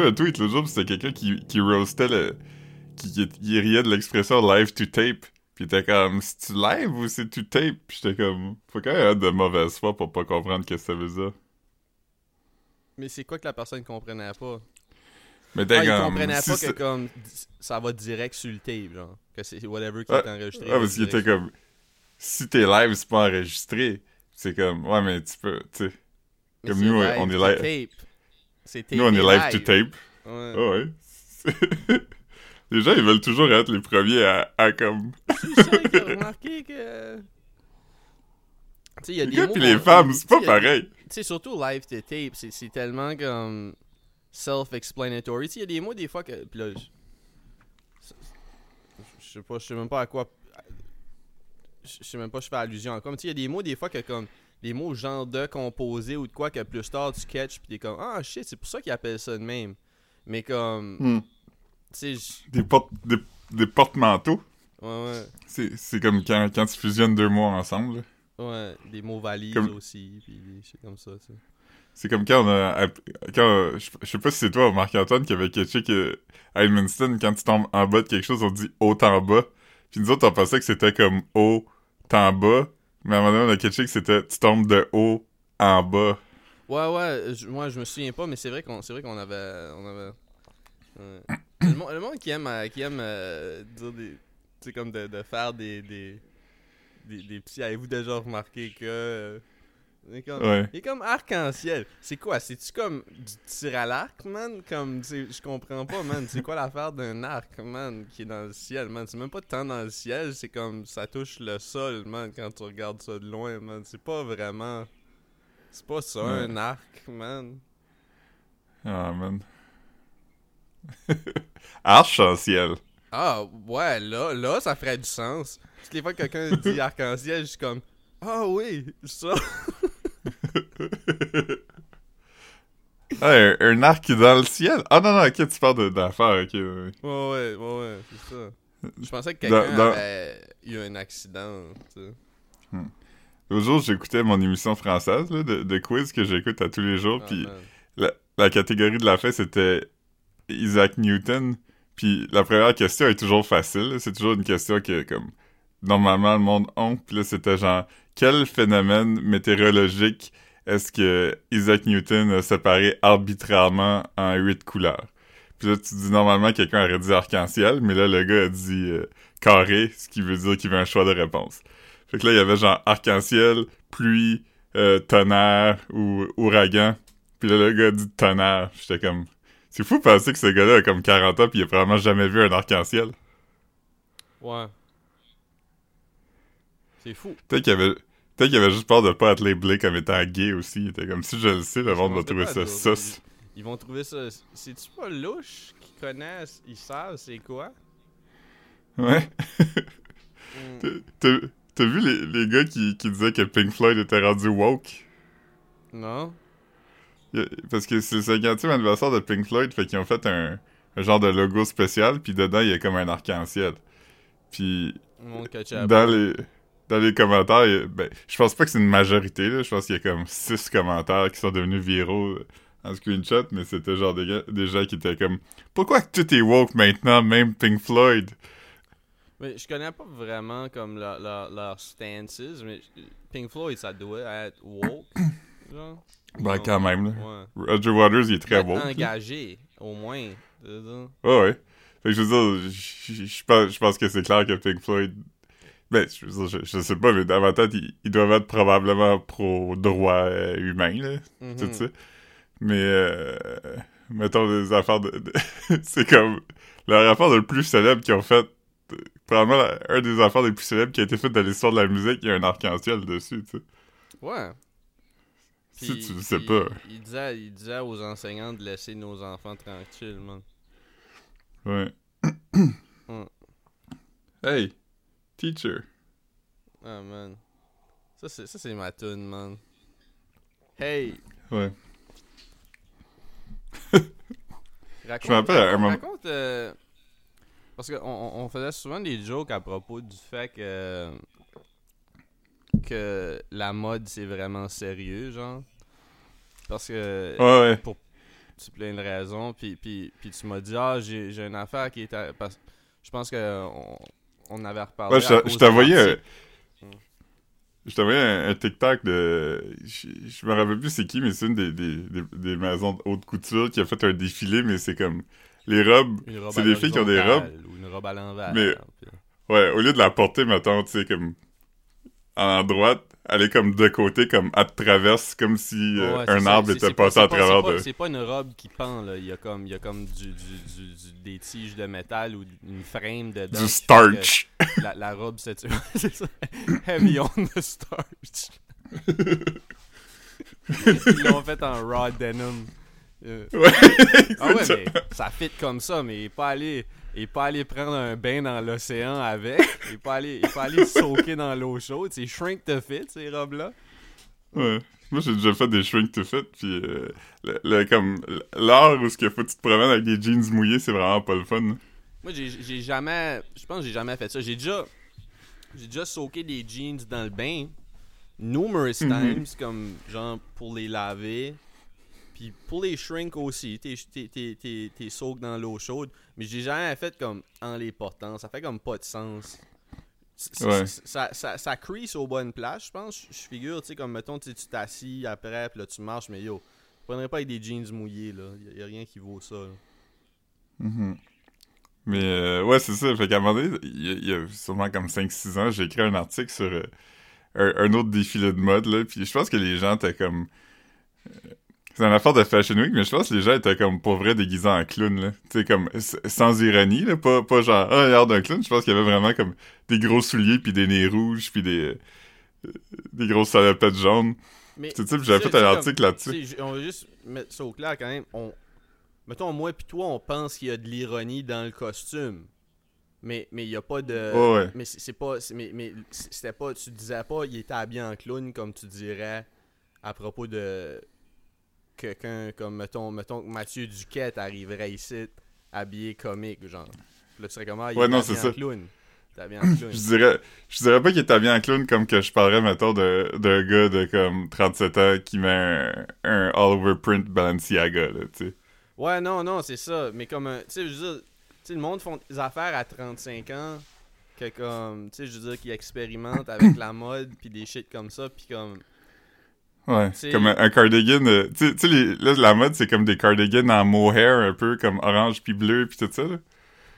vu un tweet l'autre jour, c'était quelqu'un qui roastait le... qui riait de l'expression « live to tape ». Puis t'es comme, c'est-tu live ou c'est-tu tape? Puis j'étais comme, faut quand même être de mauvaise foi pour pas comprendre qu'est-ce que ça veut dire. Mais c'est quoi que la personne comprenait pas? Mais t'es comme... il comprenait si pas que comme, ça va direct sur le tape, genre. Que c'est whatever qui est enregistré. Ah, parce qu'il était comme, si t'es live, c'est pas enregistré. C'est comme, ouais, mais tu peux, tu sais. Comme nous, on est live. C'est tape. Nous, on est live to tape. Ouais. Oh, ouais. Les gens, ils veulent toujours être les premiers à comme... C'est ça qui a remarqué que... T'sais, y a les des gars mots pis les femmes, c'est pas pareil. Tu sais, surtout live to tape, c'est tellement comme self-explanatory. Tu sais, il y a des mots des fois que... Pis là, je sais même pas je fais allusion à quoi. Mais tu sais, il y a des mots des fois que comme... Des mots genre de composé ou de quoi que plus tard tu catches pis t'es comme... Ah shit, c'est pour ça qu'ils appellent ça de même. Mais comme... Des porte-manteaux. Ouais. C'est comme quand tu fusionnes deux mots ensemble. Ouais, des mots valises comme... aussi, puis des choses comme ça, tu sais. C'est comme quand on a... je sais pas si c'est toi, Marc-Antoine, qui avait catché que à Edmundston, quand tu tombes en bas de quelque chose, on dit « haut en bas ». Puis nous autres, on pensait que c'était comme « haut en bas », mais à un moment donné, on a catché que c'était « tu tombes de haut en bas ». Ouais, moi, je me souviens pas, mais c'est vrai qu'on avait... Ouais. Le monde qui aime dire des, tu sais, comme de faire des petits, avez-vous déjà remarqué que il est comme arc-en-ciel, c'est quoi, c'est-tu comme du tir à l'arc, man? Comme, je comprends pas, man, c'est quoi l'affaire d'un arc, man, qui est dans le ciel, man? C'est même pas tant dans le ciel, c'est comme ça touche le sol, man, quand tu regardes ça de loin, man. C'est pas ça un arc, man. Ah, man. Arc-en-ciel. Ah, ouais, là, ça ferait du sens. Toutes les fois que quelqu'un dit arc-en-ciel, je suis comme, ah oui, ça. Un arc dans le ciel? Ah non, ok, tu parles d'affaires, ok. Oui. Ouais, c'est ça. Je pensais que quelqu'un avait eu un accident, tu sais. L'autre jour, j'écoutais mon émission française, là, de quiz que j'écoute à tous les jours, puis la catégorie de la fin, c'était Isaac Newton, puis la première question est toujours facile, c'est toujours une question que comme normalement le monde a, puis là c'était genre, quel phénomène météorologique est-ce que Isaac Newton a séparé arbitrairement en 8 couleurs? Puis là tu dis normalement quelqu'un aurait dit arc-en-ciel, mais là le gars a dit carré, ce qui veut dire qu'il veut un choix de réponse. Fait que là il y avait genre arc-en-ciel, pluie, tonnerre ou ouragan, puis là le gars a dit tonnerre, j'étais comme... C'est fou de penser que ce gars-là a comme 40 ans pis il a probablement jamais vu un arc-en-ciel. Ouais. C'est fou. Peut-être qu'il avait juste peur de pas être labelé comme étant gay aussi. Il était comme, si je le sais, le monde va trouver ça sauce. Ils vont trouver ça... C'est-tu pas louche qu'ils connaissent, ils savent c'est quoi? Ouais. T'as vu les gars qui disaient que Pink Floyd était rendu woke? Non. Parce que c'est le 50e anniversaire de Pink Floyd, fait qu'ils ont fait un genre de logo spécial, puis dedans, il y a comme un arc-en-ciel. Puis, dans les commentaires, ben, je pense pas que c'est une majorité, là, je pense qu'il y a comme 6 commentaires qui sont devenus viraux en screenshot, mais c'était genre des gens qui étaient comme, pourquoi que tout est woke maintenant, même Pink Floyd? Mais je connais pas vraiment comme leur stances, mais Pink Floyd, ça doit être woke, genre. Ben, non, quand même, là. Ouais. Roger Waters, il est très beau. Engagé, au moins. Ouais. Fait que je veux dire, je pense que c'est clair que Pink Floyd... Ben, je veux dire, je sais pas, mais dans ma tête, ils doivent être probablement pro-droit humain, là. Mm-hmm. Tout ça. Mais, mettons, les affaires de... c'est comme... Leur affaire le plus célèbre qu'ils ont fait... Probablement, un des affaires les plus célèbres qui a été faite dans l'histoire de la musique, il y a un arc-en-ciel dessus, tu sais. Ouais. Pis, si tu le sais pas. Il disait aux enseignants de laisser nos enfants tranquilles, man. Ouais. Hey, teacher. Ah, man. Ça c'est ma toune, man. Hey. Ouais. Je me rappelle, parce que on faisait souvent des jokes à propos du fait que la mode c'est vraiment sérieux, genre. Parce que... Ouais. Pour... sur plein de raisons. Puis tu m'as dit, j'ai une affaire qui est... Je pense qu'on avait reparlé. Ouais, je t'envoyais... Je t'envoyais un TikTok de... Je me rappelle plus c'est qui, mais c'est une des maisons de haute couture qui a fait un défilé, mais c'est comme... Les robes, c'est des filles qui ont des robes. Ou une robe à l'envers. Mais, ouais, au lieu de la porter, mettons, tu sais, comme... En droite, elle est comme de côté, comme à traverse, comme si un arbre était passé à travers de... C'est pas une robe qui pend, là. Il y a comme des tiges de métal ou une frame dedans. Du starch! La robe, c'est ça. Heavy on the starch. Ils l'ont fait en raw denim. Ouais, ah ouais, ça. Mais ça fit comme ça, mais il est pas allé prendre un bain dans l'océan avec. Il est pas allé soaker dans l'eau chaude. C'est shrink to fit, ces robes-là. Ouais. Moi, j'ai déjà fait des shrink to fit, puis comme l'heure où ce qu'il faut que tu te promènes avec des jeans mouillés, c'est vraiment pas le fun. Moi, j'ai jamais... Je pense que j'ai jamais fait ça. J'ai déjà soaké des jeans dans le bain numerous times, comme genre pour les laver... Puis pour les shrink aussi, t'es soak dans l'eau chaude, mais j'ai jamais fait comme en les portant, ça fait comme pas de sens. Ouais. Ça crease aux bonnes places, je pense. Je figure, tu sais, comme mettons, tu t'assis après, puis là tu marches, mais yo, je prendrais pas avec des jeans mouillés, là. Y a rien qui vaut ça, là. Mm-hmm. Mais ouais, c'est ça. Fait qu'à un moment donné, il y a sûrement comme 5-6 ans, j'ai écrit un article sur un autre défilé de mode, là, puis je pense que les gens étaient comme... C'est une affaire de Fashion Week, mais je pense que les gens étaient comme pour vrai déguisés en clown, là. Tu sais, comme sans ironie, là, pas genre « Ah, regarde un clown », je pense qu'il y avait vraiment comme des gros souliers, puis des nez rouges, puis des grosses salopettes jaunes. Mais, tu sais, j'avais fait un article comme, là-dessus. On va juste mettre ça au clair quand même. Mettons, moi puis toi, on pense qu'il y a de l'ironie dans le costume. Mais il y a pas de... Oh, ouais. Mais c'est pas... Mais c'était pas... Tu disais pas « Il était habillé en clown », comme tu dirais à propos de... quelqu'un comme, mettons que Mathieu Duquette arriverait ici habillé comique, genre. Là, tu serais comme, ah, il est en clown. T'es habillé en clown. Je dirais pas qu'il est habillé en clown comme que je parlerais, mettons, d'un gars de comme 37 ans qui met un all-over print Balenciaga, là, tu sais. Ouais, non, c'est ça. Mais comme, tu sais, je veux dire, le monde font des affaires à 35 ans que comme, tu sais, je veux dire, qui expérimentent avec la mode pis des shit comme ça, pis comme... Ouais, t'sais, comme un cardigan, tu sais, là, la mode, c'est comme des cardigans en mohair, un peu comme orange puis bleu puis tout ça, là.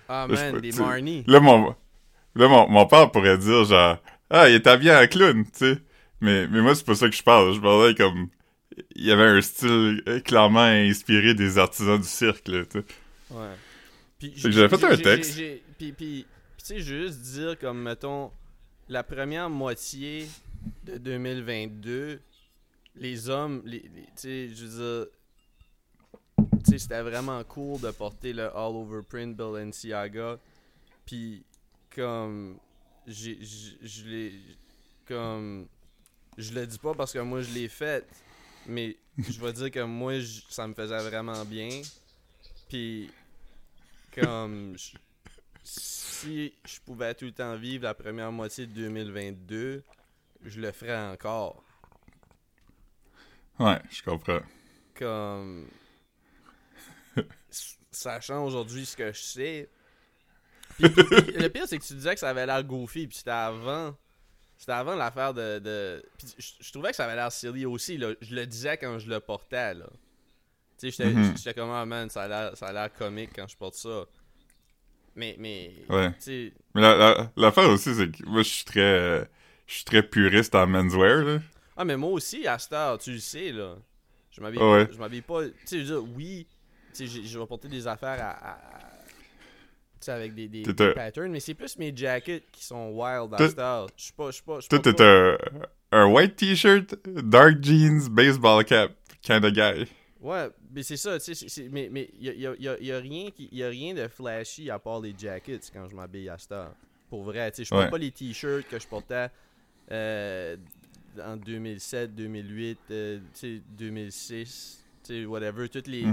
Ah, là, man, des marnies. Là, mon père pourrait dire, genre, « Ah, il est habillé en clown », tu sais. Mais moi, c'est pas ça que je parle. Je parlais comme... Il y avait un style clairement inspiré des artisans du cirque, là, tu sais. Ouais. Puis j'avais fait un texte. Puis, tu sais, je veux juste dire, comme, mettons, la première moitié de 2022... Les hommes, tu sais, je veux dire, tu sais, c'était vraiment cool de porter le all-over print Balenciaga, puis comme, je le dis pas parce que moi je l'ai fait, mais je vais dire que moi, ça me faisait vraiment bien, puis comme, si je pouvais tout le temps vivre la première moitié de 2022, je le ferais encore. Ouais, je comprends. Comme... Sachant aujourd'hui ce que je sais... Puis, le pire, c'est que tu disais que ça avait l'air goofy, puis c'était avant l'affaire de... Puis je trouvais que ça avait l'air silly aussi, là. Je le disais quand je le portais, là. Tu sais, j'étais comme « Ah, man, ça a l'air comique quand je porte ça. » Mais... Ouais. T'sais... Mais l'affaire aussi, c'est que moi, je suis très puriste en menswear, là. Ah, mais moi aussi, à cette heure, tu le sais, là. Je m'habille pas... Tu sais, je veux dire, oui, tu sais, je vais porter des affaires à tu sais, avec des patterns, mais c'est plus mes jackets qui sont wild à cette heure. Je suis pas... Toi, t'es un white t-shirt, dark jeans, baseball cap kind of guy. Ouais, mais c'est ça, tu sais, mais y a rien de flashy à part les jackets quand je m'habille à cette heure. Pour vrai, tu sais, je porte pas les t-shirts que je portais... en 2007, 2008, 2006, tu sais, whatever, toutes les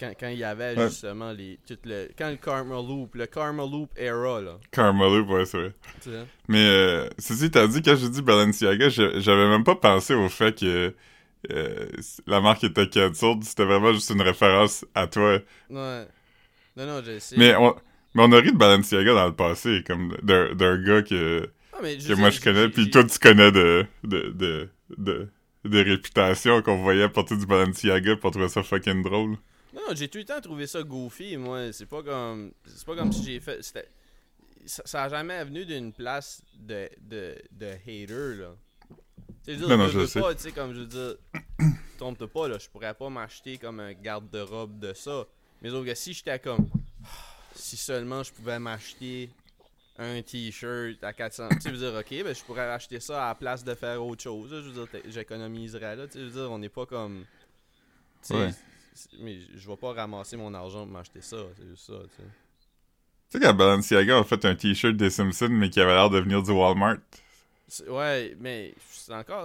quand il y avait justement le Karma Loop era, là. Karma Loop, ouais, c'est vrai. C'est ça. Mais ceci, t'as dit, quand j'ai dit Balenciaga, j'avais même pas pensé au fait que la marque était cancelled, c'était vraiment juste une référence à toi. Ouais. Non, j'ai essayé. Mais on a ri de Balenciaga dans le passé, comme d'un gars que moi je connais, puis toi tu connais de réputation, qu'on voyait porter du Balenciaga pour trouver ça fucking drôle. Non, j'ai tout le temps trouvé ça goofy, moi. C'est pas comme si j'ai fait... Ça a jamais venu d'une place de hater, là. Tu sais, je veux pas, tu sais, comme je veux dire... Trompe-toi pas, là, je pourrais pas m'acheter comme un garde-robe de ça. Mais sauf que si j'étais comme... Si seulement je pouvais m'acheter un t-shirt à 400... Tu sais, je veux dire, ok, ben je pourrais acheter ça à la place de faire autre chose. Là, je veux dire, j'économiserais, là. Tu sais, je veux dire, on n'est pas comme... Tu sais... Ouais. Mais je vais pas ramasser mon argent pour m'acheter ça, c'est juste ça, tu sais. Tu sais quand Balenciaga a fait un t-shirt des Simpsons, mais qui avait l'air de venir du Walmart? Ouais, mais c'est encore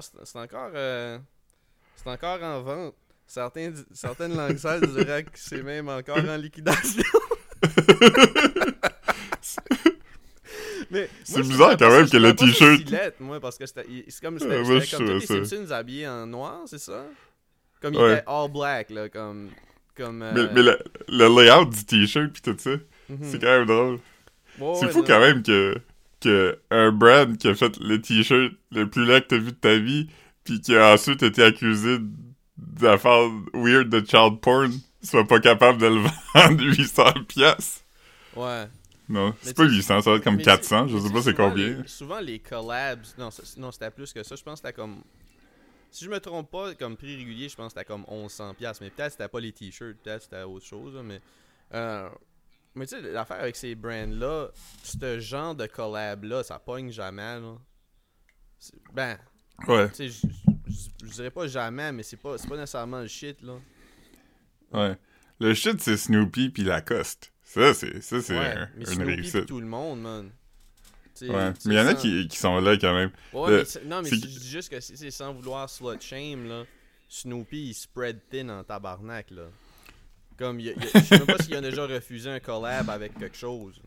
en vente. Certaines langues sales diraient que c'est même encore en liquidation. Mais c'est bizarre quand même que le t-shirt... Moi, parce que c'était comme tous les Simpsons habillés en noir, c'est ça? Comme il était all black, là, comme Mais le layout du t-shirt pis tout ça, c'est quand même drôle. Oh, c'est fou quand même que un brand qui a fait le t-shirt le plus laid que t'as vu de ta vie, pis qui a ensuite été accusé d'affaires weird de child porn, soit pas capable de le vendre 800$. Ouais. Non, c'est pas 800, ça va être comme 400, je sais pas c'est combien. Souvent les collabs, non c'était plus que ça, je pense que c'était comme... Si je me trompe pas, comme prix régulier, je pense que c'était comme 1100$, mais peut-être c'était pas les t-shirts, peut-être c'était autre chose, mais... Mais tu sais, l'affaire avec ces brands-là, ce genre de collab-là, ça pogne jamais, là. Ben, ouais. Tu sais, je dirais pas jamais, mais c'est pas nécessairement le shit, là. Ouais. Le shit, c'est Snoopy pis Lacoste. Ça, c'est une Snoopy réussite. Snoopy pis tout le monde, man. Ouais. Mais il y en a qui sont là quand même. Ouais, mais je dis juste que c'est sans vouloir slut shame, là. Snoopy, il spread thin en tabarnak, là. Comme, je sais même pas s'il a déjà refusé un collab avec quelque chose.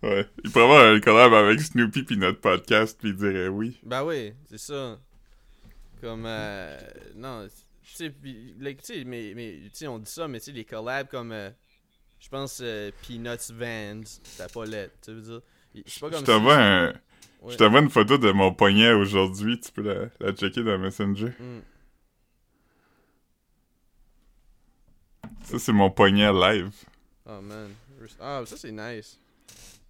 Ouais, il pourrait avoir un collab avec Snoopy pis notre podcast pis il dirait oui. Ben oui, c'est ça. Comme, non, tu sais, mais t'sais, on dit ça, mais tu sais, les collabs comme, je pense, Peanuts, Vans, c'était pas laid, tu veux dire. Je t'envoie une photo de mon poignet aujourd'hui, tu peux la checker dans Messenger. Ça, c'est mon poignet live. Oh man. Ah, ça c'est nice.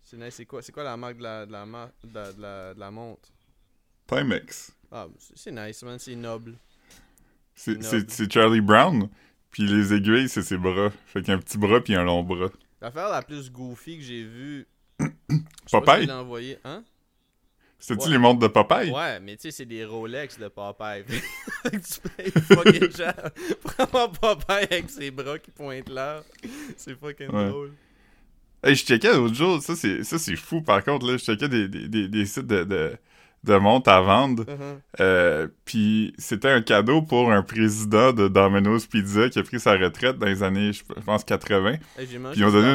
C'est nice, c'est quoi la marque de la montre? Timex. Ah, c'est nice, man, c'est noble. C'est Charlie Brown, puis les aiguilles, c'est ses bras. Fait qu'un petit bras puis un long bras. L'affaire la plus goofy que j'ai vue... Popeye? Si hein? C'était-tu les montres de Popeye? Ouais, mais tu sais, c'est des Rolex de Popeye. Tu payes fucking cher. Prends Popeye avec ses bras qui pointent là. C'est fucking drôle. Hey, je checkais l'autre jour. Ça, c'est fou, par contre. Là, je checkais des sites de montres à vendre. Puis c'était un cadeau pour un président de Domino's Pizza qui a pris sa retraite dans les années, je pense, 80. Hey, ils ont donné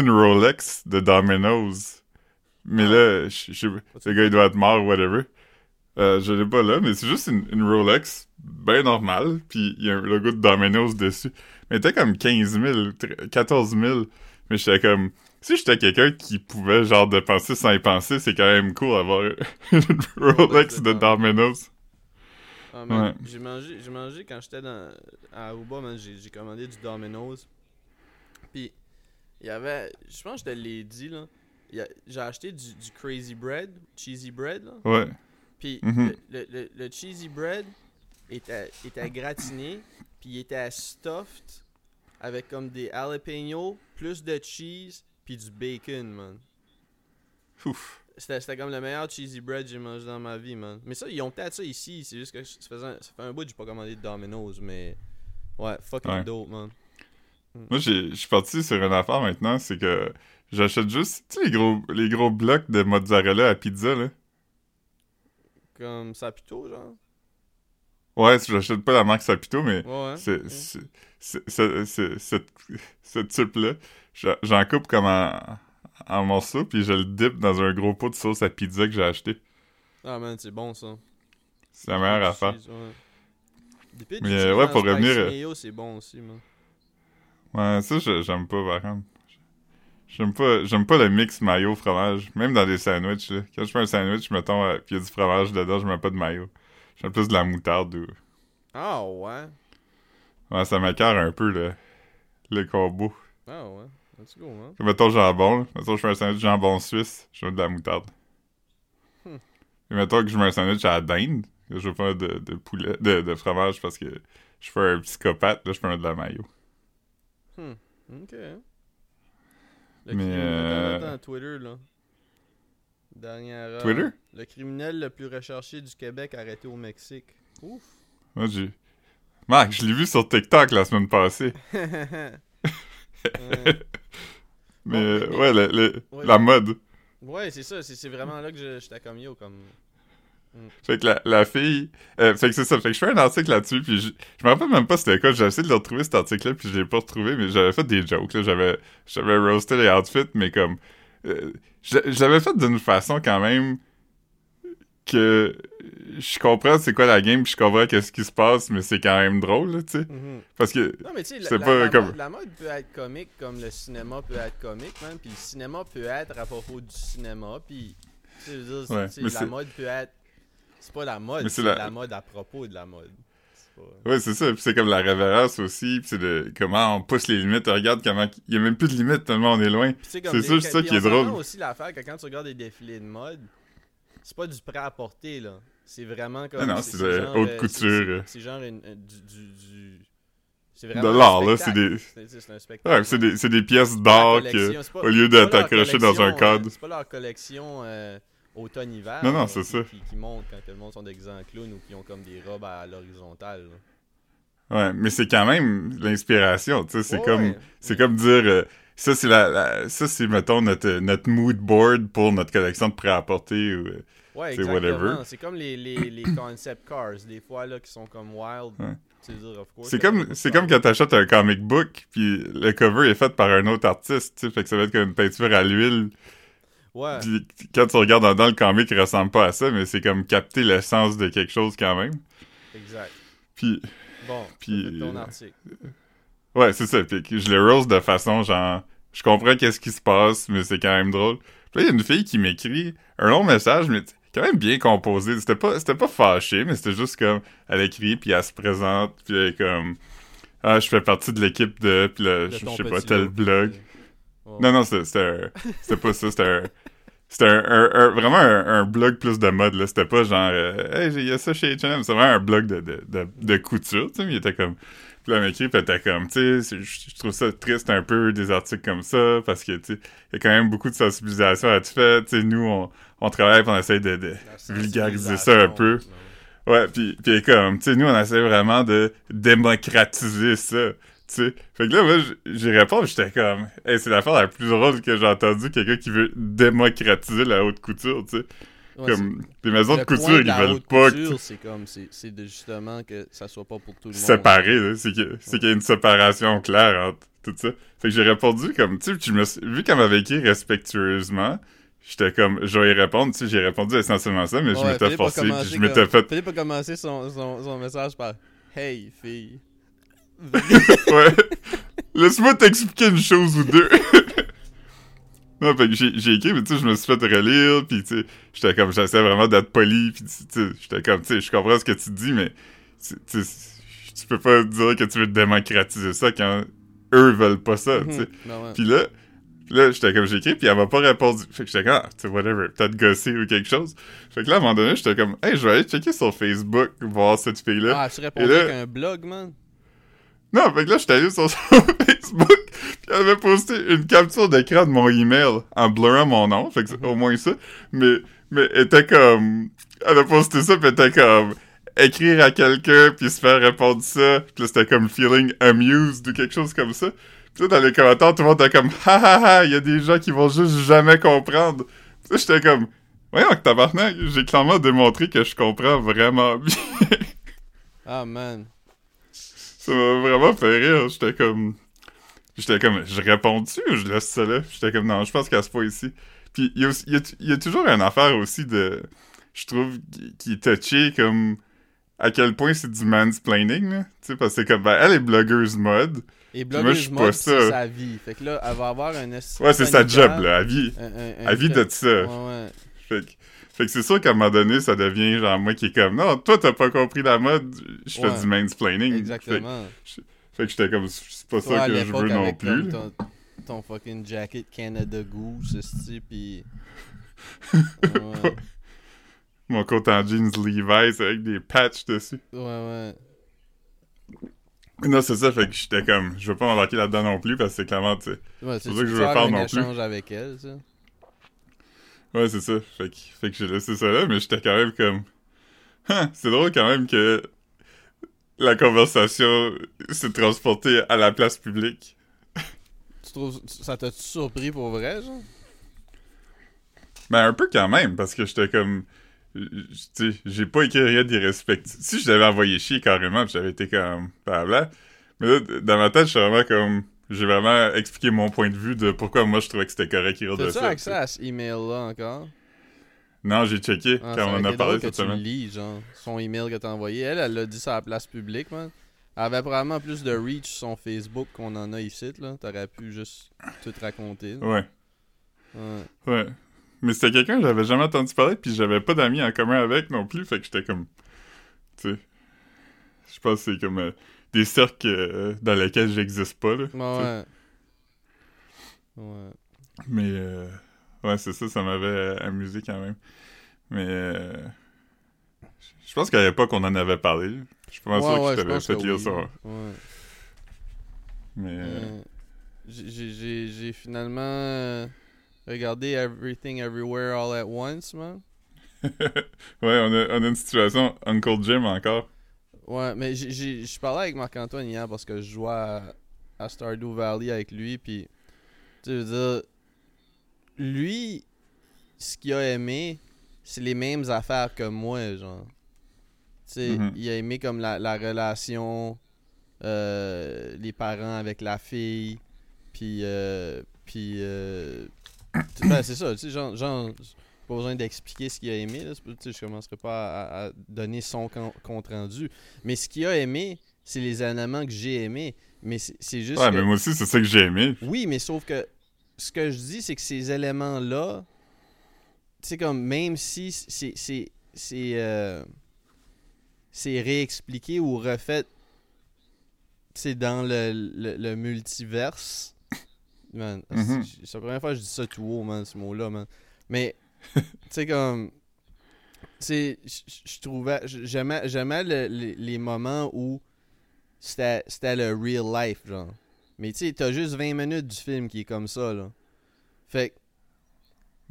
une Rolex de Domino's. Mais là, le gars, il doit être mort ou whatever. Je l'ai pas là, mais c'est juste une Rolex bien normale. Puis il y a un logo de Domino's dessus. Mais t'es comme 15 000, 14 000. Mais j'étais comme... Si j'étais quelqu'un qui pouvait genre dépenser sans y penser, c'est quand même cool d'avoir une Rolex de Domino's. Ah, man, ouais. J'ai mangé quand j'étais à Aruba, man, j'ai commandé du Domino's. Puis il y avait, je pense que je te l'ai dit, là, j'ai acheté du crazy bread, cheesy bread. Là. Ouais. Puis le cheesy bread était gratiné, puis il était stuffed avec comme des jalapenos, plus de cheese... Pis du bacon, man. Ouf. C'était comme le meilleur cheesy bread que j'ai mangé dans ma vie, man. Mais ça, ils ont peut-être ça ici. C'est juste que ça fait un bout que j'ai pas commandé de Domino's, mais... Ouais, fucking dope, man. Moi, je suis parti sur une affaire maintenant, c'est que j'achète juste... Tu sais, les gros blocs de mozzarella à pizza, là? Comme Sapito, genre? Ouais, j'achète pas la marque Sapito, mais ce type-là, j'en coupe comme en morceaux, puis je le dip dans un gros pot de sauce à pizza que j'ai acheté. Ah man, c'est bon ça. C'est la meilleure affaire. Ouais. Mais ouais, pour revenir... Mayo, c'est bon aussi, man. Ouais, ça, j'aime pas, par contre. J'aime pas le mix mayo-fromage. Même dans des sandwichs, là. Quand je fais un sandwich, mettons, pis y a du fromage dedans, je mets pas de mayo. J'aime plus de la moutarde ou... Ah, ouais? Ouais, ça m'écœure un peu, là. Le combo. Ah, ouais. Let's go, man. Hein? Mettons, jambon, là. Mettons, je fais un sandwich jambon suisse, je mets de la moutarde. Et mettons que je mets un sandwich à la dinde, je veux pas de poulet, de fromage parce que je fais un psychopathe, là, je peux mettre de la mayo. Ok. Le criminel, Twitter, là. Dernière heure. Twitter? Le criminel le plus recherché du Québec arrêté au Mexique. Ouf! Moi, Marc, je l'ai vu sur TikTok la semaine passée. Mais bon, ouais, la mode. Ouais, c'est ça, c'est vraiment là que je t'accompagnais au comme... Fait que la fille... fait que c'est ça, fait que je fais un article là-dessus, puis je me rappelle même pas c'était quoi, j'ai essayé de le retrouver cet article-là, puis je l'ai pas retrouvé, mais j'avais fait des jokes, là, j'avais roasté les outfits, mais comme... je l'avais fait d'une façon quand même que je comprends c'est quoi la game, puis je comprends qu'est-ce qui se passe, mais c'est quand même drôle, là, tu sais. Mm-hmm. Parce que... Non, mais tu sais, la mode peut être comique comme le cinéma peut être comique, man, puis le cinéma peut être à propos du cinéma, puis... Tu sais, je veux dire, mode peut être... C'est pas la mode, c'est la mode à propos de la mode. C'est pas... Ouais, c'est ça, puis c'est comme la révérence aussi, puis c'est de comment on pousse les limites, regarde comment... Il y a même plus de limites tellement on est loin. C'est sûr, c'est ça qui est drôle. C'est aussi l'affaire que quand tu regardes des défilés de mode... C'est pas du prêt-à-porter, là. C'est vraiment comme... Non, c'est de haute couture. C'est genre du... C'est vraiment de l'art, là. C'est un spectacle. Ouais, c'est des pièces d'art au lieu de t'accrocher dans un cadre. C'est pas leur collection automne-hiver. Non, c'est ça. Qui montrent quand tout le monde sont déguisés en clown ou qui ont comme des robes à l'horizontale, là. Ouais, mais c'est quand même l'inspiration, tu sais. C'est comme dire... ça, c'est mettons, notre mood board pour notre collection de prêt-à-porter ou exactement. Whatever. C'est comme les concept cars, des fois, là, qui sont comme wild. Ouais. Dire, of course, c'est comme quand t'achètes un comic book, puis le cover est fait par un autre artiste, tu sais, fait que ça va être comme une peinture à l'huile. Ouais. Puis quand tu regardes dedans, le comic ressemble pas à ça, mais c'est comme capter l'essence de quelque chose quand même. Exact. Puis... Bon, c'est ton article. Ouais, c'est ça. Puis je le roast de façon genre, je comprends qu'est-ce qui se passe, mais c'est quand même drôle. Puis là, il y a une fille qui m'écrit un long message, mais quand même bien composé. C'était pas fâché, mais c'était juste comme, elle écrit, puis elle se présente, puis elle est comme, ah, je fais partie de l'équipe de, puis là, je sais pas, tel blog. Oh. Non, c'était pas ça, c'était un vraiment un blog plus de mode, là. C'était pas genre, hey, il y a ça chez H&M, c'est vraiment un blog de couture, tu sais, mais il était comme... Puis là, m'écrit, pis t'es comme, tu sais, je trouve ça triste un peu, des articles comme ça, parce que, tu sais, il y a quand même beaucoup de sensibilisation à tout fait, tu sais, nous, on travaille pis on essaie de vulgariser ça un peu. Ouais, pis comme, tu sais, nous, on essaie vraiment de démocratiser ça, tu sais. Fait que là, moi, j'y réponds, pis j'étais comme, hey, c'est l'affaire la plus drôle que j'ai entendue, quelqu'un qui veut démocratiser la haute couture, tu sais. Ouais, comme les maisons de couture ils veulent pas couture, que... c'est comme c'est de, justement que ça soit pas pour tout le monde séparé, hein. c'est qu'il y a une séparation claire entre tout ça, fait que j'ai répondu comme tu sais, vu qu'elle m'avait écrit respectueusement, j'étais comme je vais y répondre, tu sais, j'ai répondu essentiellement ça, mais ouais, je m'étais forcé, puis je m'étais fait Philippe a commencé son message par hey fille. Ouais, laisse-moi t'expliquer une chose ou deux. Non, fait que j'ai écrit, mais tu sais, je me suis fait relire, pis tu sais, j'étais comme, j'essaie vraiment d'être poli, pis tu sais, j'étais comme, tu sais, je comprends ce que tu dis, mais tu peux pas dire que tu veux démocratiser ça quand eux veulent pas ça, tu sais. Ben ouais. Pis là, j'étais comme, j'ai écrit, pis elle m'a pas répondu. Fait que j'étais comme, tu sais, whatever, peut-être gossé ou quelque chose. Fait que là, à un moment donné, j'étais comme, hey, je vais aller checker sur Facebook, voir cette fille-là. Ah, tu répondais avec un blog, man? Non, fait que là, j'étais allé sur son Facebook, pis elle avait posté une capture d'écran de mon email en blurrant mon nom, fait que au moins ça, mais elle était comme... Elle a posté ça, pis elle était comme... Écrire à quelqu'un, pis se faire répondre ça, pis là, c'était comme feeling amused ou quelque chose comme ça. Pis là, dans les commentaires, tout le monde était comme « Ha ha ha, y a des gens qui vont juste jamais comprendre! » Pis là, j'étais comme « Voyons que tabarnak, j'ai clairement démontré que je comprends vraiment bien! » Ah, man! Ça m'a vraiment fait rire, j'étais comme, je réponds-tu ou je laisse ça là? J'étais comme, non, je pense qu'elle se passe ici. Puis il y a toujours une affaire aussi de, je trouve, qui est touchée comme, à quel point c'est du mansplaining, là. Tu sais, parce que c'est comme, ben, elle est blogueuse mode. Et blogueuse moi, mode, c'est sa vie. Fait que là, elle va avoir un... Ouais, c'est sa job, là, à vie. À vie de ça. Ouais, ouais. Fait que c'est sûr qu'à un moment donné, ça devient genre moi qui est comme, non, toi, t'as pas compris la mode, je fais du mansplaining. Exactement. Fait que j'étais comme, c'est pas ça que je veux non plus. Ton fucking jacket Canada Goose, c'est-tu, pis... Ouais. Mon coat en jeans Levi's avec des patchs dessus. Ouais, ouais. Non, c'est ça, fait que j'étais comme, je veux pas m'embarquer là-dedans non plus, parce que c'est clairement, tu sais, ouais, c'est pour ça que je veux faire non plus. Échange avec elle, ça. Ouais, c'est ça, fait que j'ai laissé ça là, mais j'étais quand même comme... c'est drôle quand même que la conversation s'est transportée à la place publique. Ça t'a-tu surpris pour vrai, genre? Ben, un peu quand même, parce que j'étais comme... Tu sais, j'ai pas écrit rien d'irrespectueux. Si je l'avais envoyé chier carrément, pis j'avais été comme... Blabla. Mais là, dans ma tête, je suis vraiment comme... J'ai vraiment expliqué mon point de vue de pourquoi moi je trouvais que c'était correct qu'il redressait. T'as-tu accès à ce email-là encore? Non, j'ai checké quand on en a parlé cette semaine. Tu lis, genre, son email que t'as envoyé. Elle l'a dit sur la place publique, man. Elle avait probablement plus de reach sur son Facebook qu'on en a ici, là. T'aurais pu juste tout raconter. Là. Ouais. Ouais. Mais c'était quelqu'un que j'avais jamais entendu parler, pis j'avais pas d'amis en commun avec non plus, fait que j'étais comme... Tu sais... Je pense que c'est comme des cercles dans lesquels j'existe pas, là. Ouais. Ouais. Mais... ouais, c'est ça m'avait amusé quand même. Mais... Je pense qu'à l'époque, on en avait parlé, là. Je suis pas sûr que je t'avais fait lire ça. Ouais. Mais... J'ai finalement regardé Everything Everywhere All At Once, man. Ouais, on a une situation Uncle Jim encore. Ouais, mais je parlais avec Marc-Antoine hier parce que je jouais à Stardew Valley avec lui. Puis, tu veux dire, lui, ce qu'il a aimé, c'est les mêmes affaires que moi, genre. Il a aimé comme la relation, les parents avec la fille, puis... ben, c'est ça, tu sais, genre, pas besoin d'expliquer ce qu'il a aimé, là, je commencerai pas à donner son compte-rendu, mais ce qu'il a aimé, c'est les éléments que j'ai aimés, mais c'est juste ouais, que... mais moi aussi, c'est ça que j'ai aimé. Oui, mais sauf que ce que je dis, c'est que ces éléments-là, tu sais, comme, même si c'est réexpliqué ou refait, c'est dans le multiverse. Man, c'est la première fois que je dis ça tout haut, man, ce mot-là, man. Mais, tu sais, comme, je trouvais, j'aimais les moments où c'était le real life, genre. Mais, tu sais, t'as juste 20 minutes du film qui est comme ça, là. Fait que...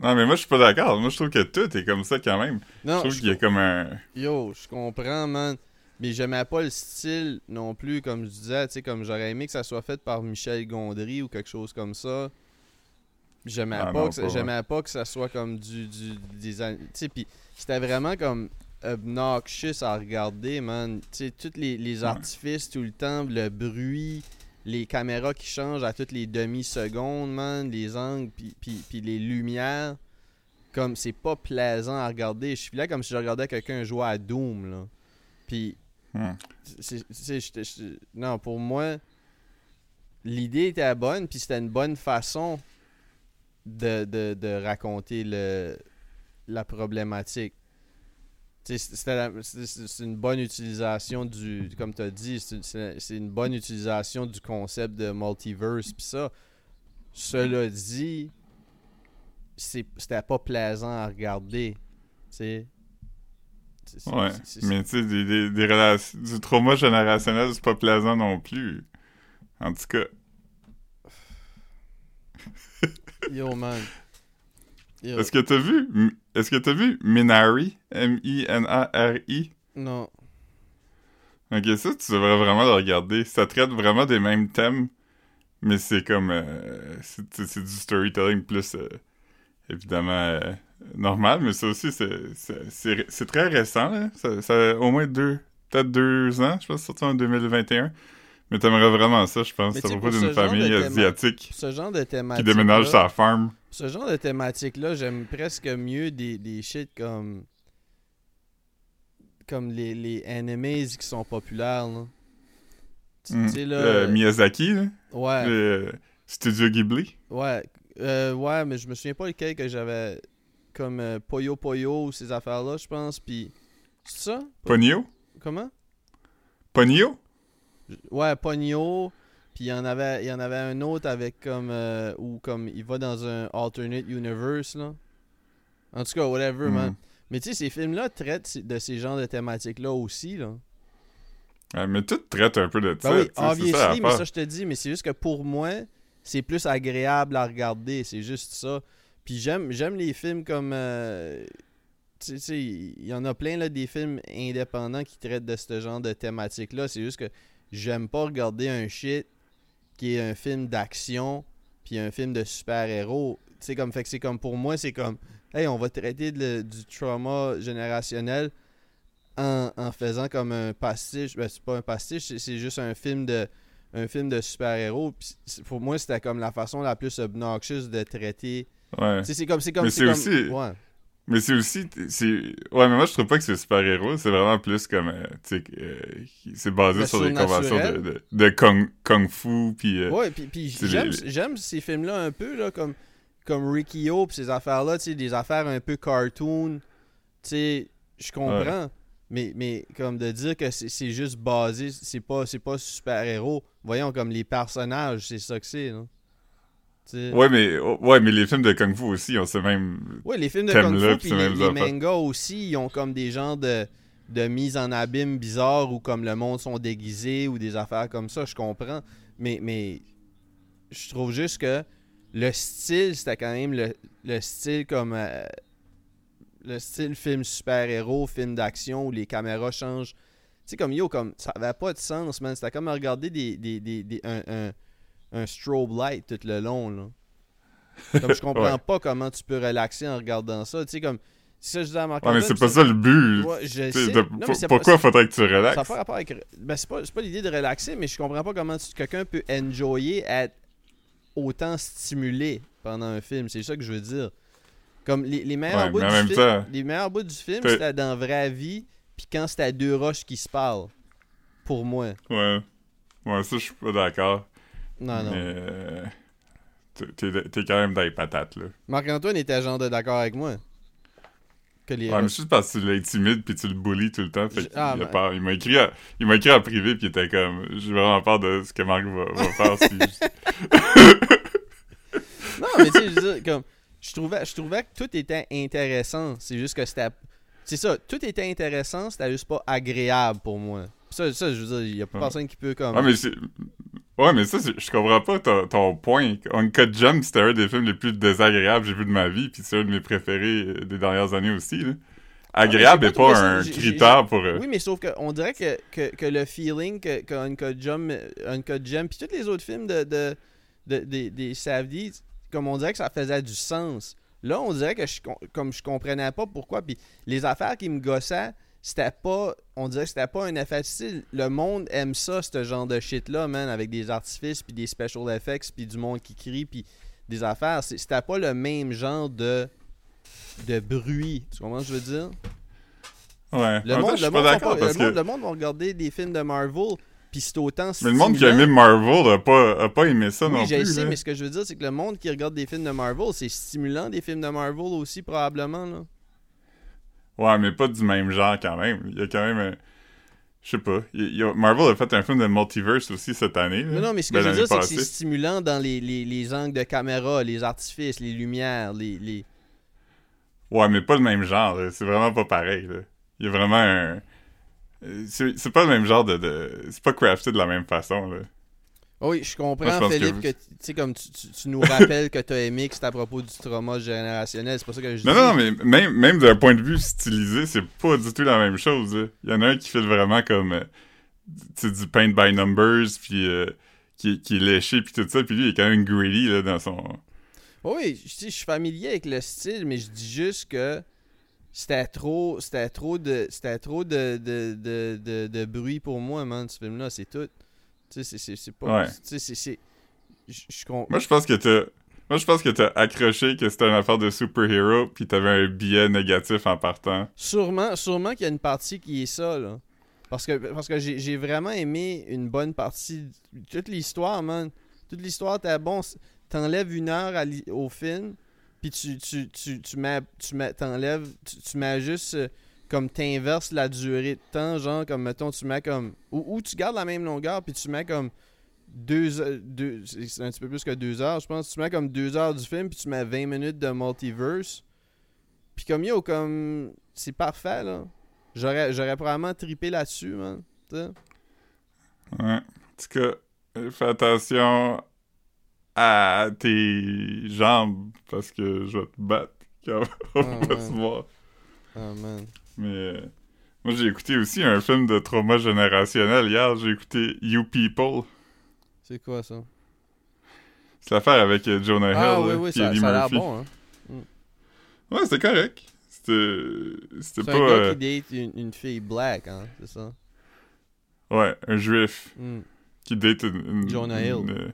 Non, mais moi, je suis pas d'accord. Moi, je trouve que tout est comme ça, quand même. Non, je trouve qu'il y a comme un... Yo, je comprends, man. Mais j'aimais pas le style non plus, comme je disais. Tu sais, comme j'aurais aimé que ça soit fait par Michel Gondry ou quelque chose comme ça. J'aimais pas que ça soit comme des... Tu sais, pis c'était vraiment comme obnoxious à regarder, man. Tu sais, tous les artifices tout le temps, le bruit... Les caméras qui changent à toutes les demi-secondes, man, les angles, puis les lumières. Comme, c'est pas plaisant à regarder. Je suis là comme si je regardais quelqu'un jouer à Doom, là. Puis, non, pour moi, l'idée était bonne, puis c'était une bonne façon de raconter la problématique. C'est une bonne utilisation du... Comme t'as dit, c'est une bonne utilisation du concept de multiverse pis ça. Cela dit, c'était pas plaisant à regarder. Mais tu sais, des relations... Du trauma générationnel, c'est pas plaisant non plus. En tout cas. Yo, man. Yo. Est-ce que t'as vu Minari? M-I-N-A-R-I? Non. Ok, ça, tu devrais vraiment le regarder. Ça traite vraiment des mêmes thèmes, mais c'est comme... c'est du storytelling plus, évidemment, normal, mais ça aussi, c'est très récent, là. Ça a au moins peut-être deux ans, je pense, surtout en 2021. Mais t'aimerais vraiment ça, je pense. Ça va pas d'une famille asiatique qui déménage sa farm. Ce genre de thématique-là, j'aime presque mieux des shit comme... comme les animes qui sont populaires, là. Tu sais, là... Miyazaki, là? Ouais. Le Studio Ghibli? Ouais. Ouais, mais je me souviens pas lequel que j'avais... Comme Poyo Poyo ou ces affaires-là, je pense, puis... C'est ça? Ponyo? Comment? Ponyo? Ouais, Ponyo... Puis il y en avait un autre avec comme... Où comme il va dans un alternate universe, là. En tout cas, whatever, man. Mais tu sais, ces films-là traitent de ces genres de thématiques-là aussi, là. Mais tout traite un peu de ça. Ben oui, obviously, c'est ça, mais ça, je te dis, mais c'est juste que pour moi, c'est plus agréable à regarder. C'est juste ça. Puis j'aime les films comme... tu sais, il y en a plein, là, des films indépendants qui traitent de ce genre de thématiques-là. C'est juste que j'aime pas regarder un shit qui est un film d'action puis un film de super-héros. Tu sais, comme, fait que c'est comme, pour moi, c'est comme, hey, on va traiter du trauma générationnel en faisant comme un pastiche. Ben, c'est pas un pastiche, c'est juste un film de super-héros. Pour moi, c'était comme la façon la plus obnoxious de traiter. Ouais. Tu sais, c'est comme... Mais c'est comme, aussi... Ouais. Mais c'est aussi... Ouais, mais moi, je trouve pas que c'est super-héros. C'est vraiment plus comme... c'est basé sur des conventions de Kung-Fu, puis... ouais, puis j'aime ces films-là un peu, là, comme Rikyo, puis ces affaires-là, tu sais, des affaires un peu cartoon. Tu sais, je comprends. Ouais. Mais comme de dire que c'est juste basé, c'est pas super-héros. Voyons, comme les personnages, c'est ça que c'est, là. T'sais. Ouais mais les films de Kung Fu aussi ont ce même... Ouais, les films de Kung Fu, puis les mangas aussi, ils ont comme des genres de mise en abîme bizarre où comme le monde sont déguisés ou des affaires comme ça, je comprends. Mais je trouve juste que le style, c'était quand même le style comme... le style film super-héros, film d'action où les caméras changent. Tu sais, comme comme ça avait pas de sens, man. C'était comme à regarder un strobe light tout le long, là. Comme je comprends ouais. Pas comment tu peux relaxer en regardant ça. Tu sais, comme... Si ça, je dis à Marc-Antoine... Ouais, mais c'est pas ça le but. Ouais, je sais. Pourquoi faudrait que tu relaxes? Ça n'a pas rapport avec... Ben, c'est pas l'idée de relaxer, mais je comprends pas comment quelqu'un peut enjoyer être autant stimulé pendant un film. C'est ça que je veux dire. Comme les meilleurs bouts du film, c'était dans la vraie vie, puis quand c'était deux roches qui se parlent. Pour moi. Ouais. Ouais, ça, je suis pas d'accord. Non. T'es quand même dans les patates, là. Marc-Antoine était genre d'accord avec moi. Ouais, mais juste parce que tu l'intimides pis tu le bullies tout le temps. Fait qu'il a peur. Il m'a écrit en privé pis il était comme, j'ai vraiment peur de ce que Marc va faire si... Non, mais tu sais, je veux dire, comme, je trouvais que tout était intéressant. C'est juste que c'était... C'est ça, tout était intéressant, c'était juste pas agréable pour moi. Ça je veux dire, il y a pas personne qui peut comme... Ah, mais c'est... Ouais, mais ça, je comprends pas ton point. Uncut Gems, c'était un des films les plus désagréables que j'ai vu de ma vie, puis c'est un de mes préférés des dernières années aussi, là. Agréable n'est pas un critère pour... Oui, mais sauf qu'on dirait que le feeling que Uncut Gems, puis tous les autres films des Savdi, comme on dirait que ça faisait du sens. Là, on dirait que je comprenais pas pourquoi, puis les affaires qui me gossaient, on dirait que c'était pas un effet style. Le monde aime ça, ce genre de shit-là, man, avec des artifices, puis des special effects, puis du monde qui crie, puis des affaires. C'était pas le même genre de bruit. Tu comprends ce que je veux dire? Ouais. Le monde va regarder des films de Marvel, puis c'est autant stimulant. Mais le monde qui a aimé Marvel a pas aimé ça non plus. Oui, je sais, mais ce que je veux dire, c'est que le monde qui regarde des films de Marvel, c'est stimulant, des films de Marvel aussi, probablement, là. Ouais, mais pas du même genre quand même. Il y a quand même un... Je sais pas. Marvel a fait un film de multiverse aussi cette année. Là. Non, mais ce que je veux dire, c'est que c'est stimulant dans les angles de caméra, les artifices, les lumières, les... Ouais, mais pas le même genre. Là. C'est vraiment pas pareil. Là. Il y a vraiment un... C'est pas le même genre de... C'est pas crafté de la même façon. Là. Oui, je comprends, moi, Philippe, que tu sais, comme tu nous rappelles que t'as aimé que c'est à propos du trauma générationnel, c'est pas ça que je dis. Non, mais même d'un point de vue stylisé, c'est pas du tout la même chose. Hein. Il y en a un qui fait vraiment comme du paint by numbers, puis qui est léché, puis tout ça, puis lui, il est quand même greedy là, dans son... Oui, je suis familier avec le style, mais je dis juste que c'était trop de bruit pour moi, man, ce film-là, c'est tout. Tu sais, c'est pas... Ouais. Tu sais, c'est... Moi, je pense que Moi, je pense que t'as accroché que c'était une affaire de super-héros, pis t'avais un billet négatif en partant. Sûrement qu'il y a une partie qui est ça, là. Parce que j'ai vraiment aimé une bonne partie. Toute l'histoire, man. Toute l'histoire, t'enlèves 1 heure au film, pis tu mets juste... Comme t'inverses la durée de temps, genre comme mettons tu mets comme ou tu gardes la même longueur puis tu mets comme 2 heures, c'est un petit peu plus que 2 heures, je pense. Tu mets comme 2 heures du film puis tu mets 20 minutes de multiverse. Puis comme yo, comme c'est parfait là. J'aurais probablement trippé là-dessus, man. T'sais? Ouais. En tout cas, fais attention à tes jambes parce que je vais te battre quand on va se voir. Oh man. Mais moi j'ai écouté aussi un film de trauma générationnel hier, j'ai écouté You People. C'est quoi ça? C'est l'affaire avec Jonah Hill et Eddie Murphy. Ça a l'air bon, hein? Ouais, c'était correct. C'était pas... C'est un gars qui date une fille black, hein, c'est ça? Ouais, un juif qui date une Jonah Hill.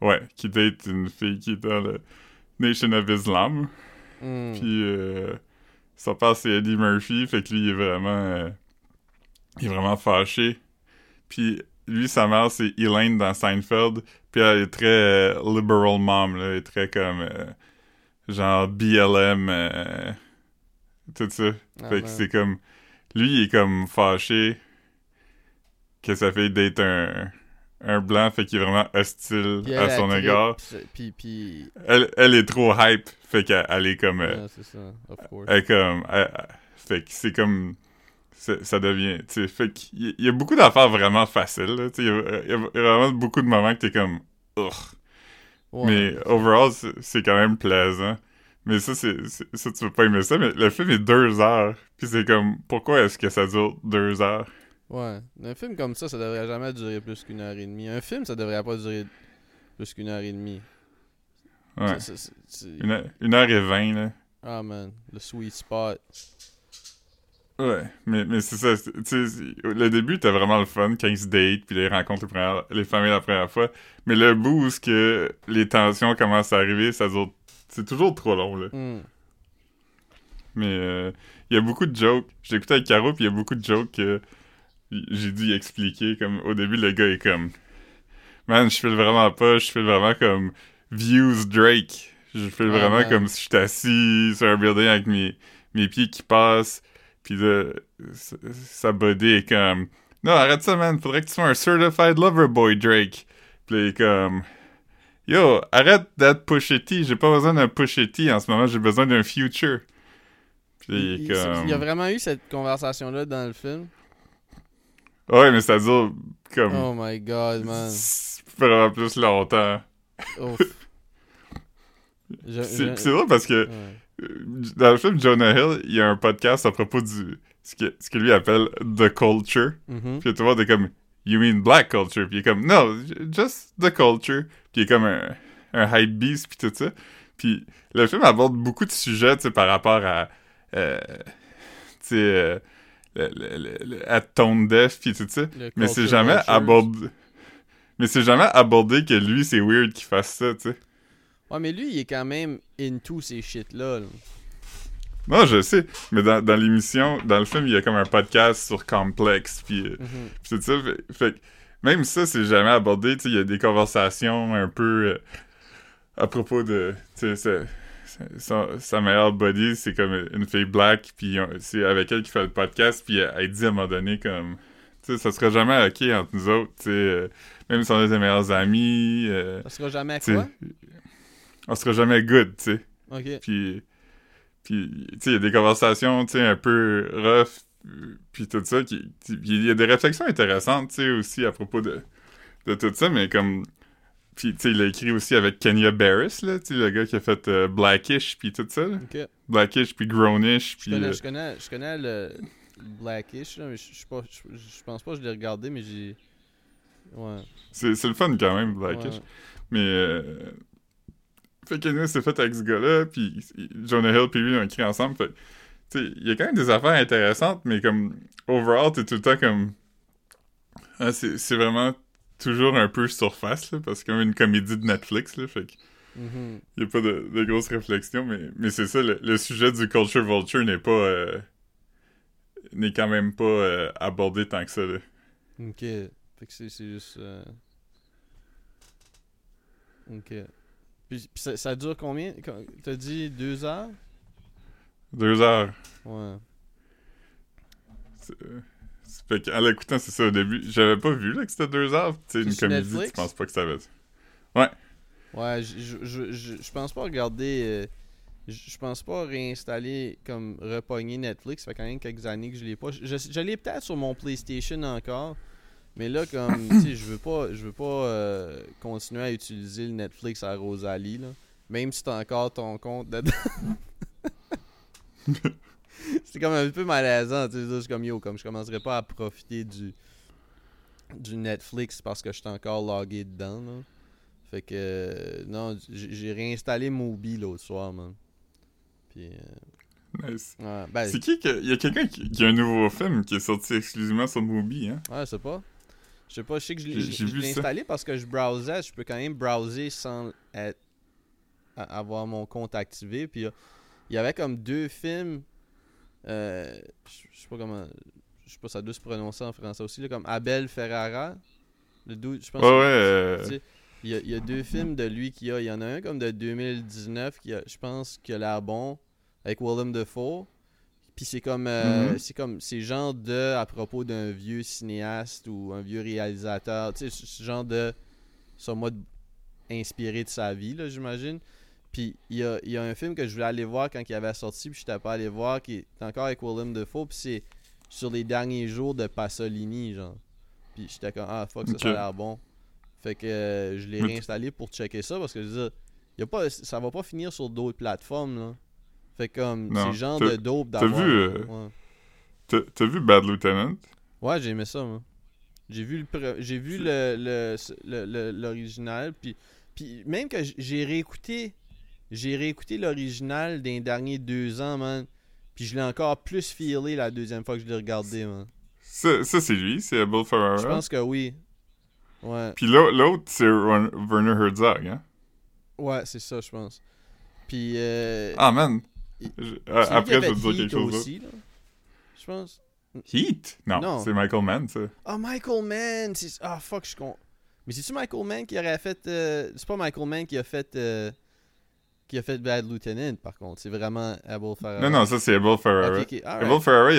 Ouais, qui date une fille qui est dans le Nation of Islam. Puis... Son père, c'est Eddie Murphy, fait que lui, il est vraiment fâché. Puis lui, sa mère, c'est Elaine dans Seinfeld. Puis elle est très liberal mom, là. Elle est très comme, genre BLM, tout ça. Fait que c'est comme, lui, il est comme fâché que sa fille date un blanc, fait qu'il est vraiment hostile à son égard. Puis... Elle est trop hype, fait qu'elle est comme... c'est ça, of course. Elle est comme... fait que c'est comme... Ça devient... T'sais, fait qu'il y a beaucoup d'affaires vraiment faciles, là. Il y a vraiment beaucoup de moments que t'es comme... Ouais, mais overall, c'est quand même plaisant. Mais ça, ça, tu veux pas aimer ça, mais le film est 2 heures. Puis c'est comme... Pourquoi est-ce que ça dure 2 heures? Ouais, un film comme ça devrait jamais durer plus qu'1 heure et demie. Un film, ça devrait pas durer plus qu'1 heure et demie. Ouais. C'est... 1 heure et 20, là. Ah, man, le sweet spot. Ouais, mais c'est ça. Tu sais, le début, t'as vraiment le fun quand ils se datent, puis les rencontres, les familles la première fois. Mais le bout où que les tensions commencent à arriver, ça dure... C'est toujours trop long, là. Mais il y a beaucoup de jokes. J'ai écouté avec Caro, puis il y a beaucoup de jokes que... J'ai dû expliquer, comme, au début, le gars est comme, man, je file vraiment comme Views Drake. Je file vraiment comme si j'étais assis sur un building avec mes pieds qui passent, pis là, sa body est comme, non, arrête ça, man, faudrait que tu sois un certified lover boy, Drake. Pis là, il est comme, yo, arrête d'être pushy, j'ai pas besoin d'un pushy en ce moment, j'ai besoin d'un future. Pis là, il est comme... Il y a vraiment eu cette conversation-là dans le film? Ouais, mais ça dure comme... Oh my god, man. Vraiment plus longtemps. Ouf. C'est drôle parce que dans le film Jonah Hill, il y a un podcast à propos du... Ce que lui appelle The Culture. Puis tout le monde est comme, you mean black culture? Puis il est comme, no, just the culture. Puis il est comme un hype beast, puis tout ça. Puis le film aborde beaucoup de sujets, tu sais, par rapport à... tu sais... à tone deaf pis tout ça, mais c'est jamais abordé que lui c'est weird qu'il fasse ça, tu sais. Ouais, mais lui il est quand même into ces shit là. Non, je sais, mais dans l'émission, dans le film, il y a comme un podcast sur Complex pis tout ça, fait même ça c'est jamais abordé, tu sais. Il y a des conversations un peu à propos de, tu sais, sa meilleure body, c'est comme une fille black, puis c'est avec elle qui fait le podcast, puis elle dit à un moment donné comme, tu sais, ça sera jamais ok entre nous autres, tu sais, même si on est des meilleurs amis, ça sera jamais quoi? On sera jamais good, tu sais. Ok. Puis tu sais, il y a des conversations, tu sais, un peu rough, puis tout ça, il y a des réflexions intéressantes, tu sais, aussi à propos de tout ça, mais comme... Puis, tu sais, il a écrit aussi avec Kenya Barris, là, tu sais, le gars qui a fait Black-ish, puis tout ça, là. Okay. Black-ish, puis Grown-ish, puis... Je connais le Black-ish, là, mais je pense pas que je l'ai regardé, mais j'ai... Ouais. C'est le fun, quand même, Black-ish. Ouais. Mais... Fait que Kenya s'est fait avec ce gars-là, puis Jonah Hill, puis lui, ils ont écrit ensemble, fait... Tu sais, il y a quand même des affaires intéressantes, mais comme... Overall, t'es tout le temps comme... Ah, c'est vraiment... toujours un peu surface, là, parce que comme une comédie de Netflix, là, fait que Mm-hmm. Il n'y a pas de grosses réflexions, mais c'est ça, le sujet du culture vulture n'est pas... n'est quand même pas abordé tant que ça, là. Ok. Fait que c'est juste... Ok. Puis ça dure combien? T'as dit 2 heures? 2 heures. Ouais. Fait qu'en l'écoutant, c'est ça, au début, j'avais pas vu là que c'était 2 heures. Tu sais, une comédie, Netflix? Tu penses pas que ça va être... Ouais. Ouais, je pense pas regarder... je pense pas réinstaller, comme repogner Netflix. Ça fait quand même quelques années que je l'ai pas. Je l'ai peut-être sur mon PlayStation encore, mais là, comme, tu sais, je veux pas continuer à utiliser le Netflix à Rosalie, là, même si t'as encore ton compte dedans. C'est comme un peu malaisant, tu sais, comme yo, comme je commencerai pas à profiter du Netflix parce que je suis encore logué dedans, là. Fait que, non, j'ai réinstallé Mubi l'autre soir, man. Puis, nice. Ouais, ben, c'est qui que... Il y a quelqu'un qui a un nouveau film qui est sorti exclusivement sur Mubi, hein? Ouais, c'est pas. Je sais pas, je sais que je l'ai installé parce que je browsais. Je peux quand même browser sans avoir mon compte activé. Puis il y avait comme 2 films... je sais pas comment... Je sais pas, ça doit se prononcer en français aussi. Là, comme Abel Ferrara. Le dude, je pense que c'est... Il y a 2 films de lui qu'il y a. Il y en a un comme de 2019 qui a, je pense, qui a l'air bon, avec Willem Dafoe. Puis c'est comme, c'est genre de, à propos d'un vieux cinéaste ou un vieux réalisateur. Tu sais, ce genre de, sur moi, inspiré de sa vie, là, j'imagine. Puis il y a un film que je voulais aller voir quand il avait sorti, puis je n'étais pas allé voir, qui est encore avec Willem Dafoe, puis c'est sur les derniers jours de Pasolini, genre. Puis j'étais comme, ah, fuck, ça a l'air bon. Fait que je l'ai réinstallé pour checker ça parce que je veux dire, y a pas, ça va pas finir sur d'autres plateformes, là. Fait que comme, c'est le genre de dope d'avoir... T'as vu, ouais. T'as vu Bad Lieutenant? Ouais, j'ai aimé ça, moi. J'ai vu l'original, puis même que j'ai réécouté l'original des derniers 2 ans, man. Puis je l'ai encore plus feelé la deuxième fois que je l'ai regardé, man. Ça c'est lui? C'est Abel Ferrara? Je pense que oui. Ouais. Puis l'autre, c'est Werner Herzog, hein? Ouais, c'est ça, je pense. Puis... Ah, man! Après, je vais te dire quelque chose aussi, là, je pense. Heat? Non, c'est Michael Mann, ça. Ah, Michael Mann! Ah, fuck, je con... Mais c'est-tu Michael Mann qui aurait fait... C'est pas Michael Mann qui a fait... qui a fait Bad Lieutenant, par contre. C'est vraiment Abel Ferrara. Non, ça, c'est Abel Ferrara. Okay. Right. Abel Ferrara, il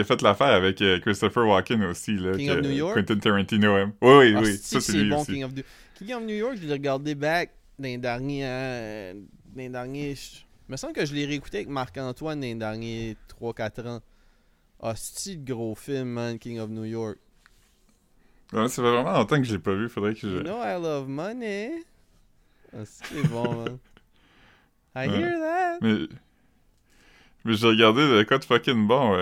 a fait l'affaire avec Christopher Walken aussi. Là, King of New York? Quentin Tarantino aime. Oui. Ça, c'est lui bon, aussi. King of New York, je l'ai regardé back dans les derniers... Il me semble que je l'ai réécouté avec Marc-Antoine dans les derniers 3-4 ans. Hostie de gros film, man, King of New York. Ouais, ça fait vraiment longtemps que je l'ai pas vu. Faudrait que je... You know I love money. C'est bon, man. I hear that! Mais j'ai regardé le code fucking bon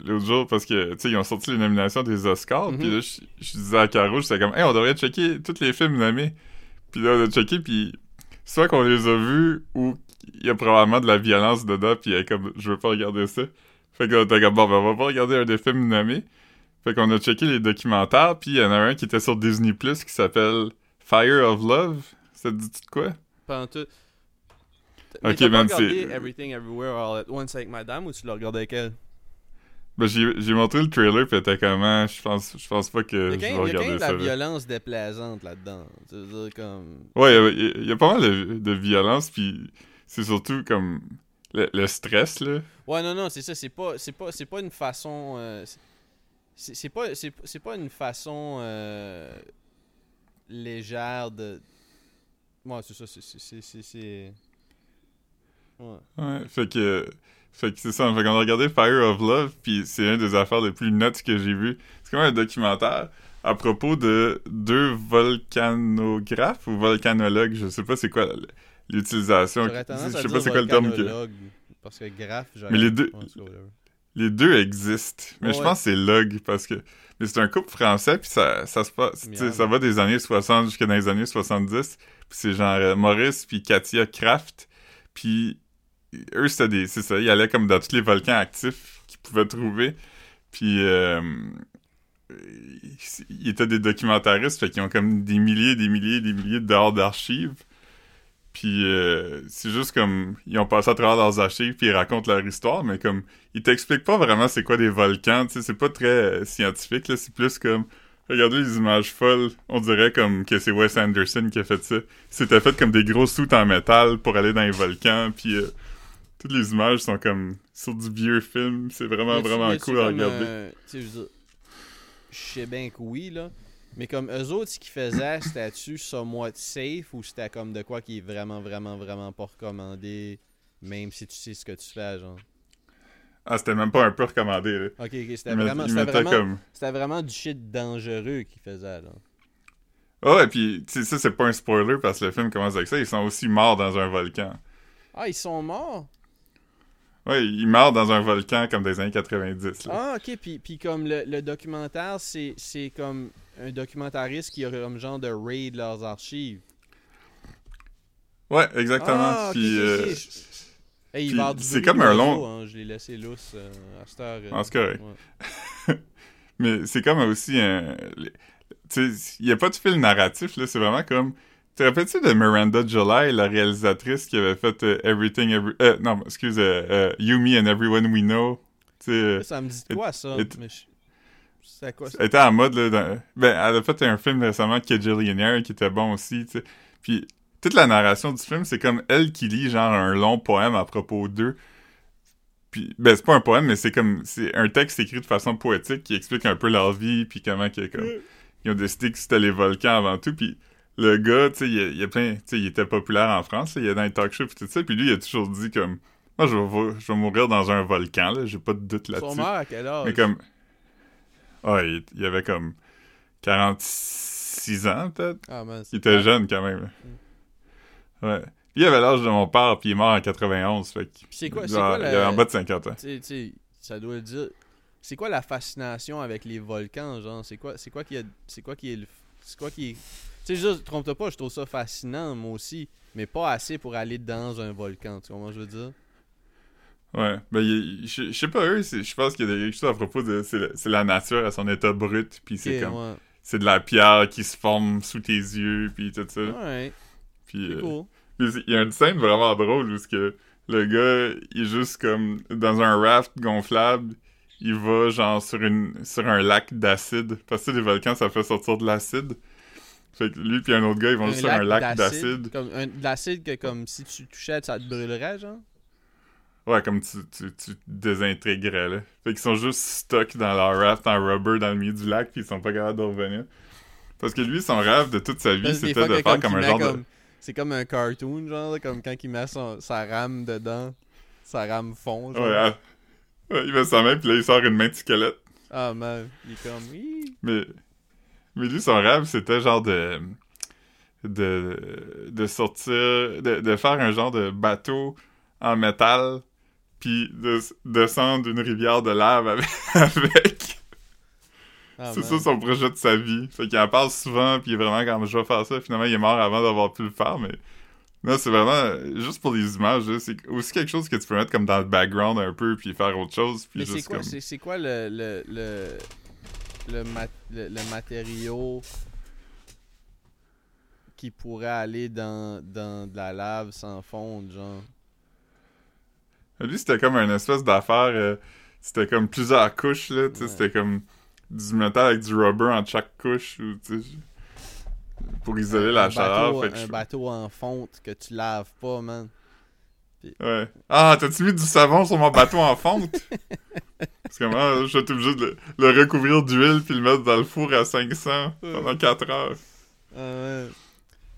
l'autre jour parce que, tu sais, ils ont sorti les nominations des Oscars. Mm-hmm. Puis là, je disais à Caro, j'étais comme, hey, on devrait checker tous les films nommés. Puis là, on a checké, puis soit qu'on les a vus ou il y a probablement de la violence dedans, puis comme, je veux pas regarder ça. Fait que là, t'es comme, bon, ben, on va pas regarder un des films nommés. Fait qu'on a checké les documentaires, puis il y en a un qui était sur Disney Plus qui s'appelle Fire of Love. Ça te dit-tu de quoi? Pas en tout. Mais t'as pas regardé Everything Everywhere All At Once avec madame ou tu l'as regardé avec elle? Ben, j'ai montré le trailer pis t'as comment je pense pas que je vais regarder ça. Il y a quand même de la violence déplaisante là-dedans. C'est-à-dire comme... Ouais, il y a pas mal de violence pis c'est surtout comme le stress, là. Ouais, non, c'est ça, c'est pas une façon... c'est pas une façon légère de... Ouais, c'est ça, c'est... Ouais, fait que c'est ça, fait qu'on a regardé Fire of Love, pis c'est une des affaires les plus nuts que j'ai vues. C'est comme un documentaire à propos de 2 volcanographes ou volcanologues, je sais pas c'est quoi l'utilisation. Je sais pas c'est quoi le terme que... Parce que graphe, mais les deux existent. Mais ouais. Je pense que c'est log parce que... Mais c'est un couple français, pis ça se passe... Ça va des années 60 jusqu'à dans les années 70, pis c'est genre Maurice pis Katia Kraft. Puis eux, c'était des... C'est ça, ils allaient comme dans tous les volcans actifs qu'ils pouvaient trouver. Puis ils étaient des documentaristes, fait qu'ils ont comme des milliers de dollars d'archives. Puis c'est juste comme ils ont passé à travers leurs archives, puis ils racontent leur histoire, mais comme ils t'expliquent pas vraiment c'est quoi des volcans, tu sais, c'est pas très scientifique là, c'est plus comme regardez les images folles, on dirait comme que c'est Wes Anderson qui a fait ça. C'était fait comme des grosses soutes en métal pour aller dans les volcans, puis toutes les images sont comme sur du vieux film, c'est vraiment cool à regarder. Je sais bien que oui là. Mais comme eux autres, ce qu'ils faisaient, c'était-tu somewhat safe ou c'était comme de quoi qui est vraiment pas recommandé, même si tu sais ce que tu fais, genre? Ah, c'était même pas un peu recommandé, là. Ok, c'était vraiment du shit dangereux qu'ils faisaient, là. Ah, et puis, tu sais, ça, c'est pas un spoiler parce que le film commence avec ça, ils sont aussi morts dans un volcan. Ah, ils sont morts? Ouais, ils meurent dans un volcan comme des années 90, là. Ah, ok, puis comme le documentaire, c'est comme... un documentariste qui aurait comme genre de raid leurs archives. Ouais, exactement. Ah, puis, hey, puis c'est comme un long... hein, je l'ai laissé lousse à cette heure. Ah, c'est correct. Ouais. Mais c'est comme aussi un... Tu sais, il n'y a pas de fil narratif, là. C'est vraiment comme... Tu te rappelles-tu de Miranda July, la réalisatrice qui avait fait You, Me and Everyone We Know? Ça me dit quoi, ça? C'était quoi, ça? Elle était en mode, là, elle a fait un film récemment qui est Jillionaire, qui était bon aussi, tu sais. Puis, toute la narration du film, c'est comme elle qui lit, genre, un long poème à propos d'eux. Puis, c'est pas un poème, mais c'est comme, c'est un texte écrit de façon poétique qui explique un peu leur vie, puis comment ils ont décidé que c'était les volcans avant tout. Puis, le gars, tu sais, il a plein, tu sais, il était populaire en France, là, il est dans les talk shows, puis tout ça. Puis lui, il a toujours dit, comme, moi, je vais mourir dans un volcan, là, j'ai pas de doute là-dessus. Son mère, à quel âge? Mais comme... Ah, il avait comme 46 ans, peut-être. Ah, ben, il était jeune, quand même. Ouais. Il avait l'âge de mon père, puis il est mort en 91, fait que... Il avait en bas de 50 ans. Tu sais, ça doit le dire... C'est quoi la fascination avec les volcans, genre? C'est quoi qui est... Tu sais, juste, trompe-toi pas, je trouve ça fascinant, moi aussi, mais pas assez pour aller dans un volcan, tu comprends ce que je veux dire? Ouais, je sais pas, je pense qu'il y a quelque chose à propos de... C'est la nature à son état brut, puis c'est comme... Ouais. C'est de la pierre qui se forme sous tes yeux, puis tout ça. Ouais, puis cool. Il y a une scène vraiment drôle où que le gars, il est juste comme dans un raft gonflable, il va genre sur un lac d'acide, parce que les volcans, ça fait sortir de l'acide. Fait que lui puis un autre gars, ils vont juste sur un lac d'acide. Comme de l'acide que comme si tu touchais, ça te brûlerait, genre? Ouais, comme tu désintégrais, là. Fait qu'ils sont juste stuck dans leur raft en rubber dans le milieu du lac, puis ils sont pas capables de revenir. Parce que lui, son rêve de toute sa vie, c'était de faire comme un genre de... C'est comme un cartoon, genre, comme quand il met sa rame dedans. Sa rame fond, genre. Ouais, il met sa main, puis là, il sort une main de squelette. Ah, man, il est comme... Mais lui, son rêve, c'était genre de sortir... De faire un genre de bateau en métal... Puis de descendre une rivière de lave avec. Ah, c'est man. Ça son projet de sa vie. Fait qu'il en parle souvent, puis il est vraiment comme je vais faire ça. Finalement, il est mort avant d'avoir pu le faire, mais. Non, c'est vraiment juste pour les images. Là, c'est aussi quelque chose que tu peux mettre comme dans le background un peu, puis faire autre chose. Puis mais juste c'est quoi, comme... c'est quoi le matériau qui pourrait aller dans de la lave sans fondre, genre? Lui, c'était comme une espèce d'affaire... c'était comme plusieurs couches, là. Ouais. C'était comme du métal avec du rubber en chaque couche. Pour isoler la chaleur. Bateau en fonte que tu laves pas, man. Puis... Ouais. Ah, t'as-tu mis du savon sur mon bateau en fonte? Parce que moi, je suis obligé de le recouvrir d'huile puis le mettre dans le four à 500 pendant 4 heures.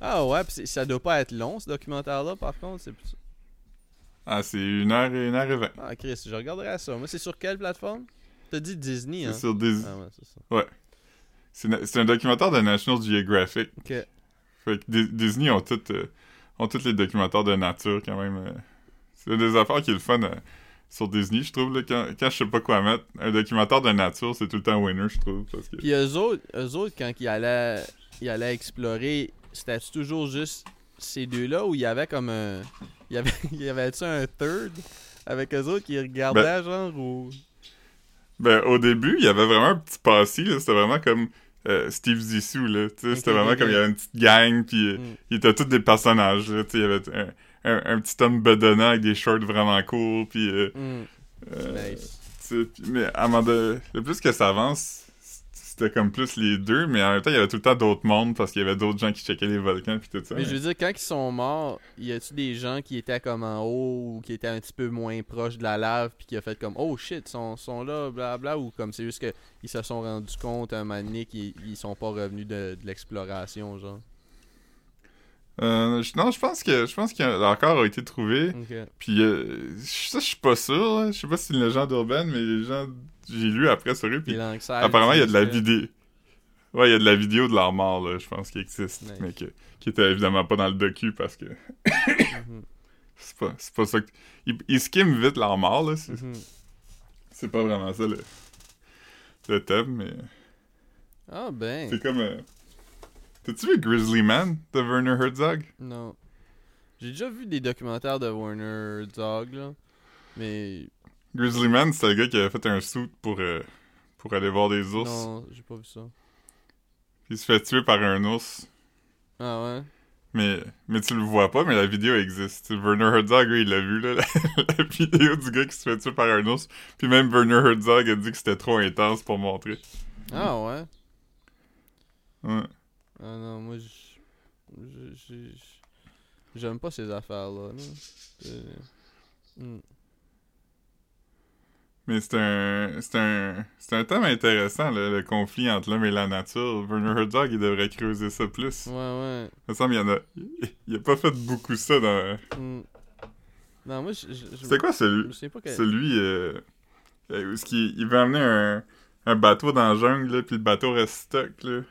Ah ouais, pis ça doit pas être long, ce documentaire-là, par contre. C'est plus... Ah, c'est 1h20. Ah, Chris, je regarderai ça. Moi, c'est sur quelle plateforme? T'as dit Disney, hein? C'est sur Disney. Ah, ouais, c'est ça. Ouais. C'est un documentaire de National Geographic. OK. Fait que Disney ont tous les documentaires de nature, quand même. C'est des affaires qui est le fun sur Disney, je trouve. Là, quand je sais pas quoi mettre, un documentaire de nature, c'est tout le temps winner, je trouve. Parce que... Puis eux autres, quand ils allaient explorer, c'était toujours juste ces deux-là où il y avait comme un... Il y avait-tu un third avec eux autres qui regardaient, genre, ou... Ben, au début, il y avait vraiment un petit passé, là. C'était vraiment comme Steve Zissou, là. Tu sais, okay, c'était vraiment comme il y avait une petite gang, puis ils étaient tous des personnages, là. Tu sais, il y avait un petit homme bedonnant avec des shorts vraiment courts, puis... nice. Mais à un moment donné, le plus que ça avance, c'était comme plus les deux, mais en même temps, il y avait tout le temps d'autres mondes parce qu'il y avait d'autres gens qui checkaient les volcans puis tout ça. Mais je veux dire, quand ils sont morts, y a-tu des gens qui étaient comme en haut ou qui étaient un petit peu moins proches de la lave puis qui a fait comme « Oh shit, ils sont là, blabla » ou comme c'est juste qu'ils se sont rendus compte à un moment donné qu'ils sont pas revenus de l'exploration, genre? Non, je pense qu'il encore a été trouvé. Okay. Puis ça, je suis pas sûr. Là. Je sais pas si c'est une légende urbaine, mais les gens, j'ai lu après sur eux. Puis apparemment, il y a de la vidéo. Ouais, il y a de la vidéo de leur mort, là, je pense, qui existe, nice. Mais qui était évidemment pas dans le docu parce que c'est pas ça. Que... Ils skimment vite leur mort, là. C'est pas vraiment ça le thème, mais. Ah ben. C'est comme. T'as-tu vu Grizzly Man de Werner Herzog? Non. J'ai déjà vu des documentaires de Werner Herzog, là. Mais. Grizzly Man, c'était le gars qui avait fait un suit pour aller voir des ours. Non, j'ai pas vu ça. Puis il se fait tuer par un ours. Ah ouais? Mais tu le vois pas, mais la vidéo existe. Werner Herzog, oui, il l'a vu, là. La vidéo du gars qui se fait tuer par un ours. Puis même Werner Herzog a dit que c'était trop intense pour montrer. Ah ouais? Ouais. Ah non, moi, j'aime pas ces affaires-là. Mais c'est un thème intéressant, le conflit entre l'homme et la nature. Werner Herzog, il devrait creuser ça plus. Ouais, ouais. Il me semble il a pas fait beaucoup ça dans... Non, moi, c'est quoi celui... Je sais pas quel... Celui où il veut amener un bateau dans la jungle, là, puis le bateau reste stock, là.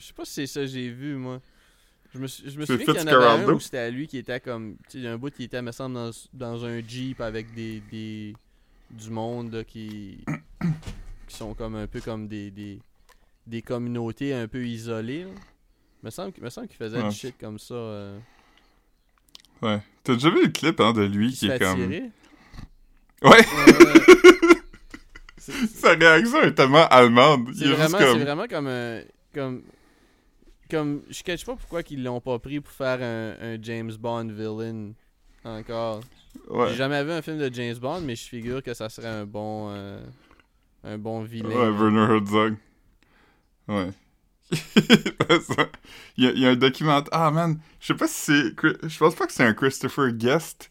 Je sais pas si c'est ça que j'ai vu, moi. Je me souviens qu'il y en avait un où c'était à lui qui était comme... Tu sais, il y a un bout qui était, me semble, dans un Jeep avec du monde là, qui sont comme un peu comme des communautés un peu isolées. Me semble qu'il faisait du shit comme ça. Ouais. T'as déjà vu le clip de lui qui est comme... Attiré? Ouais! Sa réaction est tellement allemande. C'est vraiment comme un... Comme je ne sais pas pourquoi ils l'ont pas pris pour faire un James Bond villain encore. Ouais. J'ai jamais vu un film de James Bond, mais je figure que ça serait un bon vilain. Ouais, Werner Herzog. Ouais. il y a un documentaire. Ah man, je sais pas si c'est... Je pense pas que c'est un Christopher Guest,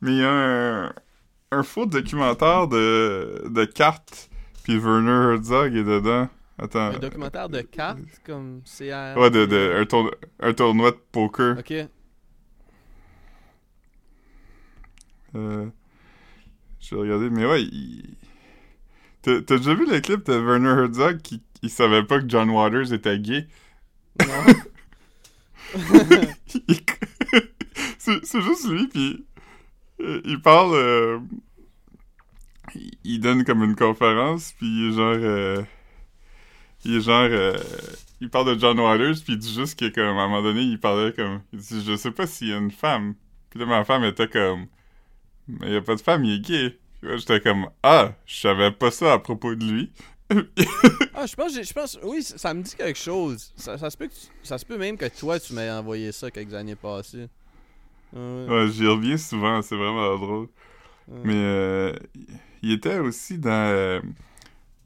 mais il y a un faux documentaire de cartes, puis Werner Herzog est dedans. Attends, un documentaire de cartes, comme CR... Ouais, un tournoi de poker. Ok. Je vais regarder, mais ouais, T'as déjà vu le clip de Werner Herzog qui savait pas que John Waters était gay? Non. C'est juste lui, pis il parle... il donne comme une conférence, pis il est genre... il parle de John Waters, puis il dit juste qu'à un moment donné, il parlait comme... Il dit « Je sais pas s'il y a une femme. » Puis là, ma femme était comme « Mais il y a pas de femme, il est gay. » Puis là, j'étais comme « Ah, je savais pas ça à propos de lui. » Ah, je pense... Oui, ça me dit quelque chose. Ça se peut même que toi, tu m'aies envoyé ça quelques années passées. Ouais, j'y reviens souvent, c'est vraiment drôle. Mais il était aussi dans...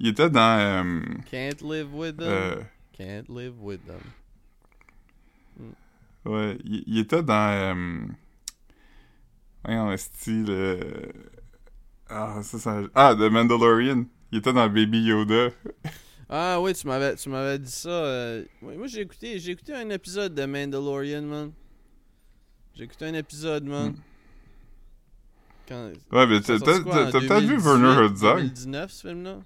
Il était dans... Can't live with them. Can't live with them. Ouais, il était dans... The Mandalorian. Il était dans Baby Yoda. Ah oui, tu m'avais dit ça. Moi, j'ai écouté un épisode de Mandalorian, man. Ouais, mais t'as peut-être vu Werner Herzog. 2019, ce film-là?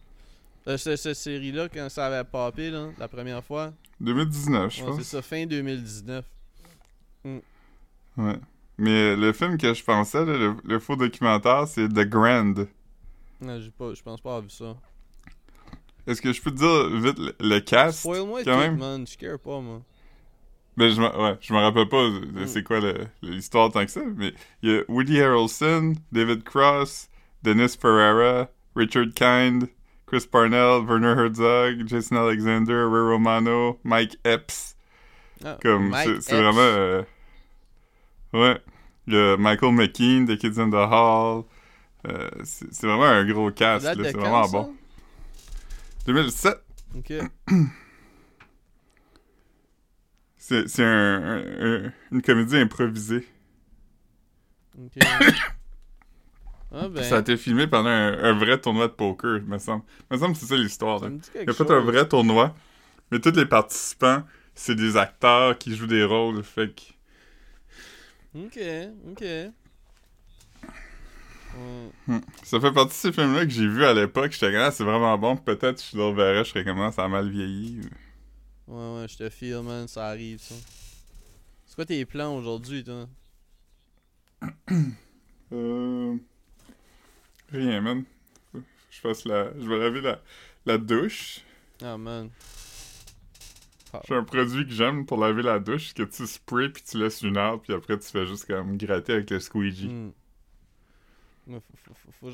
Cette série-là, quand ça avait popé, là, la première fois. 2019, je pense. C'est ça, fin 2019. Ouais. Mais le film que je pensais, là, le faux documentaire, c'est The Grand. Non, je pense pas avoir vu ça. Est-ce que je peux te dire vite le cast? Spoil-moi quand même, man. Je care pas, moi. Ben, je me rappelle pas de c'est quoi l'histoire tant que ça, mais il y a Woody Harrelson, David Cross, Dennis Ferrara, Richard Kind... Chris Parnell, Werner Herzog, Jason Alexander, Ray Romano, Mike Epps. Oh, comme Mike Epps. C'est vraiment... ouais. Il y a Michael McKean, The Kids in the Hall. C'est vraiment un gros cast. Là, c'est vraiment ça? Bon. 2007. OK. C'est une comédie improvisée. OK. Ah ben. Ça a été filmé pendant un vrai tournoi de poker, me semble. Me semble que c'est ça l'histoire. Là. Il a fait un vrai tournoi, mais tous les participants, c'est des acteurs qui jouent des rôles, fait que... OK. Ça fait partie de ces films-là que j'ai vu à l'époque. J'étais comme, c'est vraiment bon. Peut-être si je le reverrais, je serais comme, ça a mal vieilli. Mais... Ouais, je te feel, man. Ça arrive, ça. C'est quoi tes plans aujourd'hui, toi? Rien, man. Je vais laver la douche. Ah, man. J'ai un produit que j'aime pour laver la douche, que tu sprays puis tu laisses une heure, puis après tu fais juste comme gratter avec le squeegee. Faut que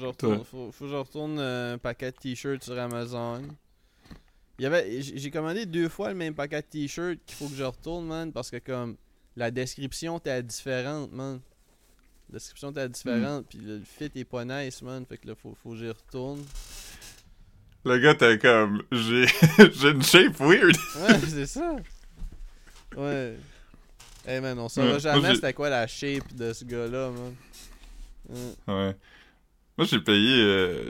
je retourne un paquet de t-shirts sur Amazon. J'ai commandé 2 fois le même paquet de t-shirts qu'il faut que je retourne, man, parce que comme la description était différente, man. La description était différente, puis le fit est pas nice, man, fait que là faut que j'y retourne. Le gars t'es comme, j'ai une shape weird. Ouais, c'est ça. Ouais. Hey man, on saura jamais c'était quoi la shape de ce gars-là, man. Ouais. Moi j'ai payé,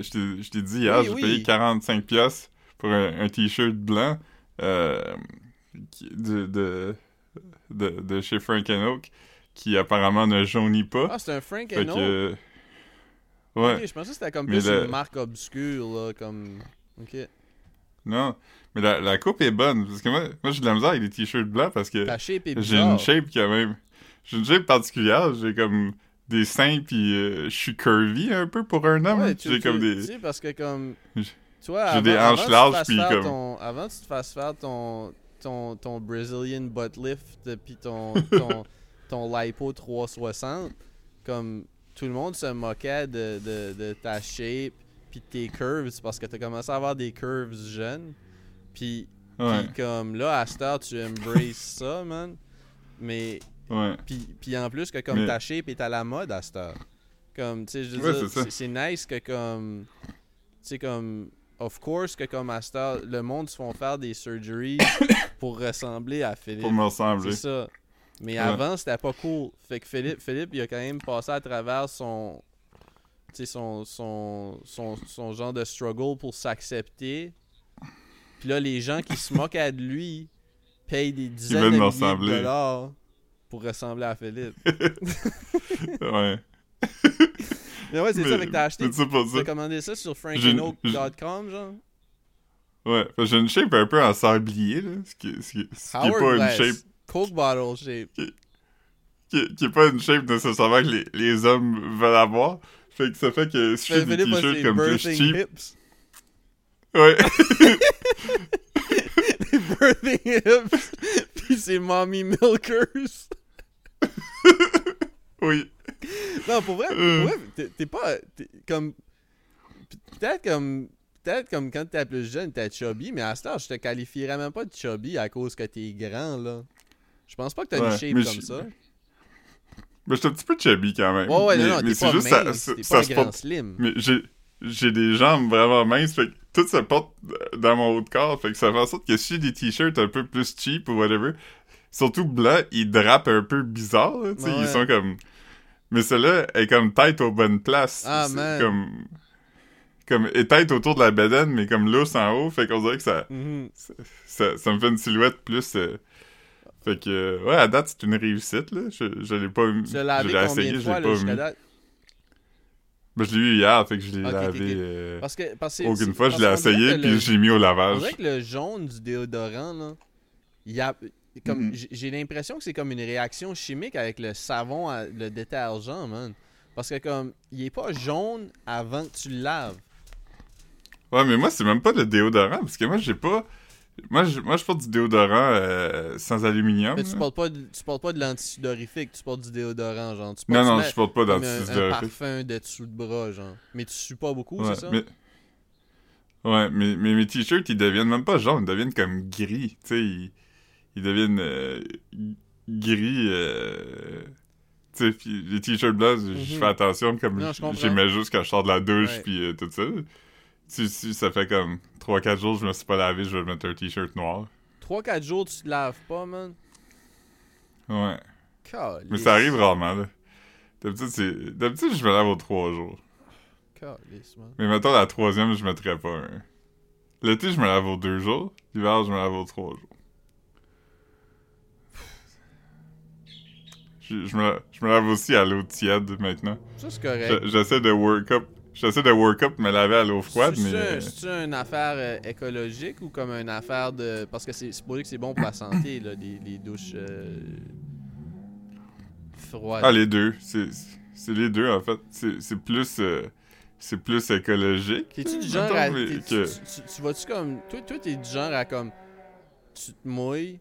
je t'ai dit hier, payé 45$ pour un t-shirt blanc de chez Frank and Oak qui apparemment ne jaunit pas. Ah, c'est un Frank and Oak? Ouais. Okay, je pensais que c'était comme plus une marque obscure, là, comme... OK. Non, mais la coupe est bonne, parce que moi j'ai de la misère avec des t-shirts blancs, parce que j'ai une shape quand même. J'ai une shape particulière, j'ai comme des seins, puis je suis curvy un peu pour un homme. Ouais, j'ai comme des... Tu sais, parce que comme... Toi, j'ai des hanches larges, puis comme... Avant que tu te fasses faire ton Brazilian butt lift, puis ton lipo 360, comme... Tout le monde se moquait de ta shape pis de tes curves parce que t'as commencé à avoir des curves jeunes. Pis comme là, à cette heure, tu embraces ça, man. Mais pis en plus que comme ta shape est à la mode à cette heure. Comme, tu sais, je veux dire, c'est nice que comme... Tu sais, comme... Of course que comme à cette heure, le monde se font faire des surgeries pour ressembler à Philippe. Pour me ressembler. C'est ça. Mais avant, c'était pas cool. Fait que Philippe, il a quand même passé à travers son genre de struggle pour s'accepter. Puis là, les gens qui se moquaient de lui payent des dizaines de milliers de dollars pour ressembler à Philippe. Ouais. Mais ouais, c'est ça, fait que t'as acheté. T'as commandé ça sur frankinoak.com, genre? Ouais, fait que j'ai une shape un peu en sablier, là. Ce qui est pas une shape... Coke bottle shape. Qui est pas une shape nécessairement que les hommes veulent avoir. Fait que ça fait que si je fais des t-shirts comme plus cheap... Hips. Ouais. Les birthing hips. Pis c'est mommy milkers. Oui. Non, pour vrai t'es pas... T'es comme... Peut-être comme quand t'es plus jeune, t'es chubby, mais à ce temps, je te qualifierais même pas de chubby à cause que t'es grand, là. Je pense pas que t'as une shape comme ça. Mais je suis un petit peu chubby quand même. Ouais, mais, non, mais c'est pas juste mince, t'es pas un grand slim. Mais j'ai des jambes vraiment minces, fait que tout se porte dans mon haut de corps, fait que ça fait en sorte que si j'ai des t-shirts un peu plus cheap ou whatever, surtout blanc, ils drapent un peu bizarre, tu sais, ils sont comme... Mais celle-là est comme tête aux bonnes places. Ah, man. Comme éteinte autour de la bedaine, mais comme lousse en haut, fait qu'on dirait que ça... Mm-hmm. Ça me fait une silhouette plus... Fait que, ouais, à date, c'est une réussite, là. Je l'ai pas... Tu l'as lavé combien de fois, là, jusqu'à date? Ben, je l'ai eu hier, fait que je l'ai lavé... Parce que aucune fois, je l'ai essayé, puis je l'ai mis au lavage. On dirait que le jaune du déodorant, là, il y a... Comme, j'ai l'impression que c'est comme une réaction chimique avec le savon, le détergent, man. Parce que, comme, il est pas jaune avant que tu le laves. Ouais, mais moi, c'est même pas le déodorant, parce que moi, j'ai pas... Moi, je porte du déodorant sans aluminium. Mais tu portes pas de l'antisudorifique, tu portes du déodorant, genre. Tu non, je porte pas d'antisudorifique. Un parfum de dessous de bras, genre. Mais tu sues pas beaucoup, c'est ça? Mais... Ouais, mais mes t-shirts, ils deviennent même pas jaunes, ils deviennent comme gris. Tu sais, ils deviennent gris. Tu sais, puis les t-shirts blancs, je fais attention, comme non, j'y mets juste quand je sors de la douche, puis tout ça. Si ça fait comme 3-4 jours, je me suis pas lavé, je vais mettre un t-shirt noir. 3-4 jours, tu te laves pas, man? Ouais. Calice. Mais ça arrive rarement, là. D'habitude, je me lave aux 3 jours. Calice, man. Mais mettons, la troisième, je mettrais pas un. L'été, je me lave aux 2 jours. L'hiver, je me lave aux 3 jours. Je me lave aussi à l'eau tiède, maintenant. Ça, c'est correct. J'essaie de work up me laver à l'eau froide, mais... C'est-tu une affaire écologique ou comme une affaire de... Parce que c'est supposé que c'est bon pour la santé, là, les douches froides. Ah, les deux. C'est les deux, en fait. C'est plus écologique. T'es-tu du genre à... Tu vas-tu comme... Toi, t'es du genre à comme... Tu te mouilles,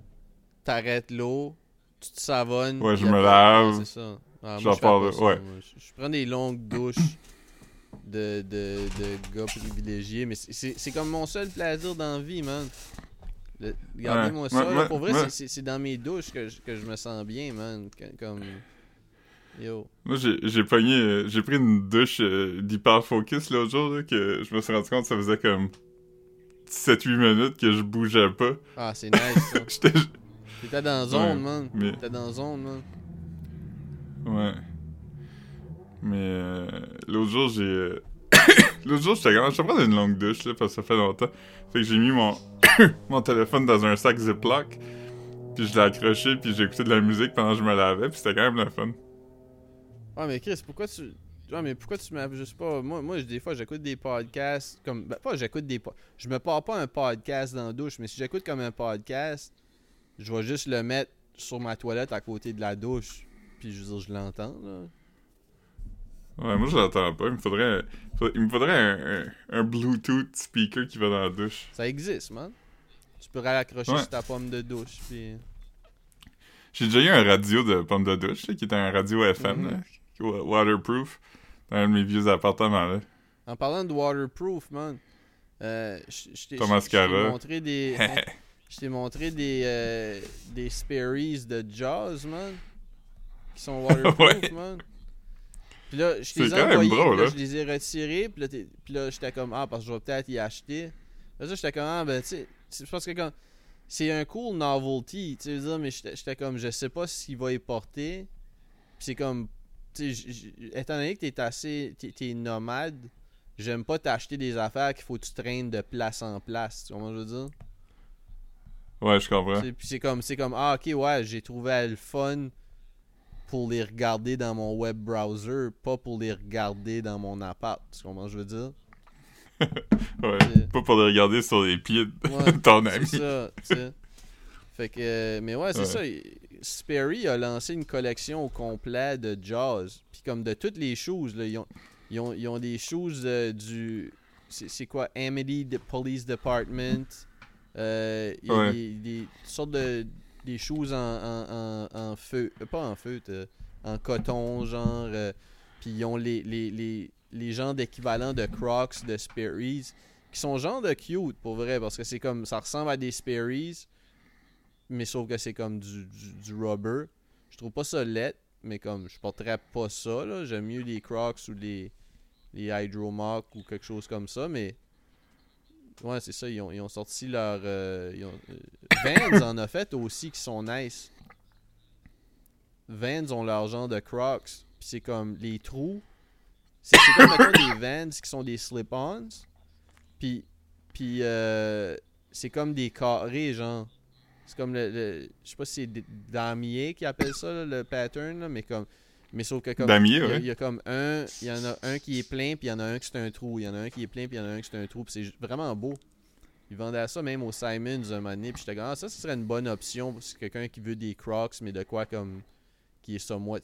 t'arrêtes l'eau, tu te savonnes... Ouais, je me lave. C'est ça. Ah, moi, je prends des longues douches... de gars privilégiés, mais c'est comme mon seul plaisir dans la vie, man. Regardez-moi ça. Là, pour vrai, c'est dans mes douches que je me sens bien, man. Comme... Yo. Moi, j'ai pris une douche d'hyper-focus l'autre jour, là, que je me suis rendu compte que ça faisait comme 7-8 minutes que je bougeais pas. Ah, c'est nice, ça. T'étais dans zone, man. Mais... T'étais dans zone, man. Ouais. Mais l'autre jour, j'étais quand même... Je vais prendre une longue douche, là, parce que ça fait longtemps. Fait que j'ai mis mon téléphone dans un sac Ziploc, puis je l'ai accroché, puis j'ai écouté de la musique pendant que je me lavais, puis c'était quand même le fun. Ouais, mais Chris, pourquoi tu m'as... Je sais pas, moi des fois, j'écoute des podcasts, comme... Ben, pas j'écoute des... Je me pars pas un podcast dans la douche, mais si j'écoute comme un podcast, je vais juste le mettre sur ma toilette à côté de la douche, puis je veux dire, je l'entends, là. Ouais, moi je l'entends pas. Il me faudrait un Bluetooth speaker qui va dans la douche. Ça existe, man. Tu peux l'accrocher sur ta pomme de douche. Puis... J'ai déjà eu un radio de pomme de douche, là, qui était un radio FM, là, waterproof, dans un de mes vieux appartements. Là. En parlant de waterproof, man, je t'ai montré des Sperry's de Jaws, man, qui sont waterproof, man. Puis là, je les ai envoyés, puis là, je les ai retirés, puis là, j'étais comme, parce que je vais peut-être y acheter. Là, j'étais comme, tu sais, c'est parce que comme, c'est un cool novelty, tu sais, mais j'étais comme, je sais pas s'il va y porter. Puis c'est comme, tu sais, étant donné que t'es nomade, j'aime pas t'acheter des affaires qu'il faut que tu traînes de place en place, tu vois comment je veux dire? Ouais, je comprends. Puis c'est comme, ok, ouais, j'ai trouvé le fun pour les regarder dans mon web browser, pas pour les regarder dans mon appart. Tu comprends ce que je veux dire? Ouais, t'sais... pas pour les regarder sur les pieds de ton ami. C'est ça, tu sais. Fait que... Mais ouais, c'est ça. Sperry a lancé une collection au complet de Jaws. Puis comme de toutes les shoes, là, ils ont des shoes du... C'est quoi? Amity Police Department. Il y a des sortes de... Des choses en feu, pas en feu, en coton, genre. Puis ils ont les genres d'équivalent de Crocs, de Sperry's, qui sont genre de cute pour vrai, parce que c'est comme ça ressemble à des Sperry's, mais sauf que c'est comme du rubber. Je trouve pas ça laid, mais comme je porterais pas ça, là. J'aime mieux les Crocs ou les Hydromoc ou quelque chose comme ça, mais. Ouais, c'est ça, ils ont sorti leur... Vans en a fait aussi, qui sont nice. Vans ont leur genre de Crocs, puis c'est comme les trous. C'est comme maintenant des Vans qui sont des slip-ons, puis c'est comme des carrés, genre. C'est comme le je sais pas si c'est damier qui appelle ça, là, le pattern, là, mais comme... Mais sauf que comme il y en a un qui est plein, puis il y en a un qui c'est un trou. Il y en a un qui est plein, puis il y en a un qui c'est un trou. Puis c'est vraiment beau. Ils vendaient ça même au Simons un moment donné. Puis j'étais comme, ça serait une bonne option pour quelqu'un qui veut des Crocs, mais de quoi comme qui est somewhat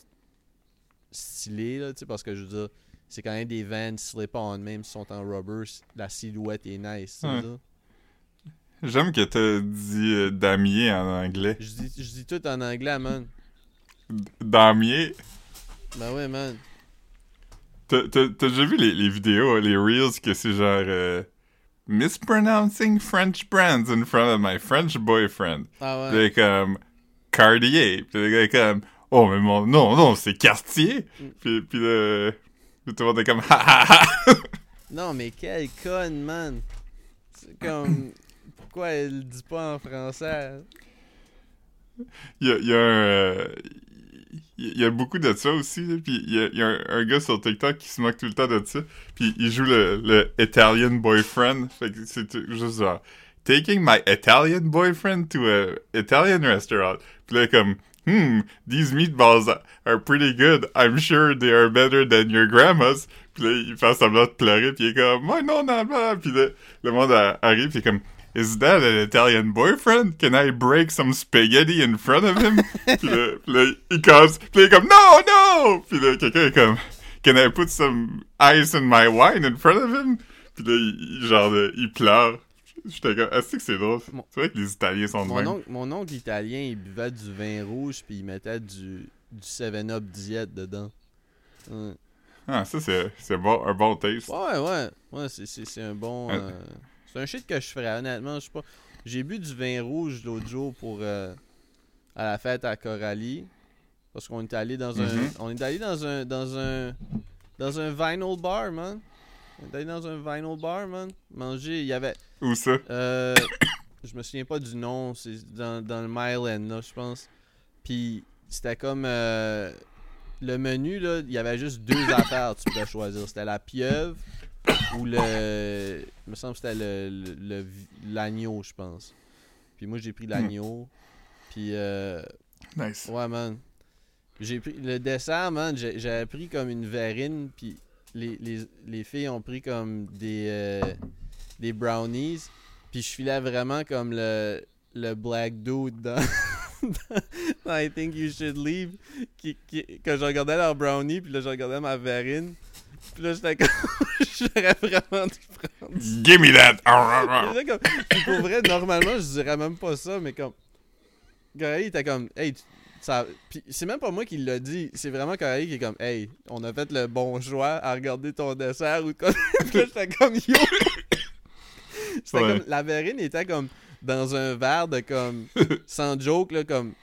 stylé, là, tu sais, parce que je veux dire, c'est quand même des Vans slip-on, même s'ils sont en rubber, la silhouette est nice. Ouais. J'aime que t'as dit damier en anglais. Je dis tout en anglais, man. Damier. Ben ouais, man. T'as déjà vu les vidéos, les reels, que c'est genre mispronouncing French brands in front of my French boyfriend. Ah ouais. Puis comme Cartier. Puis comme oh mais mon non c'est Cartier. Puis le tout le monde est comme ha ha ha. Non mais quel con, man. C'est comme pourquoi elle le dit pas en français? Il y a beaucoup de ça aussi, là. Puis il y a un gars sur TikTok qui se moque tout le temps de ça, puis il joue le Italian boyfriend, fait que c'est juste genre « Taking my Italian boyfriend to a Italian restaurant », puis là comme « these meatballs are pretty good, I'm sure they are better than your grandma's », puis là il fait semblant de pleurer, puis il est comme « My non, non, non », puis le monde arrive, puis comme « Is that an Italian boyfriend? Can I break some spaghetti in front of him? » Puis là, il est comme, no, no! Puis là, quelqu'un est comme, can I put some ice in my wine in front of him? Puis là, il pleure. J'étais comme, est-ce que c'est drôle? C'est vrai que les Italiens sont de même. Mon oncle italien, il buvait du vin rouge, puis il mettait du 7-Up diète dedans. Ouais. Ah, ça, c'est bon, un bon taste. Ouais. Ouais, c'est un bon... C'est un shit que je ferais, honnêtement, je sais pas. J'ai bu du vin rouge l'autre jour pour à la fête à Coralie. Parce qu'on est allé dans un vinyl bar, man. On est allé dans un vinyl bar, man. Manger, il y avait... Où ça? Je me souviens pas du nom, c'est dans le Mile End, là, je pense. Puis c'était comme... le menu, là, il y avait juste deux affaires que tu pouvais choisir. C'était la pieuvre... Ou le... Il me semble que c'était l'agneau, je pense. Puis moi, j'ai pris l'agneau. Puis... Nice. Ouais, man. J'ai pris... Le dessert, man, j'avais pris comme une verrine. Puis les filles ont pris comme des brownies. Puis je filais vraiment comme le black dude dans I Think You Should Leave. Quand je regardais leurs brownies, puis là, je regardais ma verrine. Puis là, j'étais comme... J'aurais vraiment dû prendre ça. Give me that! Là, comme... Pour vrai, normalement, je dirais même pas ça, mais comme... Coralie était comme... Hey, ça... Puis c'est même pas moi qui l'a dit. C'est vraiment Coralie qui est comme... Hey, on a fait le bon choix à regarder ton dessert ou quoi. Puis là, j'étais comme... Yo! J'étais comme... La verrine était comme... Dans un verre de comme... Sans joke, là, comme...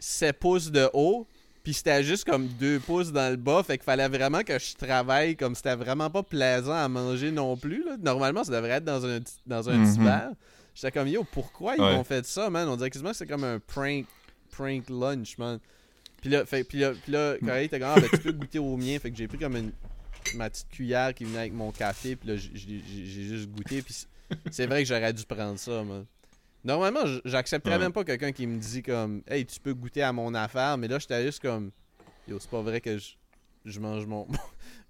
7 pouces de haut. Pis c'était juste comme 2 pouces dans le bas, fait qu'il fallait vraiment que je travaille, comme c'était vraiment pas plaisant à manger non plus, là. Normalement, ça devrait être dans un petit verre. J'étais comme, yo, pourquoi ils ont fait ça, man? On dirait quasiment que c'est comme un prank lunch, man. Puis là, quand il était comme, ah, ben, tu peux goûter au mien, fait que j'ai pris comme ma petite cuillère qui venait avec mon café, pis là, j'ai juste goûté, pis c'est vrai que j'aurais dû prendre ça, man. Normalement, j'accepterais même pas quelqu'un qui me dit comme « Hey, tu peux goûter à mon affaire », mais là, j'étais juste comme « Yo, c'est pas vrai que je mange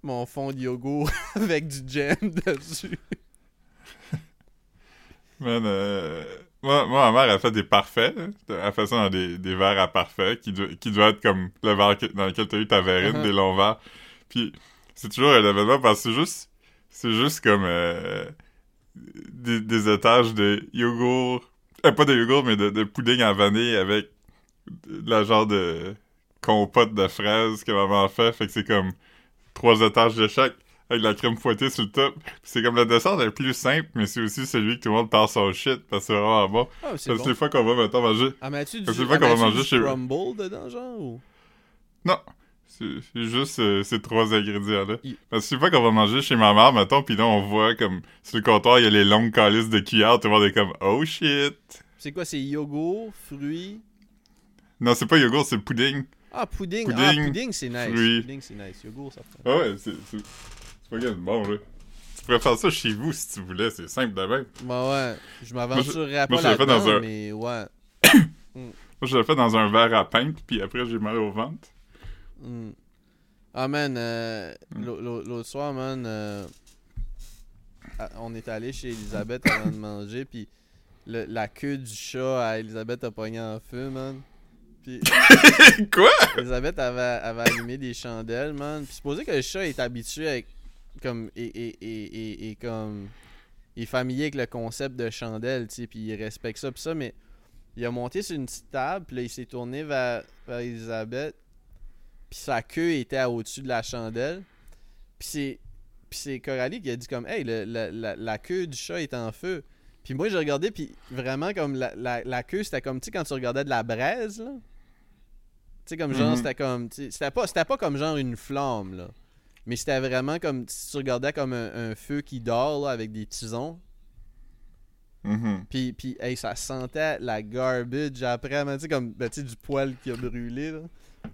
mon fond de yogourt avec du jam dessus. » Man, moi, ma mère, elle fait des parfaits. Hein. Elle fait ça dans des verres à parfait qui doit être comme le verre dans lequel t'as eu ta verrine, des longs verres. Puis c'est toujours un événement parce que c'est juste comme des étages de yogourt. Pas de yogourt, mais de pudding en vanille avec de la genre de compote de fraises que maman fait. Fait que c'est comme 3 étages de chaque avec de la crème fouettée sur le top. Puis c'est comme le dessert le plus simple, mais c'est aussi celui que tout le monde part son shit parce que c'est vraiment bon. Ah, c'est parce que les fois qu'on va maintenant manger. Ah, mais as-tu du crumble dedans, genre ou... Non. C'est juste ces 3 ingrédients-là. Parce que une fois qu'on va manger chez ma mère, mettons, pis là, on voit comme sur le comptoir, il y a les longues calices de cuillères, tout le monde est comme « Oh shit! » C'est quoi, c'est yogourt, fruits? Non, c'est pas yogourt, c'est pudding. Ah, pudding! Ah, pudding, c'est nice. Fruits. Pudding, c'est nice. Yogourt, ça fait... Ah ouais, c'est pas bon, là. Tu pourrais faire ça chez vous, si tu voulais, c'est simple de même. Bah ouais, je m'aventurerais pas là-dedans, mais ouais. Moi, je l'ai fait dans un verre à pinte, puis après, j'ai mal au ventre. Ah man, l'autre soir, man, on est allé chez Elisabeth avant de manger, puis la queue du chat à Elisabeth a pogné en feu, man. Puis quoi? Elisabeth avait allumé des chandelles, man. Puis supposé que le chat est habitué avec comme et comme il est familier avec le concept de chandelle, tu sais, puis il respecte ça, puis ça, mais il a monté sur une petite table, puis là il s'est tourné vers Elisabeth. Puis sa queue était au-dessus de la chandelle. Puis Puis c'est Coralie qui a dit comme « Hey, la queue du chat est en feu. » Puis moi, j'ai regardé, puis vraiment, comme la queue, c'était comme, tu sais, quand tu regardais de la braise, là. Tu sais, comme genre, c'était comme... C'était pas comme genre une flamme, là. Mais c'était vraiment comme... Si tu regardais comme un feu qui dort, là, avec des tisons. Puis hey, ça sentait la garbage après, tu sais, comme, ben, tu sais, du poil qui a brûlé, là.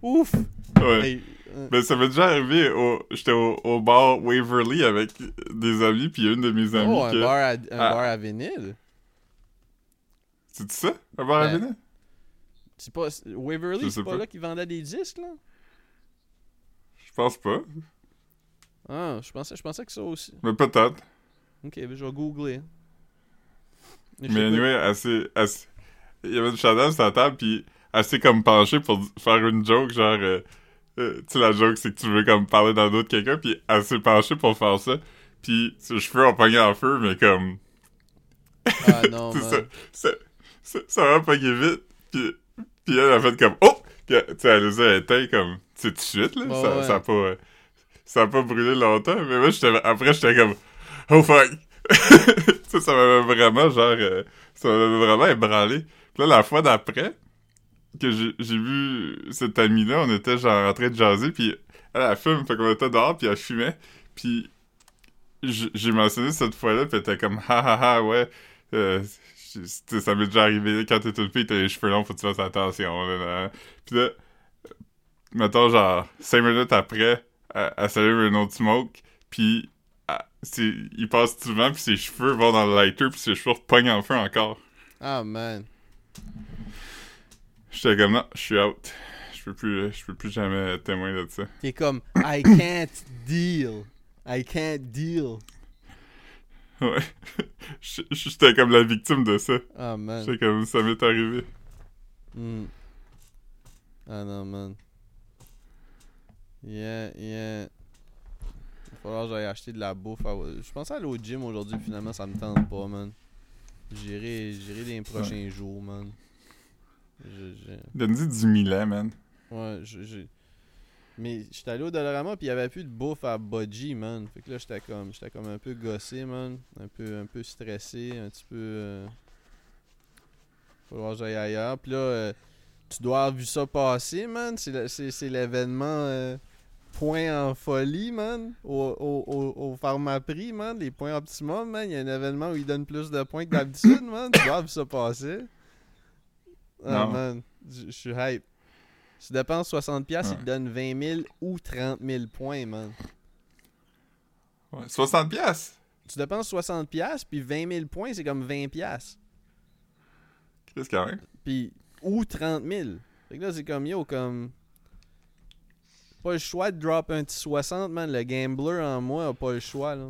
Ouf! Ouais. Hey, ben, ça m'est déjà arrivé, j'étais au bar Waverly avec des amis, puis une de mes amies... bar à vinyle? C'est-tu ça? Un bar à vinyle? C'est pas... Waverly, c'est pas là qu'ils vendaient des disques, là? Je pense pas. Ah, je pensais que ça aussi. Mais peut-être. Ok, ben je vais googler. Mais anyway, assez... Il y avait une chandelle sur la table, puis... assez comme penchée pour faire une joke, genre... tu sais, la joke, c'est que tu veux comme parler dans d'autres quelqu'un, puis assez penchée pour faire ça, puis ses cheveux ont pogné en feu, mais comme... Ah non, man. Ça va pogner vite, puis elle a fait comme... Oh! Tu sais, elle les a éteints comme... Tu sais, tout de suite, là, oh, ouais. Ça a pas brûlé longtemps, mais moi, j'étais comme... Oh, fuck! Ça m'avait vraiment, genre... ça m'avait vraiment ébranlé. Puis là, la fois d'après... que j'ai vu cette amie-là, on était genre en train de jaser, puis elle fume, fait qu'on était dehors, puis elle fumait, puis j'ai mentionné cette fois-là, puis elle était comme « Ha ha ha, ouais, ça m'est déjà arrivé, quand t'es une fille, t'as les cheveux longs, faut que tu fasses attention. » Puis là, mettons genre 5 minutes après, elle s'allume un autre smoke, puis il passe du vent, puis ses cheveux vont dans le lighter, puis ses cheveux repognent en feu encore. Ah, oh, man. J'étais comme, non, je suis out. Je peux plus jamais être témoin de ça. T'es comme, I can't deal. I can't deal. Ouais. J'étais comme la victime de ça. Ah, oh, man. J'étais comme, ça m'est arrivé. Ah, non, man. Yeah. Il va falloir que j'aille acheter de la bouffe. Je pensais aller au gym aujourd'hui, finalement, ça me tente pas, man. J'irai les prochains jours, man. Donne-y du Milan, man. Ouais, mais j'étais allé au Dollarama pis il y avait plus de bouffe à Bodji, man. Fait que là, j'étais comme un peu gossé, man. Un peu stressé, un petit peu... Faut voir que j'aille ailleurs. Pis là, tu dois avoir vu ça passer, man. C'est l'événement Point en folie, man. Au Pharmaprix, man. Les points optimum, man. Il y a un événement où ils donnent plus de points que d'habitude, man. Tu dois avoir vu ça passer. Ah, oh, man, je suis hype. Si tu dépenses 60$, il te donne 20 000 ou 30 000 points, man. Ouais, 60$? Tu dépenses 60$, puis 20 000 points, c'est comme 20$. Qu'est-ce qu'il y a? Puis, ou 30 000. Fait que là, c'est comme, yo, comme... Pas le choix de drop un petit 60, man. Le gambler en moi a pas le choix, là.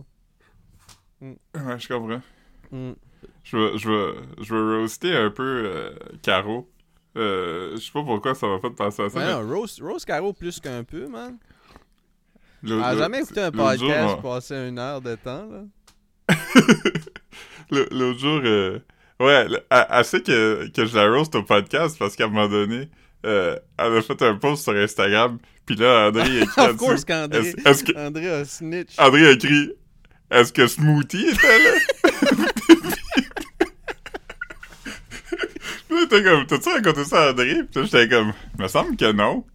Ouais, je comprends. Je veux roaster un peu Caro. Je sais pas pourquoi ça va pas te passer à ça. Ouais, mais... roast Caro plus qu'un peu, man. Elle a jamais écouté un podcast passer une heure de temps, là. L'autre jour, ouais, elle sait que je la roast au podcast parce qu'à un moment donné, elle a fait un post sur Instagram. Puis là, André a écrit. Of course qu'André André a snitch. André a écrit « Est-ce que Smoothie était là? » T'es comme, t'as-tu raconté ça à André? Puis là, j'étais comme, me semble que non.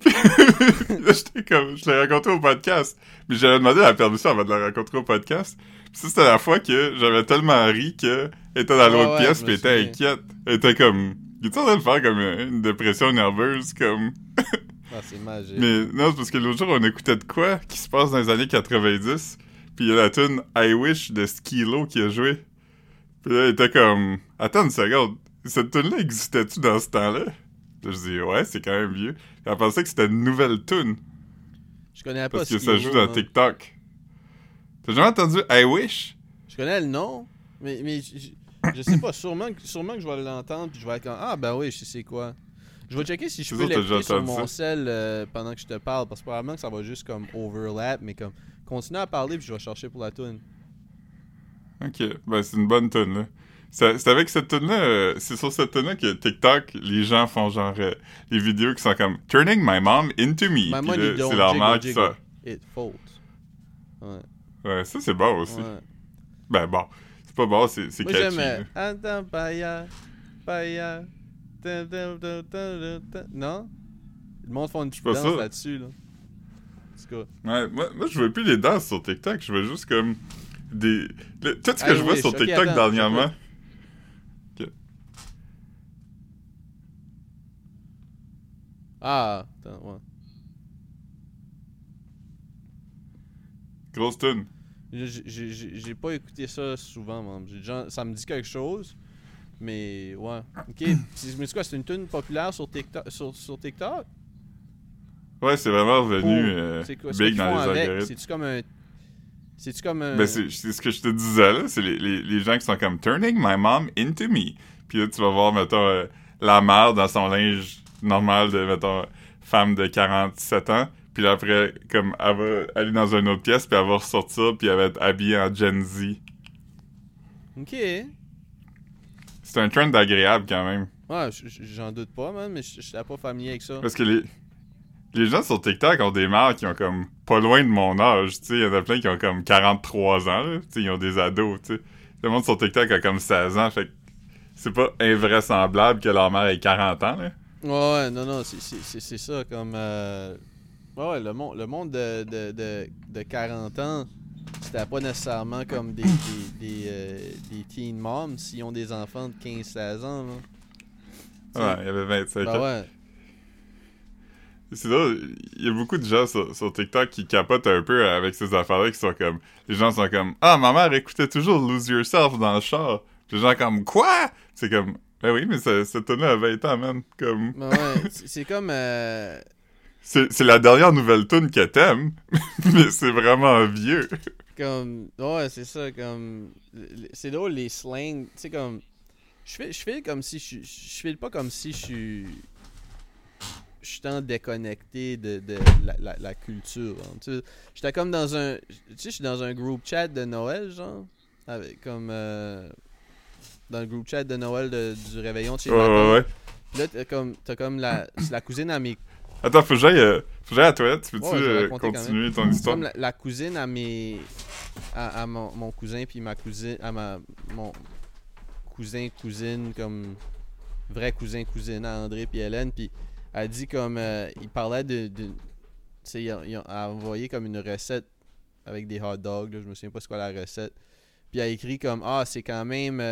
Puis là, j'étais comme, je l'ai raconté au podcast. Mais j'avais demandé la permission avant de la raconter au podcast. Puis ça, c'était la fois que j'avais tellement ri qu'elle était dans l'autre pièce pis était inquiète. Elle était comme, il était en train de faire comme une dépression nerveuse, comme... Ah, c'est magique. Mais non, c'est parce que l'autre jour, on écoutait de quoi qui se passe dans les années 90. Pis il y a la tune I Wish de Skee-Lo qui a joué. Puis là, elle était comme, attends une seconde. Cette toune-là existait-tu dans ce temps-là? Puis je dis, ouais, c'est quand même vieux. Elle pensait que c'était une nouvelle toune. Je connais pas Skee-Lo. Parce que ça joue dans TikTok. T'as jamais entendu I Wish? Je connais le nom, mais je sais pas. Sûrement que je vais l'entendre, puis je vais être comme, ah, ben oui, je sais quoi. Je vais checker si je peux l'écouter sur mon cell pendant que je te parle, parce que probablement que ça va juste comme overlap, mais comme, continue à parler, puis je vais chercher pour la toune. Ok, ben c'est une bonne toune, là. C'est avec cette tune-là, c'est sur cette tune-là que TikTok, les gens font genre les vidéos qui sont comme Turning my mom into me. My money là, don't c'est leur mère qui sort. It folds. Ouais. Ouais, ça, c'est bon aussi. Ouais. Ben bon, c'est pas bon, c'est catchy. Moi, j'aime... Non? Le monde font une petite danse ça. Là-dessus, là. Ouais, moi je veux plus les danses sur TikTok, je veux juste comme des... Tout ce que je vois sur TikTok dernièrement... Okay. Ah, attends, ouais. Grosse tune. J'ai pas écouté ça souvent, même. Ça me dit quelque chose, mais ouais. Ok, mais c'est quoi, c'est une tune populaire sur TikTok? Sur TikTok? Ouais, c'est vraiment revenu big dans les algorithmes. C'est-tu comme un... Ben, c'est ce que je te disais, là. C'est les gens qui sont comme « Turning my mom into me ». Puis là, tu vas voir, mettons, la mère dans son linge normal de, mettons, femme de 47 ans. Puis là, après, comme, elle va aller dans une autre pièce, puis elle va ressortir, puis elle va être habillée en Gen Z. OK. C'est un trend agréable, quand même. Ouais, j'en doute pas, man, mais je suis pas familier avec ça. Parce que les gens sur TikTok ont des mères qui ont comme pas loin de mon âge, tu sais. Il y en a plein qui ont comme 43 ans, tu sais. Ils ont des ados, tu sais. Le monde sur TikTok a comme 16 ans, fait que c'est pas invraisemblable que leur mère ait 40 ans, là. Ouais, non, c'est ça, comme... Ouais, le monde de 40 ans, c'était pas nécessairement comme des teen moms s'ils ont des enfants de 15-16 ans, là. Ouais, il y avait 25 ans. Ouais. C'est drôle, il y a beaucoup de gens sur TikTok qui capotent un peu avec ces affaires-là, qui sont comme... Les gens sont comme « Ah, ma mère écoutait toujours Lose Yourself dans le char! » Puis les gens comme « Quoi? » C'est comme « Ben oui, mais ça tournait à 20 ans, man! » Comme... Ben ouais, c'est comme... C'est la dernière nouvelle tune que t'aimes, mais c'est vraiment vieux. Comme... Ouais, c'est ça, comme... C'est drôle, les slangs, tu sais, comme... Je file pas comme si je suis... Je suis tant déconnecté de la culture. Hein. Tu sais, j'étais comme dans un... Tu sais, je suis dans un group chat de Noël, genre. Avec comme... dans le group chat de Noël du réveillon de chez maman. Ouais. Là, t'as comme la... C'est la cousine à mes... Attends, faut que j'aille à la toilette. Peux-tu continuer ton histoire? Comme la cousine à mes... À mon cousin, puis ma cousine... Mon cousin-cousine, comme... Vrai cousin-cousine à André puis Hélène, puis... Elle dit comme... il parlait de tu sais, il a envoyé comme une recette avec des hot dogs. Là, je me souviens pas c'est quoi la recette. Puis elle a écrit comme... Ah, c'est quand même...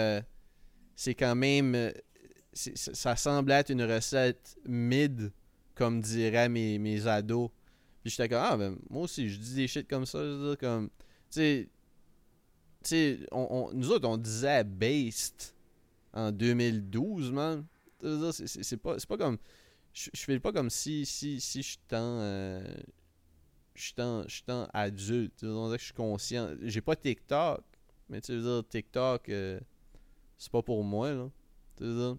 ça semble être une recette mid, comme diraient mes ados. Puis j'étais comme... Ah, ben, moi aussi, je dis des shit comme ça. Je veux dire, comme... Tu sais, nous autres, on disait « based » en 2012, man. Je veux dire, c'est pas comme... Je fais pas comme si je suis tant adulte. On dirait que je suis conscient. J'ai pas TikTok, mais tu veux dire TikTok, c'est pas pour moi, là. Tu veux dire.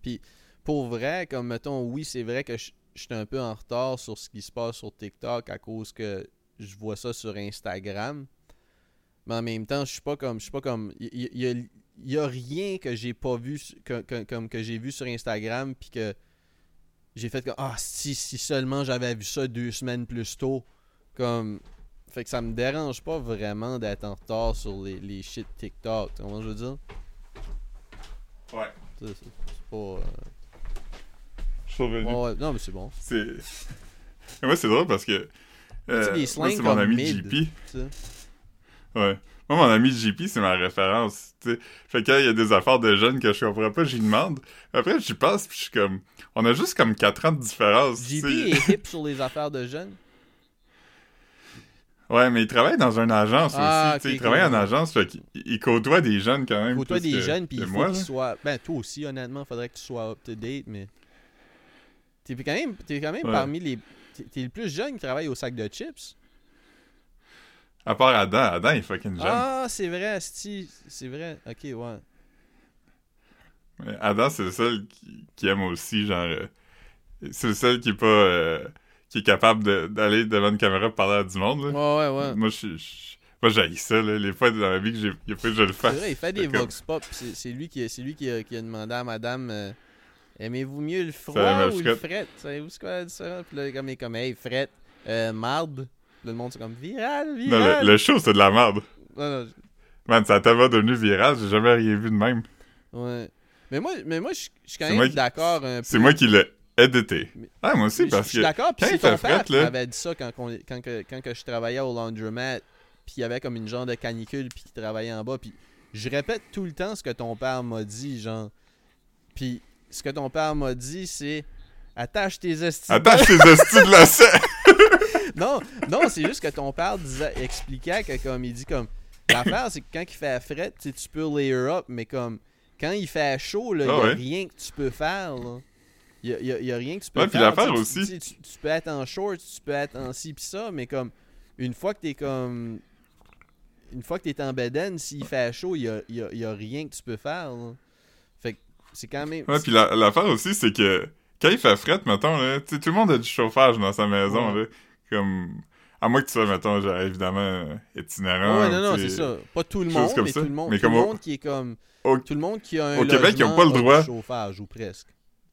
Puis pour vrai, comme mettons, oui, c'est vrai que je suis un peu en retard sur ce qui se passe sur TikTok à cause que je vois ça sur Instagram. Mais en même temps, je suis pas comme il y a rien que j'ai pas vu que j'ai vu sur Instagram puis que j'ai fait comme « Ah, si seulement j'avais vu ça 2 semaines plus tôt. » Comme... Fait que ça me dérange pas vraiment d'être en retard sur les shit TikTok. Tu comprends ce que je veux dire? Ouais. C'est pas... Je suis revenu. Ouais. Non, mais c'est bon. C'est... Moi, c'est drôle parce que... moi, c'est mon ami mid, JP. T'sais. Ouais. Moi, mon ami JP, c'est ma référence. T'sais. Fait que il y a des affaires de jeunes que je comprends pas, j'y demande. Après, j'y passe, puis je suis comme... On a juste comme 4 ans de différence. JP est hip sur les affaires de jeunes. Ouais, mais il travaille dans une agence aussi. Okay, il travaille en agence, fait qu'il côtoie des jeunes quand même. Il côtoie des jeunes, puis il faut qu'il soit... Ben, toi aussi, honnêtement, faudrait que tu sois up-to-date, mais... T'es quand même ouais. Parmi les... T'es le plus jeune qui travaille au sac de chips. À part Adam. Adam, il est fucking jeune. Ah, c'est vrai, Asti. C'est vrai. OK, ouais. Adam, c'est le seul qui aime aussi, genre... c'est le seul qui est pas... qui est capable d'aller devant une caméra pour parler à du monde, là. Ouais. Moi, j'haïs ça, là. Les fois dans la vie qu'il faut que je le fasse. C'est vrai, il fait des vox pop. C'est lui qui a demandé à madame... aimez-vous mieux le froid ou le fret? Savez-vous ce qu'elle a dit ça? Puis là, comme, « Hey, fret, marde. le monde, c'est comme viral. Non, le show, c'est de la merde. Non, man, ça a tellement devenu viral, j'ai jamais rien vu de même. Ouais. Mais moi je suis quand même d'accord un peu. C'est moi qui l'ai édité. Ah, moi aussi, parce que. Je suis d'accord, puis ton père m'avait dit ça quand je travaillais au laundromat, puis il y avait comme une genre de canicule, puis qui travaillait en bas, puis je répète tout le temps ce que ton père m'a dit, genre. Puis ce que ton père m'a dit, c'est attache tes estis. Attache tes estis de la scène. Non, c'est juste que ton père expliquait que, comme il dit, comme. L'affaire, c'est que quand il fait à fret, tu peux layer up, mais comme quand il fait à chaud, il n'y a rien que tu peux faire. Il n'y a rien que tu peux faire. Puis l'affaire aussi. Tu peux être en short, tu peux être en ci pis ça, mais comme une fois que t'es comme. Une fois que t'es en bedaine, s'il fait à chaud, il n'y a rien que tu peux faire. Là. Fait que c'est quand même. Ouais, puis l'affaire aussi, c'est que quand il fait fret, mettons, là, tout le monde a du chauffage dans sa maison. Ouais. Là, comme. À moins que tu sois, mettons, genre, évidemment, itinérant. Ouais, non, c'est ça. Pas tout le monde, mais tout le monde. Mais tout le monde qui est comme... tout le monde qui a un logement, au Québec, ils n'ont pas le droit... chauffage, ou presque.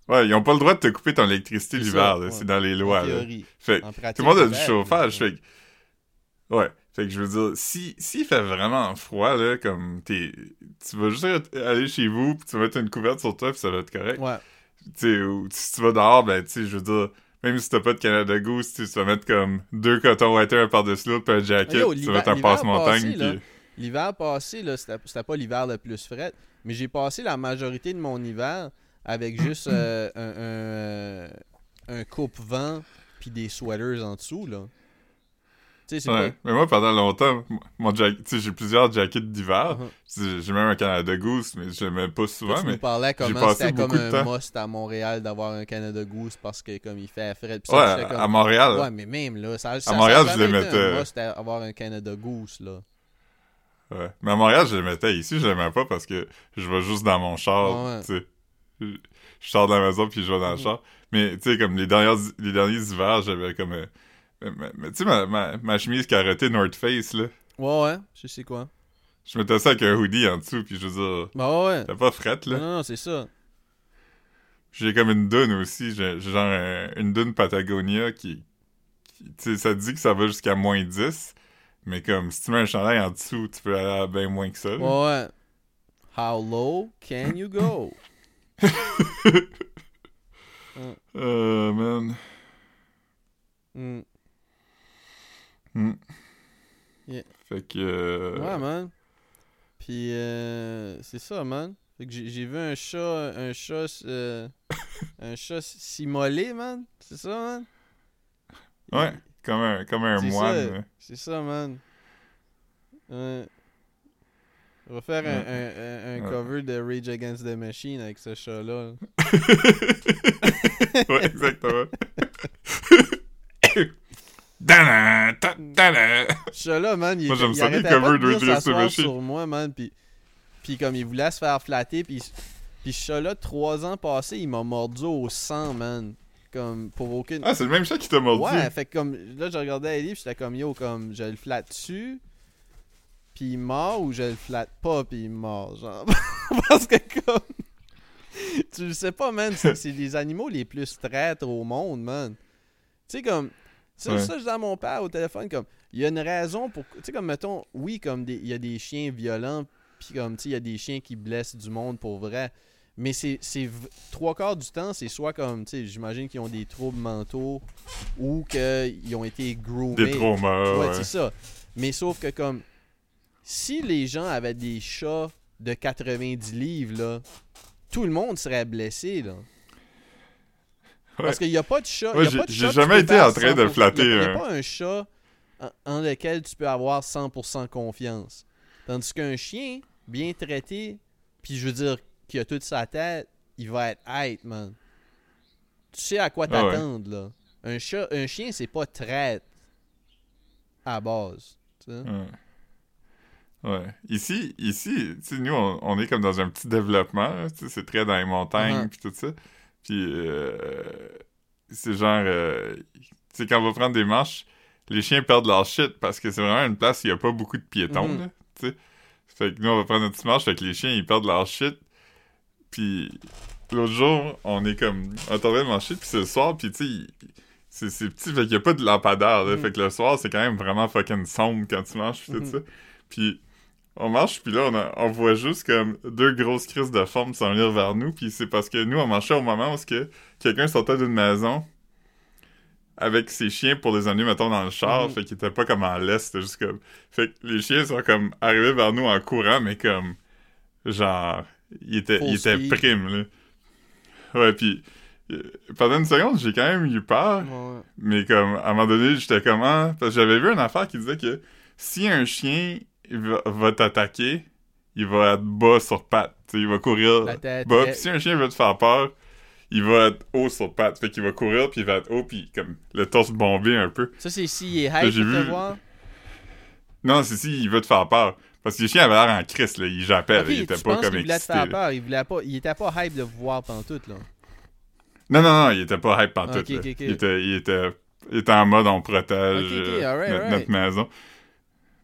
Ouais, ils n'ont pas le droit de te couper ton électricité l'hiver, là. Ouais. C'est dans les lois, théorie, là. Fait pratique, tout le monde a du chauffage, ouais. Fait que... Ouais, fait que je veux dire, s'il fait vraiment froid, là, comme tu vas juste aller chez vous, puis tu vas mettre une couverte sur toi, puis ça va être correct. Ouais. Tu sais, si tu vas dehors, ben, tu sais, je veux dire... Même si t'as pas de Canada Goose, tu vas mettre comme 2 cotons water, un par-dessus l'autre, puis un jacket, tu vas mettre un passe-montagne. L'hiver passé, là, c'était pas l'hiver le plus fret, mais j'ai passé la majorité de mon hiver avec juste un coupe-vent puis des sweaters en dessous, là. Tu sais, c'est ouais, pas... Mais moi, pendant longtemps, j'ai plusieurs jackets d'hiver. Uh-huh. J'ai même un Canada Goose, mais je le mets pas souvent. Là, tu me parlais comment c'était comme un must à Montréal d'avoir un Canada Goose parce que comme il fait frais. Ouais, à Montréal. Ouais, mais même là, à Montréal, je le mettais. Un must à avoir un Canada Goose, là. Ouais, mais à Montréal, je le mettais. Ici, je l'aimais pas parce que je vais juste dans mon char, tu sais. Je sors de la maison puis je vais dans le char. Mais tu sais, comme les derniers hivers, j'avais comme... Mais tu sais, ma chemise carottée North Face, là. Ouais, je sais quoi. Je mettais ça avec un hoodie en dessous, puis je veux dire... Bah ouais. T'as pas frette, là. Non, c'est ça. J'ai comme une dune aussi, j'ai genre une dune Patagonia qui tu sais, ça dit que ça va jusqu'à -10, mais comme, si tu mets un chandail en dessous, tu peux aller à bien moins que ça. Ouais. How low can you go? Man. Mm. Mm. Yeah. Fait que... Ouais, man. Puis c'est ça, man. Fait que j'ai vu un chat s'immoler, man. C'est ça, man? Ouais, comme un moine. Ça. Ouais. C'est ça, man. On va faire un cover de Rage Against the Machine avec ce chat-là. Ouais, exactement. Chat-là, man, il arrêtait pas de venir s'asseoir sur moi, man, puis comme il voulait se faire flatter, puis ce chat-là, 3 ans passés, il m'a mordu au sang, man, comme pour aucune... Ah, c'est le même chat qui t'a mordu? Ouais, fait que comme, là, je regardais Ellie, puis j'étais comme, yo, comme, je le flatte dessus, puis il mord, ou je le flatte pas, puis il mord, genre, parce que comme, tu le sais pas, man, c'est les animaux les plus traîtres au monde, man, tu sais, comme... Ça, je disais à mon père au téléphone, comme, il y a une raison pour... Tu sais, comme, mettons, oui, comme, il y a des chiens violents, puis comme, tu sais, il y a des chiens qui blessent du monde pour vrai, mais c'est 3/4 du temps, c'est soit comme, tu sais, j'imagine qu'ils ont des troubles mentaux, ou qu'ils ont été groomés. Des traumas, ouais. C'est ça. Mais sauf que, comme, si les gens avaient des chats de 90 livres, là, tout le monde serait blessé, là. Ouais. Parce qu'il n'y a pas de chat. Ouais, j'ai jamais été en train de flatter. Il n'y a pas un chat en lequel tu peux avoir 100% confiance. Tandis qu'un chien, bien traité, puis je veux dire, qui a toute sa tête, il va être hype, man. Tu sais à quoi t'attendre, là. Un chien, c'est pas traite à la base. Tu sais? Ouais. Ici nous, on est comme dans un petit développement. Hein, c'est très dans les montagnes, puis tout ça. Puis, c'est genre... tu sais, quand on va prendre des marches, les chiens perdent leur shit parce que c'est vraiment une place où il n'y a pas beaucoup de piétons, là, tu sais. Fait que nous, on va prendre une petite marche, fait que les chiens, ils perdent leur shit. Puis, l'autre jour, on est comme... On est en train de marcher, puis c'est le soir, puis tu sais, C'est petit, fait qu'il y a pas de lampadaire, là. Fait que le soir, c'est quand même vraiment fucking sombre quand tu manges, pis tout ça. Pis on mange, pis là, on voit juste comme deux grosses crises de forme s'en venir vers nous, pis c'est parce que nous, on mangeait au moment où que quelqu'un sortait d'une maison avec ses chiens pour les emmener, mettons, dans le char, fait qu'ils étaient pas comme en laisse, c'était juste comme... Fait que les chiens sont comme arrivés vers nous en courant, mais comme... Genre... Ils étaient primes, là. Ouais, pis... Pendant une seconde, j'ai quand même eu peur, ouais. Mais comme, à un moment donné, j'étais comme... Hein? Parce que j'avais vu une affaire qui disait que si un chien va t'attaquer, il va être bas sur patte. Il va courir bas. Pis si un chien veut te faire peur, il va être haut sur patte. Fait qu'il va courir, puis il va être haut, puis comme le torse bombé un peu. Ça, c'est s'il est hype pour te voir? Non, c'est s'il veut te faire peur. Parce que le chien avait l'air en crise, là. Il jappait, okay, là. Il était pas comme excité. Il était pas hype de vous voir pantoute, là. Non, il était pas hype pantoute. Okay. Il était en mode on protège notre maison.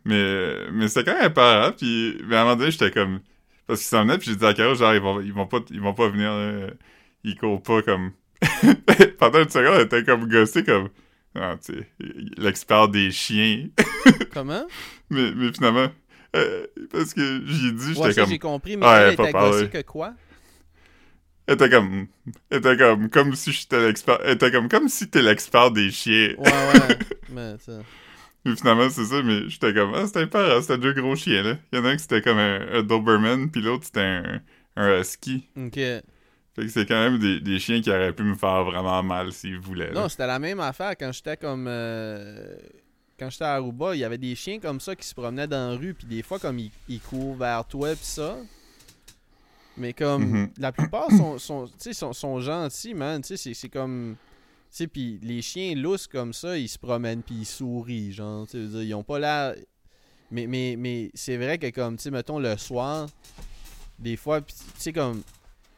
Mais c'était quand même peur, hein, puis à un moment donné, j'étais comme... Parce qu'ils s'en venaient, puis j'ai dit à Caro, genre, ils vont pas venir, là. Ils courent pas, comme... Pendant une seconde, elle était comme gossée, comme... Non, tu sais, l'expert des chiens. Comment? Mais finalement... parce que j'ai dit, j'étais comme... j'ai compris, mais elle était gossée que quoi? Elle était comme si j'étais l'expert... Elle était comme si t'es l'expert des chiens. Ouais, mais ça... Mais finalement, c'est ça, mais j'étais comme... Ah, c'était peur, c'était deux gros chiens, là. Il y en a un qui c'était comme un Doberman, puis l'autre, c'était un Husky. OK. Fait que c'est quand même des chiens qui auraient pu me faire vraiment mal s'ils voulaient. Là. Non, c'était la même affaire quand j'étais comme... Quand j'étais à Aruba, il y avait des chiens comme ça qui se promenaient dans la rue, puis des fois, comme, ils courent vers toi, puis ça. Mais comme, la plupart sont gentils, man. Tu sais, c'est comme... Tu sais, puis les chiens lousses comme ça, ils se promènent, puis ils sourient, genre. Tu sais, ils ont pas l'air... Mais c'est vrai que comme, tu sais, mettons, le soir, des fois, tu sais, comme...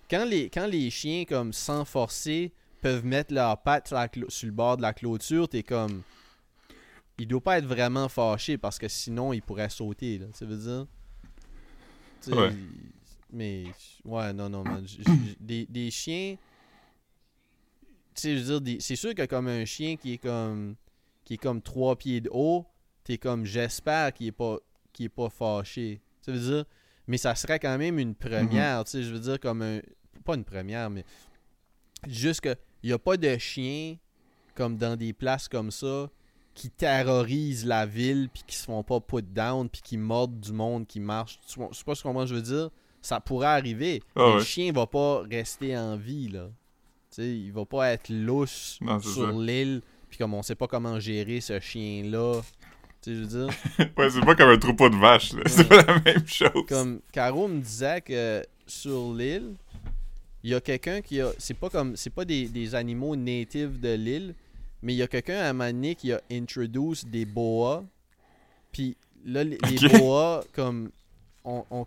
Quand les chiens, comme, sans forcer, peuvent mettre leurs pattes sur le bord de la clôture, t'es comme... Il doit pas être vraiment fâché parce que sinon, il pourrait sauter, là. Tu veux dire? T'sais, ouais. Mais... Ouais, non, man. Des chiens... Tu sais, je veux dire, c'est sûr que comme un chien qui est comme 3 pieds de haut, t'es comme, j'espère qu'il est pas fâché. Tu veux dire... Mais ça serait quand même une première, tu sais, je veux dire, comme un... Pas une première, mais... Juste que il n'y a pas de chien, comme dans des places comme ça, qui terrorisent la ville, puis qui se font pas put down, puis qui mordent du monde, qui marche. Je sais pas comment je veux dire. Ça pourrait arriver. Le chien va pas rester en vie, là. Tu sais, il va pas être lousse sur l'île, puis comme on sait pas comment gérer ce chien-là... Tu sais, je veux dire... Ouais, c'est pas comme un troupeau de vaches, là. Ouais. C'est pas la même chose. Comme Caro me disait que sur l'île, il y a quelqu'un qui a... C'est pas des animaux natifs de l'île, mais il y a quelqu'un à un moment donné qui a introduit des boas. Puis là, les boas, comme... On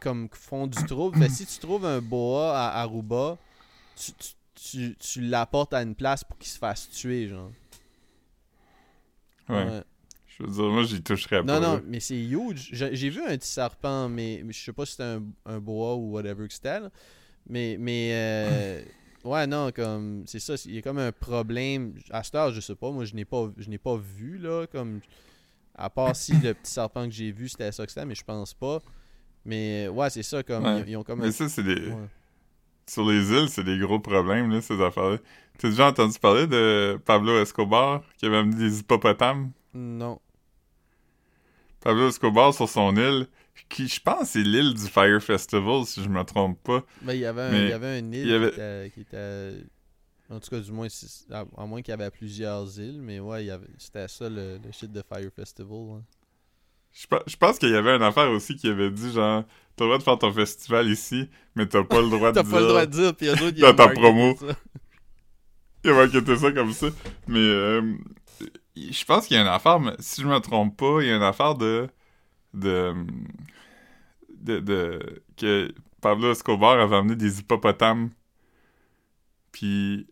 comme font du trouble. Mais si tu trouves un boa à Aruba, tu l'apportes à une place pour qu'il se fasse tuer, genre. Ouais. Je veux dire, moi, j'y toucherais pas. Non, mais c'est huge. J'ai vu un petit serpent, mais je sais pas si c'était un boa ou whatever que c'était. Là. Mais ouais, non, comme... C'est ça, il y a comme un problème. À cette heure, je sais pas. Moi, je n'ai pas vu, là, comme... À part si le petit serpent que j'ai vu, c'était ça que c'était, mais je pense pas. Mais ouais, c'est ça, comme... Ouais. Ils ont comme... Mais ça, c'est des... Ouais. Sur les îles, c'est des gros problèmes, là, ces affaires-là. T'as déjà entendu parler de Pablo Escobar, qui avait amené des hippopotames? Non. Pablo Escobar, sur son île, qui, je pense, c'est l'île du Fire Festival, si je me trompe pas. Ben, il y avait une île qui était... En tout cas, du moins, à moins qu'il y avait plusieurs îles, mais ouais, c'était ça, le shit de Fire Festival, hein. Je pense qu'il y avait une affaire aussi qui avait dit, genre, t'as le droit de faire ton festival ici, mais t'as pas le droit de dire... T'as pas le droit de dire, pis y'a d'autres qui ont marqué ta promo. Il a marqué ça comme ça. Mais je pense qu'il y a une affaire, mais si je me trompe pas, il y a une affaire de que Pablo Escobar avait amené des hippopotames. Puis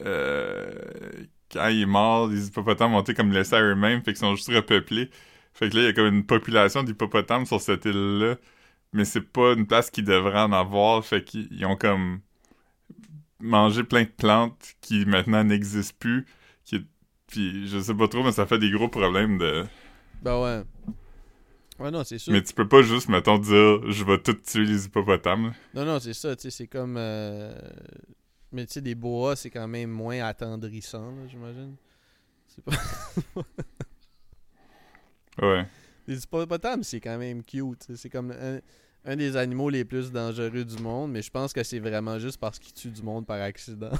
quand il est mort, les hippopotames ont été comme laissés à eux-mêmes, fait qu'ils sont juste repeuplés. Fait que là, il y a comme une population d'hippopotames sur cette île-là, mais c'est pas une place qui devrait en avoir, fait qu'ils ont comme mangé plein de plantes qui maintenant n'existent plus. Puis je sais pas trop, mais ça fait des gros problèmes de... Ben ouais. Ouais, non, c'est sûr. Mais tu peux pas juste, mettons, dire « je vais tout tuer les hippopotames ». Non, non, c'est ça, tu sais, c'est comme... Mais tu sais, des boas, c'est quand même moins attendrissant, là, j'imagine. C'est pas... Ouais. Les hippopotames, c'est quand même cute, t'sais. C'est comme un des animaux les plus dangereux du monde, mais je pense que c'est vraiment juste parce qu'ils tuent du monde par accident.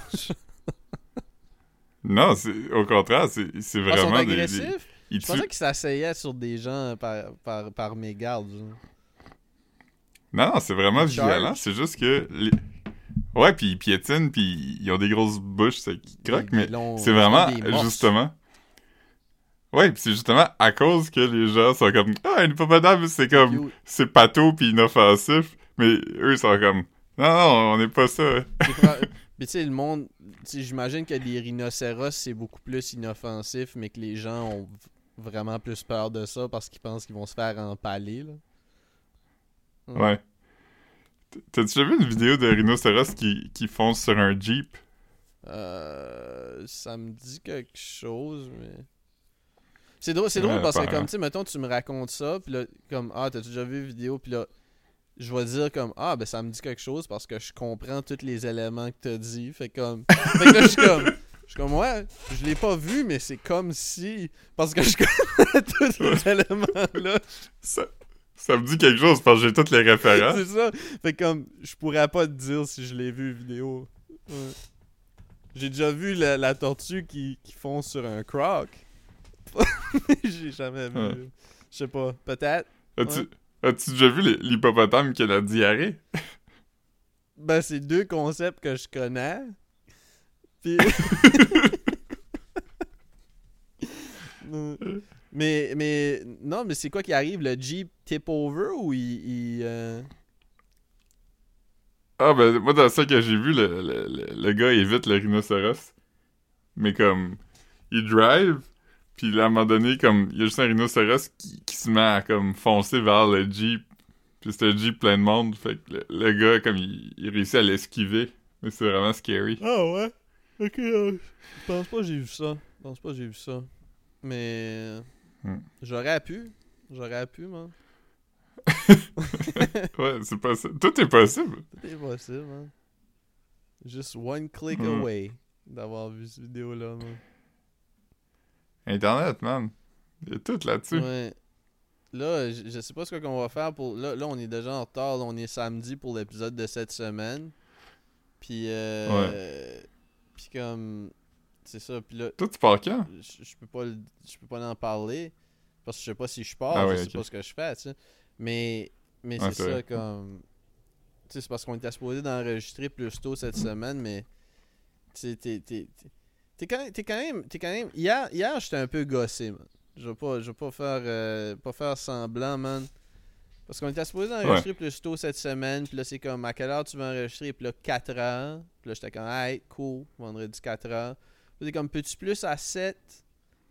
Non, au contraire, c'est vraiment... Ils sont agressifs? Je pensais qu'ils s'asseyaient sur des gens par mégarde. Non, c'est vraiment violent. C'est juste que... Ouais, puis ils piétinent, puis ils ont des grosses bouches qui croquent, mais c'est vraiment, justement... Ouais, puis c'est justement à cause que les gens sont comme... Ah, une hippopotame, c'est comme... C'est pato puis inoffensif, mais eux, ils sont comme... Non, non, on n'est pas ça. Puis tu sais, le monde, j'imagine que les rhinocéros, c'est beaucoup plus inoffensif, mais que les gens ont vraiment plus peur de ça parce qu'ils pensent qu'ils vont se faire empaler, là. Ouais. T'as-tu jamais vu une vidéo de rhinocéros qui fonce sur un Jeep? Ça me dit quelque chose, mais... C'est drôle parce que, comme, tu sais, mettons, tu me racontes ça, puis là, comme, ah, t'as-tu déjà vu une vidéo, puis là... Je vais dire comme, ah, ben ça me dit quelque chose parce que je comprends tous les éléments que t'as dit. Fait que là, je suis comme, ouais, je l'ai pas vu, mais c'est comme si... Parce que je connais tous les éléments-là. Ça me dit quelque chose parce que j'ai toutes les références. C'est ça. Fait que comme, je pourrais pas te dire si je l'ai vu, vidéo. Ouais. J'ai déjà vu la tortue qui fonce sur un croc. J'ai jamais vu. Ouais. Je sais pas, peut-être. Ouais. As-tu déjà vu l'hippopotame qui a la diarrhée? Ben, c'est deux concepts que je connais. Puis... mais... Non, mais c'est quoi qui arrive? Le Jeep tip over ou il Ah, ben, moi, dans ça que j'ai vu, le gars évite le rhinocéros. Mais comme... Il drive... Puis là, à un moment donné, comme, il y a juste un rhinocéros qui se met à comme foncer vers le Jeep. Puis c'est un Jeep plein de monde. Fait que le gars, comme, il réussit à l'esquiver. Mais c'est vraiment scary. Ah ouais? Ok. Je pense pas que j'ai vu ça. Mais... J'aurais pu, man. Ouais, c'est possible. Tout est possible, man. Just one click away d'avoir vu cette vidéo-là, man. Internet, man. Il y a tout là-dessus. Ouais. Là, je sais pas ce qu'on va faire pour... Là, on est déjà en retard. Là, on est samedi pour l'épisode de cette semaine. Puis, ouais. Puis comme... C'est ça. Puis là... Toi, tu pars quand? Je peux pas en parler. Parce que je sais pas si je pars. Je sais pas ce que je fais, tu sais. Mais ouais, c'est ça, vrai. Comme... Tu sais, c'est parce qu'on était supposé d'enregistrer plus tôt cette semaine, mais... Tu sais, T'es quand même... Hier, j'étais un peu gossé, man. Je vais pas faire semblant, man. Parce qu'on était supposé enregistrer plus tôt cette semaine. Puis là, c'est comme, à quelle heure tu vas enregistrer? Puis là, 4 heures. Puis là, j'étais comme, hey, cool, vendredi 4 heures. Puis t'es comme, peux-tu plus à 7?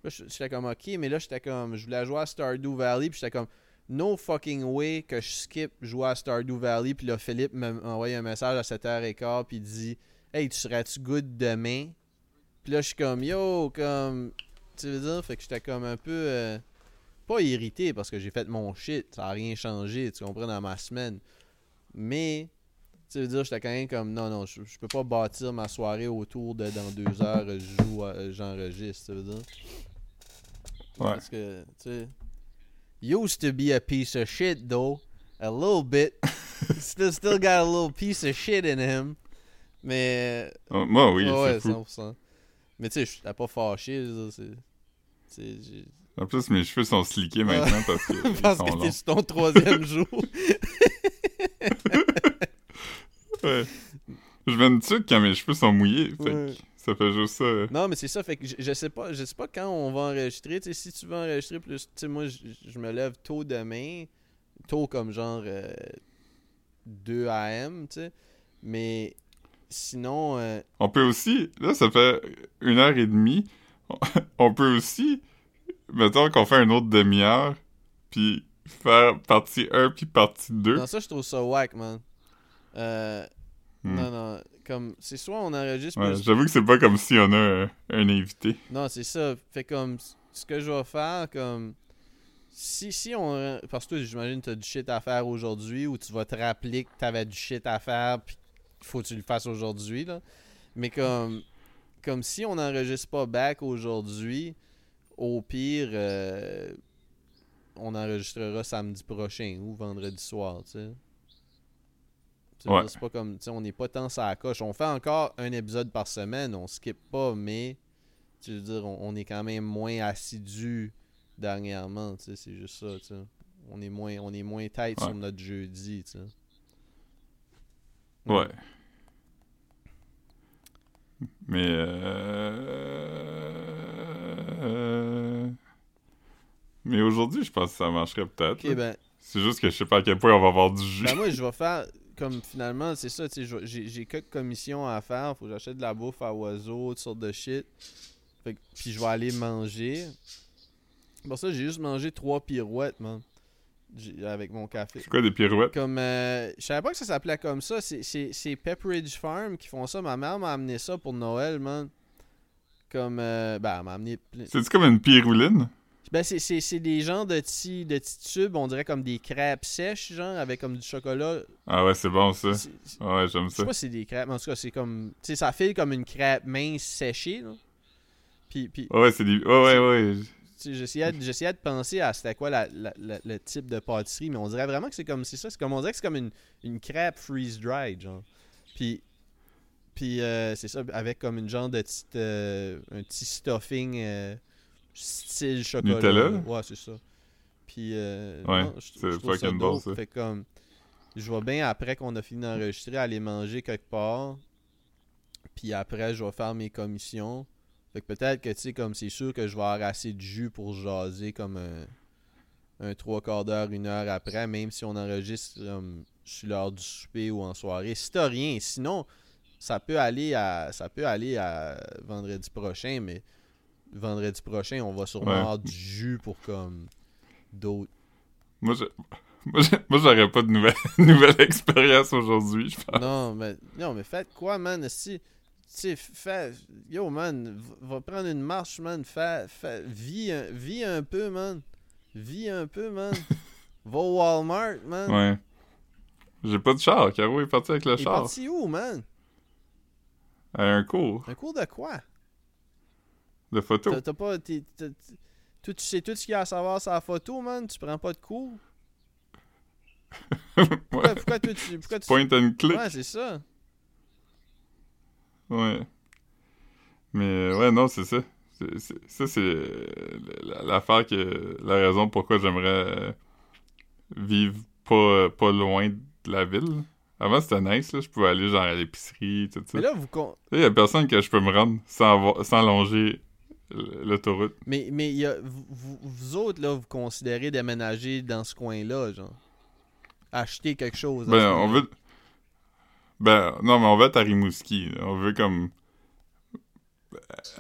Là, j'étais comme, ok. Mais là, j'étais comme, je voulais jouer à Stardew Valley. Puis j'étais comme, no fucking way que je skip jouer à Stardew Valley. Puis là, Philippe m'a envoyé un message à 7h15. Puis il dit, hey, tu serais-tu good demain? Puis là, je suis comme, yo, comme, tu veux dire, fait que j'étais comme un peu, pas irrité parce que j'ai fait mon shit, ça a rien changé, tu comprends, dans ma semaine. Mais, tu veux dire, j'étais quand même comme, non, je peux pas bâtir ma soirée autour de dans 2 heures, je joue, j'enregistre, tu veux dire. Ouais. Parce que, tu sais, used to be a piece of shit, though, a little bit, still got a little piece of shit in him, mais, moi, oui, ouais, c'est fou. 100%. Mais tu sais, je suis pas fâché. C'est... En plus, mes cheveux sont slickés maintenant parce que. Parce que t'es sur ton 3e jour. Ouais. Je viens de suite quand mes cheveux sont mouillés. Fait que ça fait juste ça. Non, mais c'est ça. Fait que je sais pas quand on va enregistrer. Tu sais, si tu veux enregistrer plus. Tu sais, moi, je me lève tôt demain. Tôt comme genre 2 AM, tu sais. Mais. Sinon... On peut aussi... Là, ça fait 1h30. On peut aussi... Mettons qu'on fait une autre demi-heure, puis faire partie 1 puis partie 2. Non, ça, je trouve ça whack, man. Non, non, comme, c'est soit on enregistre... Ouais, plus... J'avoue que c'est pas comme si on a un invité. Non, c'est ça. Fait comme, ce que je vais faire, comme... Si on... Parce que toi, j'imagine que t'as du shit à faire aujourd'hui ou tu vas te rappeler que t'avais du shit à faire pis faut que tu le fasses aujourd'hui, là. Mais comme si on n'enregistre pas back aujourd'hui, au pire, on enregistrera samedi prochain ou vendredi soir, tu sais. Ouais. C'est pas comme, tu sais, on n'est pas tant sur la coche. On fait encore un épisode par semaine, on skip pas, mais tu veux dire, on est quand même moins assidus dernièrement, tu sais, c'est juste ça, tu sais. On est moins tight sur notre jeudi, tu sais. Ouais. Mais mais aujourd'hui, je pense que ça marcherait peut-être. Okay, ben... C'est juste que je sais pas à quel point on va avoir du jus. Ben moi, je vais faire comme finalement, c'est ça, tu sais, j'ai quelques commissions à faire, faut que j'achète de la bouffe à oiseaux, toutes sortes de shit. Fait que, puis je vais aller manger. Pour ça, j'ai juste mangé 3 pirouettes, man. Avec mon café. C'est quoi des pirouettes? Comme je savais pas que ça s'appelait comme ça. C'est Pepperidge Farm qui font ça. Ma mère m'a amené ça pour Noël, man. Comme elle m'a amené. C'est-tu comme une pirouline? Ben c'est des genres de petits tubes, on dirait comme des crêpes sèches, genre avec comme du chocolat. Ah ouais, c'est bon ça. Ouais, j'aime ça. Je sais pas si c'est des crêpes, mais en tout cas c'est comme, tu sais, ça file comme une crêpe mince séchée, là. Puis ouais, c'est des... ouais. J'essayais de penser à c'était quoi le type de pâtisserie, mais on dirait vraiment que c'est comme... C'est ça, c'est comme... On dirait que c'est comme une crêpe freeze-dried, genre. Puis c'est ça, avec comme une genre de petite... un petit stuffing style chocolat. Nutella? Ouais, c'est ça. Puis... ouais, non, c'est fucking bon, ça. Fait comme... Je vois bien, après qu'on a fini d'enregistrer, aller manger quelque part. Puis après, je vais faire mes commissions. Fait que peut-être que, tu sais, comme c'est sûr que je vais avoir assez de jus pour jaser comme un 3/4 d'heure, 1 heure après, même si on enregistre sur l'heure du souper ou en soirée. Si t'as rien, sinon, ça peut aller à vendredi prochain, mais vendredi prochain, on va sûrement avoir du jus pour comme d'autres. Moi, j'aurais pas de nouvelle expérience aujourd'hui, je pense. Non, mais faites quoi, man, si... Tu sais, yo, man, va prendre une marche, man, vis un peu, man. Va au Walmart, man. Ouais. J'ai pas de char, Caro est parti avec le char. Il est parti où, man? À un cours. Un cours de quoi? De photo. T'as pas... Tu sais tout ce qu'il y a à savoir sur la photo, man, tu prends pas de cours. Pourquoi tu... Point and click. Ouais, c'est ça. Ouais. Mais ouais, non, c'est ça. Ça, c'est l'affaire que... La raison pourquoi j'aimerais vivre pas loin de la ville. Avant, c'était nice, là. Je pouvais aller, genre, à l'épicerie, tout ça. Mais là, il y a personne que je peux me rendre sans longer l'autoroute. Mais y a, vous autres, là, vous considérez déménager dans ce coin-là, genre? Acheter quelque chose? Ben, on veut... Ben, non, mais on veut être à Rimouski. On veut comme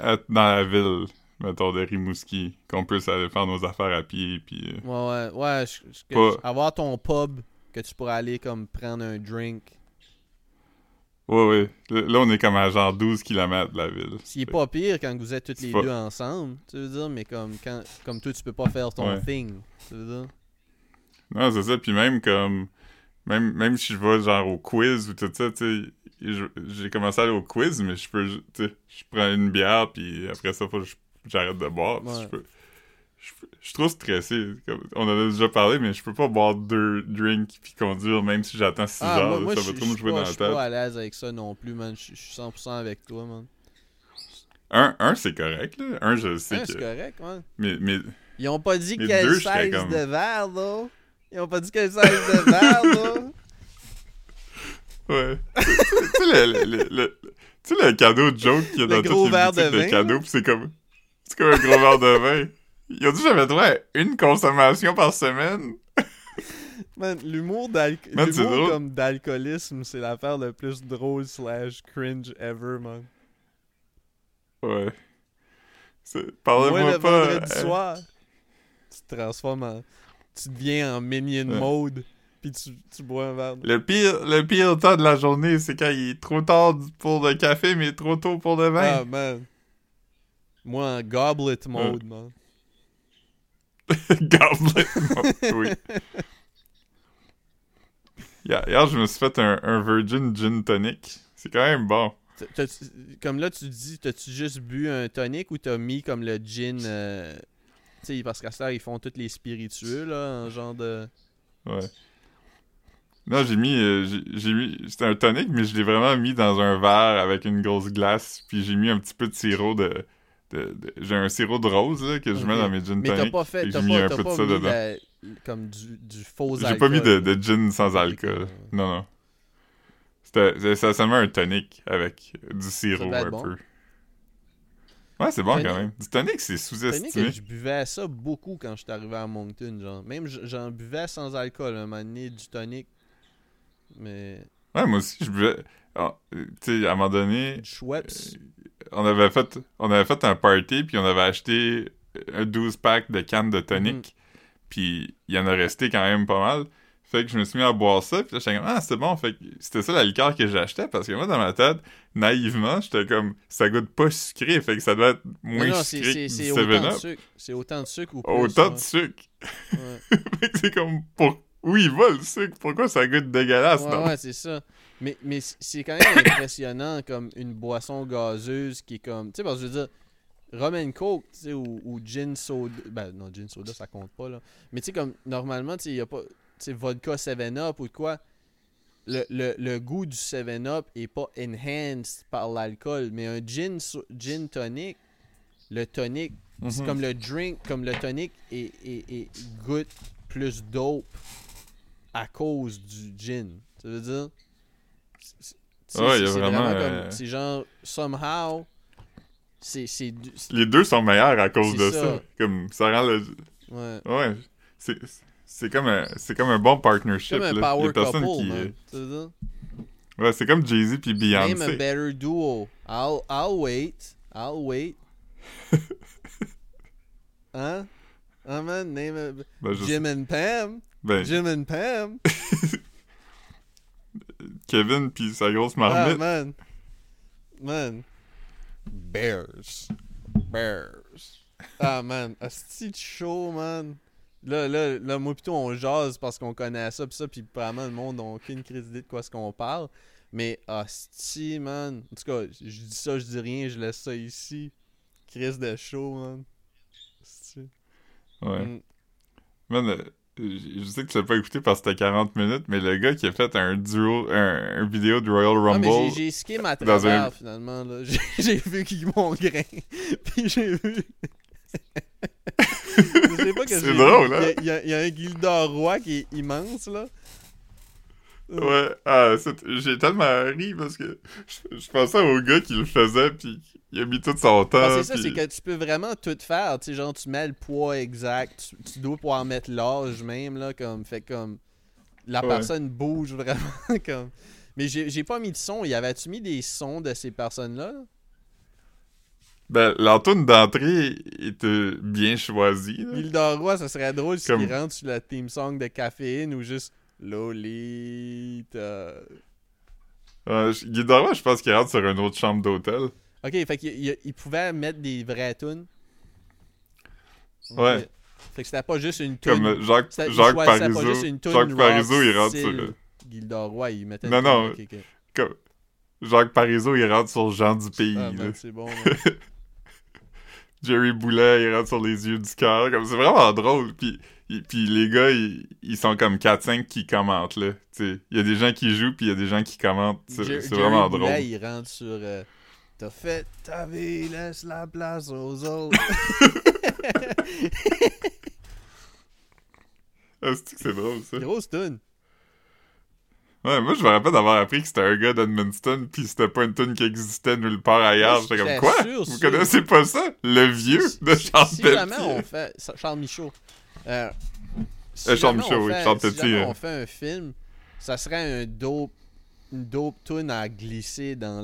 être dans la ville, mettons, de Rimouski, qu'on puisse aller faire nos affaires à pied, puis... Ouais. Avoir ton pub, que tu pourrais aller comme prendre un drink. Ouais. Là, on est comme à genre 12 km de la ville. Ce qui est pas pire quand vous êtes tous les deux ensemble, tu veux dire, mais comme toi, tu peux pas faire ton thing, tu veux dire. Non, c'est ça, puis même comme... Même si je vais genre au quiz ou tout ça, tu sais, j'ai commencé à aller au quiz, mais je peux, tu sais, je prends une bière, puis après ça, faut que j'arrête de boire. Ouais. Je suis trop stressé. On en a déjà parlé, mais je peux pas boire 2 drinks puis conduire, même si j'attends 6 heures. Moi, ça va trop me jouer dans la tête. Je suis pas à l'aise avec ça non plus, man. Je suis 100% avec toi, man. Un c'est correct, là. Un, je sais que... c'est correct, man. Mais... Ils ont pas dit quelle size comme... de verre, là. Ils ont pas dit qu'elle s'arrête de verre, là! Ouais. Tu sais, le cadeau de joke qu'il y a dans toutes les boutiques de cadeaux, pis c'est comme un gros verre de vin. Ils ont dit que j'avais droit à une consommation par semaine. Man, l'humour comme d'alcoolisme, c'est l'affaire le plus drôle /cringe ever, man. Ouais. Parlez-moi pas... Moi, le vendredi soir, tu te transformes en... Tu deviens en minion mode. puis tu bois un verre. Le pire temps de la journée, c'est quand il est trop tard pour le café, mais trop tôt pour le vin. Ah, man. Moi, en goblet mode, man. Goblet mode, oui. Hier, je me suis fait un virgin gin tonic. C'est quand même bon. Comme là, tu dis, t'as-tu juste bu un tonic ou t'as mis comme le gin... Tu sais, parce qu'à ça, ils font tous les spiritueux, là, un genre de... Ouais. Non, j'ai mis... C'était un tonic, mais je l'ai vraiment mis dans un verre avec une grosse glace, puis j'ai mis un petit peu de sirop de j'ai un sirop de rose, là, que je mets dans mes gin tonic. Mais t'as pas mis la... comme du faux alcool. J'ai pas mis de gin sans alcool. Non. C'était seulement un tonic avec du sirop un peu. Ouais, c'est bon quand même. Du tonic, c'est sous-estimé. Tonic, je buvais ça beaucoup quand j'étais arrivé à Moncton, genre. Même j'en buvais sans alcool, un moment donné, du tonic. Mais... Ouais, moi aussi, je buvais... Oh, tu sais, à un moment donné... Du Schweppes. On avait fait un party, puis on avait acheté un 12-pack de cannes de tonic. Puis il y en a resté quand même pas mal. Fait que je me suis mis à boire ça, pis là, j'étais comme « Ah, c'est bon! » Fait que c'était ça la liqueur que j'achetais, parce que moi, dans ma tête, naïvement, j'étais comme « Ça goûte pas sucré, fait que ça doit être moins sucré que du 7-Up. » C'est autant de sucre ou plus. Autant de sucre! Ouais. Fait que c'est comme « Où il va, le sucre? Pourquoi ça goûte dégueulasse? » Ouais, c'est ça. Mais c'est quand même impressionnant, comme une boisson gazeuse qui est comme... Tu sais, parce que je veux dire... Rum and Coke, tu sais, ou gin soda. Ben non, gin soda, ça compte pas, là. Mais tu sais, comme, normalement, tu sais, il y a pas... Tu sais, vodka 7-Up ou de quoi. Le goût du 7-Up est pas enhanced par l'alcool, mais un gin tonic, le tonic, c'est comme le drink, comme le tonic et goûte plus dope à cause du gin. Ça veut dire... C'est vraiment comme... C'est genre, somehow... C'est les deux sont meilleurs à cause de ça. Comme ça rend le... Ouais. C'est comme un bon partnership. C'est comme un power couple, man. Ouais, c'est comme Jay-Z puis Beyoncé. Name a better duo. I'll wait. Hein? Hein, man? Name a... Ben, Jim and Pam? Ben... Jim and Pam? Kevin puis sa grosse marmite. Ah, man. Bears. Ah, man. Asti de show, man. Là, moi plutôt on jase parce qu'on connaît ça pis ça, pis vraiment le monde n'a aucune crise d'idée de quoi ce qu'on parle. Mais asti, man. En tout cas, je dis ça, je dis rien, je laisse ça ici. Crise de show, man. Asti. Ouais. Man, je sais que tu l'as pas écouté parce que c'était 40 minutes, mais le gars qui a fait un duo, un vidéo de Royal Rumble... Ah, mais j'ai skim à travers, finalement. Là. J'ai vu qu'ils m'ont grain. Puis j'ai vu... Je sais pas que c'est drôle, hein? Il y a un Gildor Roy qui est immense, là. Ouais, j'ai tellement ri parce que je pensais au gars qui le faisait, puis il a mis tout son temps. Ah, c'est ça, c'est que tu peux vraiment tout faire. Tu sais, genre, tu mets le poids exact, tu dois pouvoir mettre l'âge même, là, comme, fait comme, la personne bouge vraiment, comme. Mais j'ai pas mis de son. Y avait-tu mis des sons de ces personnes-là? Ben, l'entoune d'entrée était bien choisie. Gildor Roy, ça serait drôle si il rentre sur la theme song de Caféine ou juste... Lolita. Gildor Roy, je pense qu'il rentre sur une autre chambre d'hôtel. Ok, fait qu'il pouvait mettre des vraies tunes. Ouais. Fait que c'était pas juste une tune. Comme Jacques Parizeau. Jacques Parizeau, il rentre sur le... Gildor Roy, il mettait une tune. Okay. Comme... Jacques Parizeau, il rentre sur Jean du Pays. Ah, ben, c'est bon. Ouais. Jerry Boulet, il rentre sur les yeux du cœur. Comme, c'est vraiment drôle. Puis les gars, ils sont comme 4-5 qui commentent, là. Il y a des gens qui jouent, puis il y a des gens qui commentent. C'est vraiment drôle. Là, il rentre sur « T'as fait ta vie, laisse la place aux autres. » C'est drôle, ça. Grosse tune. Ouais, moi, je me rappelle d'avoir appris que c'était un gars d'Edmundston, puis c'était pas une tune qui existait nulle part ailleurs. J'étais comme « Quoi? Vous connaissez pas ça? Le vieux de Charles Pépé. » Si jamais on fait... Charles Michaud. Si jamais on fait un film, ça serait une dope tune à glisser dans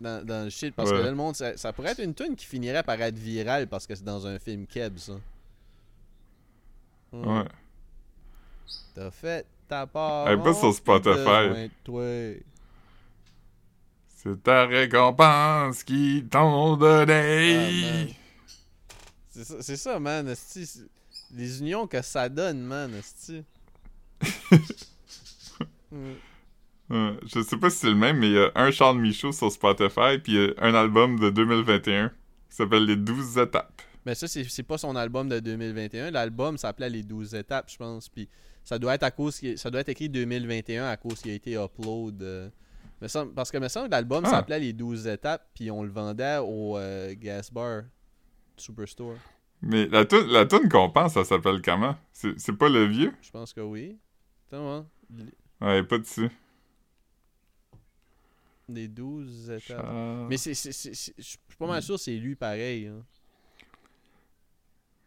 le shit, parce que là, le monde, ça pourrait être une tune qui finirait par être virale parce que c'est dans un film keb, ça. Ouais. T'as fait ta part. Elle est pas sur Spotify. C'est ta récompense qu'ils t'ont donnée. Ah, c'est ça, man. Esti. Les unions que ça donne, man. Esti. Je sais pas si c'est le même, mais il y a un Charles Michaud sur Spotify, puis il y a un album de 2021 qui s'appelle Les 12 étapes. Mais ça, c'est pas son album de 2021. L'album s'appelait Les 12 étapes, je pense. Puis ça doit être écrit 2021 à cause qu'il a été upload. Parce que me semble que l'album s'appelait Les 12 étapes, puis on le vendait au Gasbar Superstore. Mais la toune qu'on pense, ça s'appelle comment? C'est pas Le Vieux? Je pense que oui. Attends, hein? Ouais, pas dessus. Les 12 étapes. Mais je suis pas mal sûr que c'est lui pareil. Hein.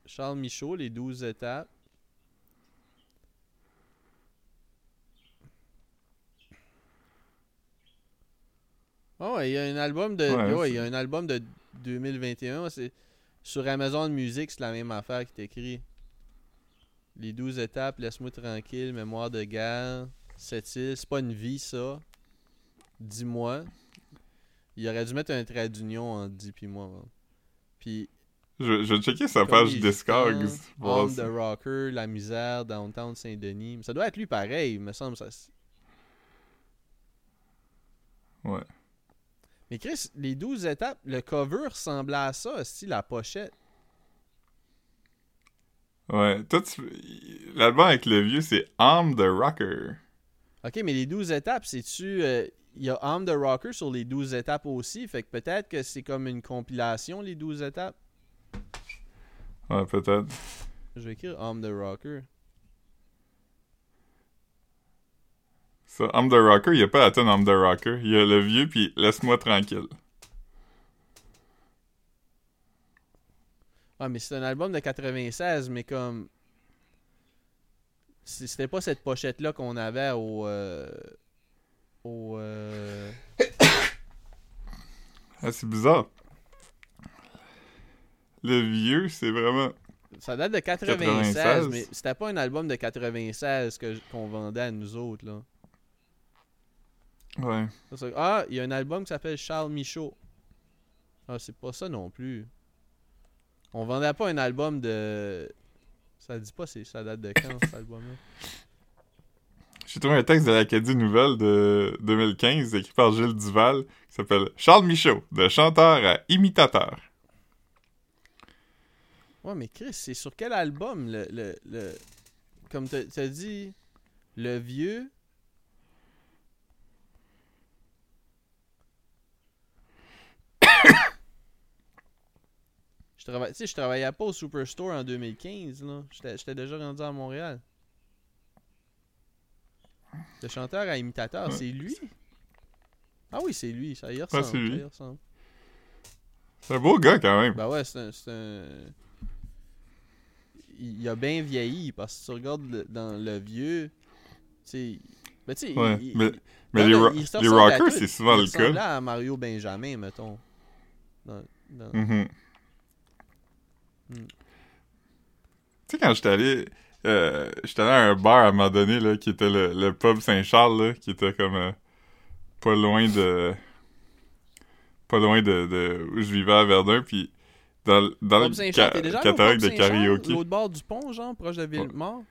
Charles Michaud, Les 12 étapes. Oh, il y a un album de il y a un album de 2021, c'est sur Amazon Music, c'est la même affaire qui t'écrit. Les 12 étapes, laisse-moi tranquille, mémoire de guerre, cette île, c'est pas une vie ça. Dis-moi. Il aurait dû mettre un trait d'union en dis puis moi. Hein. Puis je vais checker sa page Discogs. Homme de Rocker, La Misère, Downtown Saint-Denis. Ça doit être lui pareil, il me semble. Ça. Ouais. Mais Chris, Les 12 étapes, le cover ressemblait à ça, aussi, la pochette. Ouais. Toi, l'album avec Le Vieux, c'est Arm the Rocker. Ok, mais Les 12 étapes, c'est-tu... Il y a Arm the Rocker sur Les 12 étapes aussi, fait que peut-être que c'est comme une compilation, Les 12 étapes. Ouais, peut-être. Je vais écrire Arm the Rocker. Ça, Arm the Rocker, il n'y a pas la tonne Arm the Rocker. Il y a Le Vieux, puis Laisse-moi tranquille. Ah, mais c'est un album de 96, mais comme... C'était pas cette pochette-là qu'on avait au Ah, c'est bizarre. Le Vieux, c'est vraiment... Ça date de 96, mais c'était pas un album de 96 qu'on vendait à nous autres, là. Ouais. Ah, il y a un album qui s'appelle Charles Michaud. Ah, c'est pas ça non plus. On vendait pas un album de... Ça dit pas ça date de quand, cet album-là. J'ai trouvé un texte de l'Acadie Nouvelle de 2015, écrit par Gilles Duval, qui s'appelle « Charles Michaud, de chanteur à imitateur ». Ouais, mais Chris, c'est sur quel album, le comme t'as dit, Le Vieux... Je travaillais pas au Superstore en 2015, là. J'étais déjà rendu à Montréal. Le chanteur à imitateur, ouais. C'est lui? Ah oui, c'est lui. Ça y ressemble. Ouais, c'est lui. C'est un beau gars, quand même. Ben ouais, c'est un... Il a bien vieilli, parce que si tu regardes dans Le Vieux, tu sais... Ben tu sais, ouais, mais les rockers, c'est souvent le cas. Il ressemblait à Mario Benjamin, mettons. Dans... Tu sais, quand j'étais allé à un bar à un moment donné, là, qui était le pub Saint-Charles, là, qui était comme pas loin de où je vivais à Verdun, puis dans le catalogue de karaoké. L'autre bord du pont, genre, proche de Ville-Mort.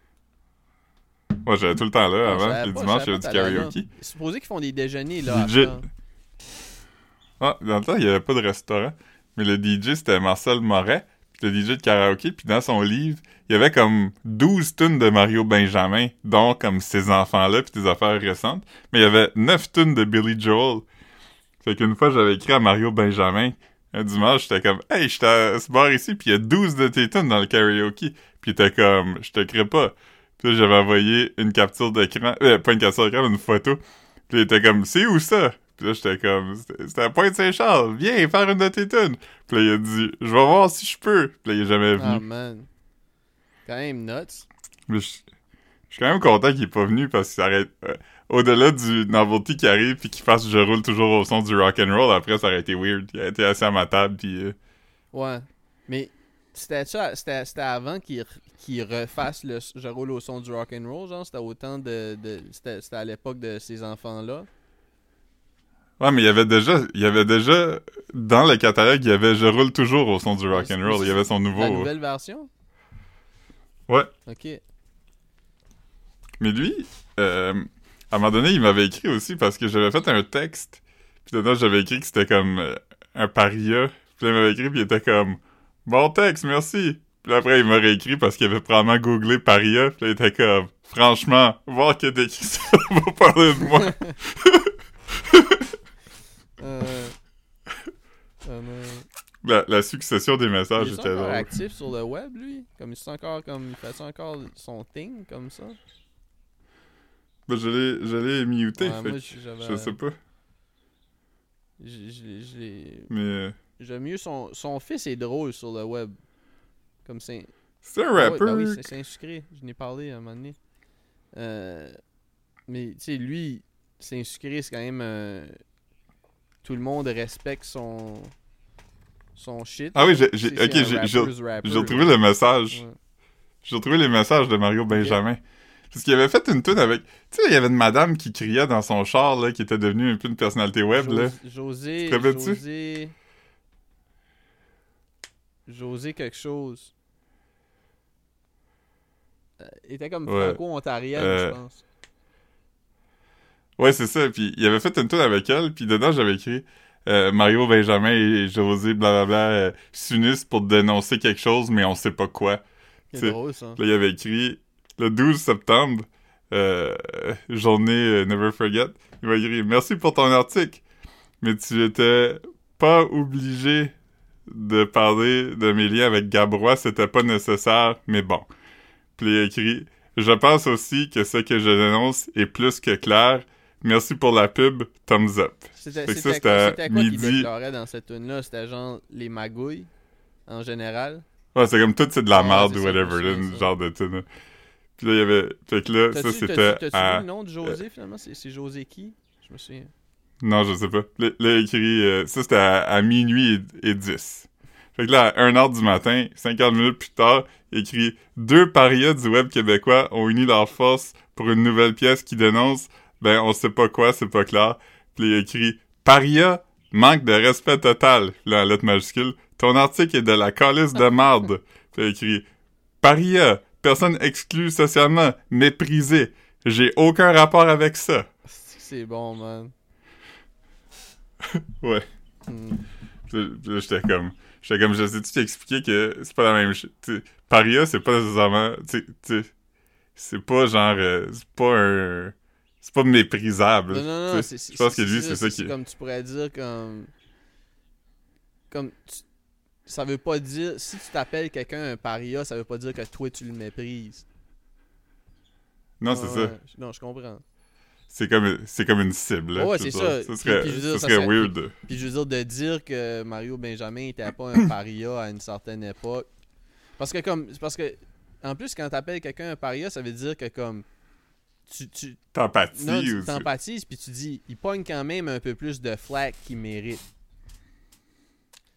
Ouais, j'allais tout le temps là avant, les dimanches, il y avait du karaoké. C'est supposé qu'ils font des déjeuners, là. DJ. Ah, dans le temps, il n'y avait pas de restaurant, mais le DJ, c'était Marcel Moret. Le DJ de karaoké, puis dans son livre, il y avait comme 12 tunes de Mario Benjamin, dont comme ses enfants-là, puis des affaires récentes, mais il y avait 9 tunes de Billy Joel. Fait qu'une fois, j'avais écrit à Mario Benjamin, un dimanche, j'étais comme « Hey, j'étais à ce bar ici, puis il y a 12 de tes tunes dans le karaoké. » Puis t'es comme « Je te crée pas. » Puis là, j'avais envoyé une capture d'écran, pas une capture d'écran, mais une photo. Puis il était comme « C'est où ça? » Puis là, j'étais comme, c'était à Pointe-Saint-Charles, viens faire une de tes tunes. Puis là, il a dit, je vais voir si je peux. Puis là, il est jamais venu. Ah, man. Quand même nuts. Mais je suis quand même content qu'il est pas venu parce que ça aurait... Au-delà du novelty qui arrive puis qu'il fasse « Je roule toujours au son du rock'n'roll », après, ça aurait été weird. Il a été assis à ma table, puis... Ouais. Mais C'était avant qu'ils refassent le « Je roule au son du rock'n'roll », genre, c'était autant c'était à l'époque de ces enfants-là. Ouais, mais il y avait déjà dans le catalogue, il y avait « Je roule toujours au son du rock'n'roll », il y avait son nouveau... La nouvelle version? Ouais. Ok. Mais lui, à un moment donné, il m'avait écrit aussi parce que j'avais fait un texte, puis dedans, j'avais écrit que c'était comme un paria, puis il m'avait écrit, puis il était comme... Bon texte, merci! Puis après, il m'a réécrit parce qu'il avait probablement googlé paria. Puis là, il était comme, franchement, voir que t'écris ça va parler de moi. La succession des messages était drôle. Il est encore actif sur le web, lui? Il fait ça encore son thing, comme ça? Ben, je l'ai muté, ouais, je sais pas. Je l'ai... Mais... J'aime mieux son fils est drôle sur le web. Comme c'est un rapper. Ouais, ben oui, c'est Sucré. Je n'ai parlé à un moment donné. Mais tu sais, lui, c'est Sucré, c'est quand même tout le monde respecte son shit. Ah oui, j'ai retrouvé le message. Ouais. J'ai retrouvé les messages de Mario Benjamin. Okay. Parce qu'il avait fait une toune avec... Tu sais, il y avait une madame qui criait dans son char, là, qui était devenue un peu une personnalité web, là. José... Tu te rappelles-tu? José quelque chose. Il était comme franco-ontarienne, je pense. Ouais, c'est ça. Puis il avait fait une toune avec elle, puis dedans, j'avais écrit... Mario Benjamin et José, blablabla, s'unissent pour dénoncer quelque chose, mais on sait pas quoi. C'est drôle, ça. Là, il avait écrit... Le 12 septembre, journée Never Forget, il m'a écrit « Merci pour ton article, mais tu étais pas obligé de parler de mes liens avec Gabrois, c'était pas nécessaire, mais bon. » Puis il a écrit « Je pense aussi que ce que je dénonce est plus que clair. Merci pour la pub, thumbs up. » C'était quoi qu'il déclarait dans cette tune-là? C'était genre les magouilles, en général? Ouais, c'est comme tout, c'est de la merde ou whatever, là, ce genre de tune. Puis là, il y avait... Fait que là, ça, c'était... T'as-tu vu le nom de José, finalement? C'est José qui? Je me souviens. Non, je sais pas. Là, il a écrit... ça, c'était à minuit et 10. Fait que là, à 1h du matin, 50 minutes plus tard, il écrit « Deux parias du web québécois ont uni leurs forces pour une nouvelle pièce qui dénonce... Ben, on sait pas quoi, c'est pas clair. » Puis il a écrit « Paria, manque de respect total. » Là, en lettres majuscules, « Ton article est de la calisse de marde. » Puis il a écrit « Paria... Personne exclue socialement, méprisée. J'ai aucun rapport avec ça. » C'est bon, man. Ouais. Puis là, j'étais comme, je sais-tu t'expliquer que c'est pas la même chose. Paria, c'est pas nécessairement... T'sais, c'est pas genre... c'est pas un... C'est pas méprisable. Non. Je pense que lui, c'est ça qui... Comme tu pourrais dire, comme... Ça veut pas dire... Si tu t'appelles quelqu'un un paria, ça veut pas dire que toi, tu le méprises. Non, c'est ça. Non, je comprends. C'est comme une cible. Ouais, c'est ça. Ça serait weird. Puis je veux dire, de dire que Mario Benjamin était pas un paria à une certaine époque. Parce que en plus, quand t'appelles quelqu'un un paria, ça veut dire que comme... Tu t'empathises. Non, tu t'empathises, puis tu dis... Il pogne quand même un peu plus de flack qu'il mérite.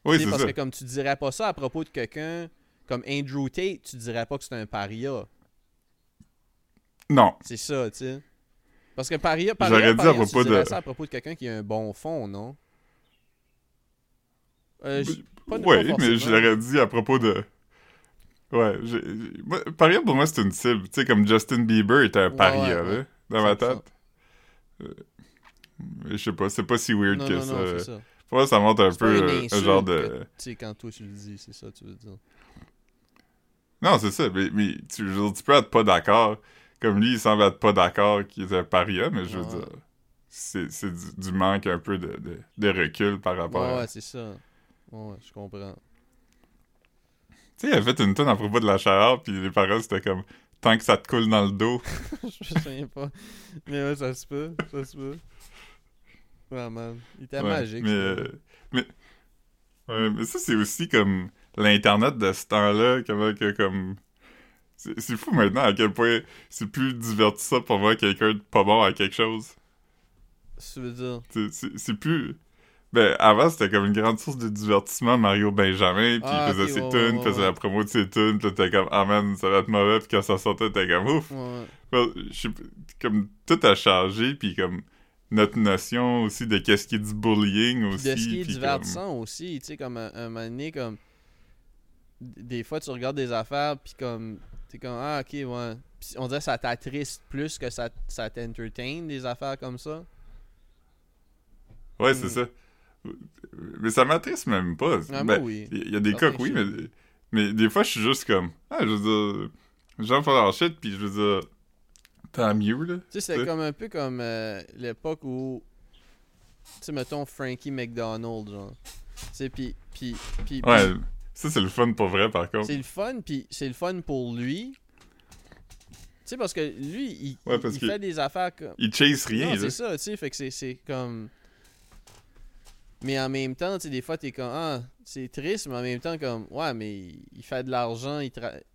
Oui, c'est parce ça. Que comme tu dirais pas ça à propos de quelqu'un comme Andrew Tate, tu dirais pas que c'est un paria. Non. C'est ça, tu sais. Parce que paria, tu dirais ça à propos de quelqu'un qui a un bon fond, non? Oui, mais je l'aurais dit à propos de... Ouais, paria, pour moi, c'est une cible. Tu sais, comme Justin Bieber était un paria, là, dans ma tête. Je sais pas, c'est pas si weird que ça. Non, c'est ça. Ouais, ça montre un peu un genre de... Tu sais, quand toi tu le dis, c'est ça tu veux dire. Non, c'est ça, mais tu, je veux dire, tu peux être pas d'accord. Comme lui, il semble être pas d'accord qu'il est un paria, mais je veux dire, c'est du manque un peu de recul par rapport à... Ouais, c'est ça. Ouais, je comprends. Tu sais, il avait fait une toune à propos de la chaleur, puis les paroles, c'était comme « Tant que ça te coule dans le dos. » Je me souviens pas. Mais ouais, ça se peut. Oh man. Il était magique. Mais ça, c'est aussi comme l'Internet de ce temps-là. Comme... C'est fou maintenant à quel point c'est plus divertissant pour voir quelqu'un de pas bon à quelque chose. Tu veux dire? C'est plus... Ben, avant, c'était comme une grande source de divertissement, Mario Benjamin, pis il faisait ses tunes, faisait la promo de ses tunes, pis là, t'es comme, ah man, ça va être mauvais, pis quand ça sortait, t'es comme, ouf! Ouais. Comme, tout a changé, pis comme, notre notion aussi de qu'est-ce qui est du bullying aussi. De ce qui est divertissant comme... aussi, tu sais, comme, un moment donné, comme, des fois, tu regardes des affaires, pis comme, t'es comme, ah, ok, ouais. Pis on dirait que ça t'attriste plus que ça t'entertain, des affaires comme ça. Ouais, c'est ça. Mais ça m'attriste même pas. Ah, ben, oui. Il y a des cas que oui, mais des fois, je suis juste comme... Ah, je veux dire... J'en fais leur shit, puis je veux dire... Tant mieux, là. Tu sais, c'est comme un peu comme l'époque où... Tu sais, mettons, Frankie McDonald, genre. Tu sais, puis... Ouais, ça, c'est le fun pour vrai, par contre. C'est le fun, puis c'est le fun pour lui. Tu sais, parce que lui, il fait des affaires comme... Il chase rien, non, c'est ça, tu sais, fait que c'est comme... Mais en même temps, tu sais, des fois, t'es comme, ah, c'est triste, mais en même temps, comme, ouais, mais il fait de l'argent,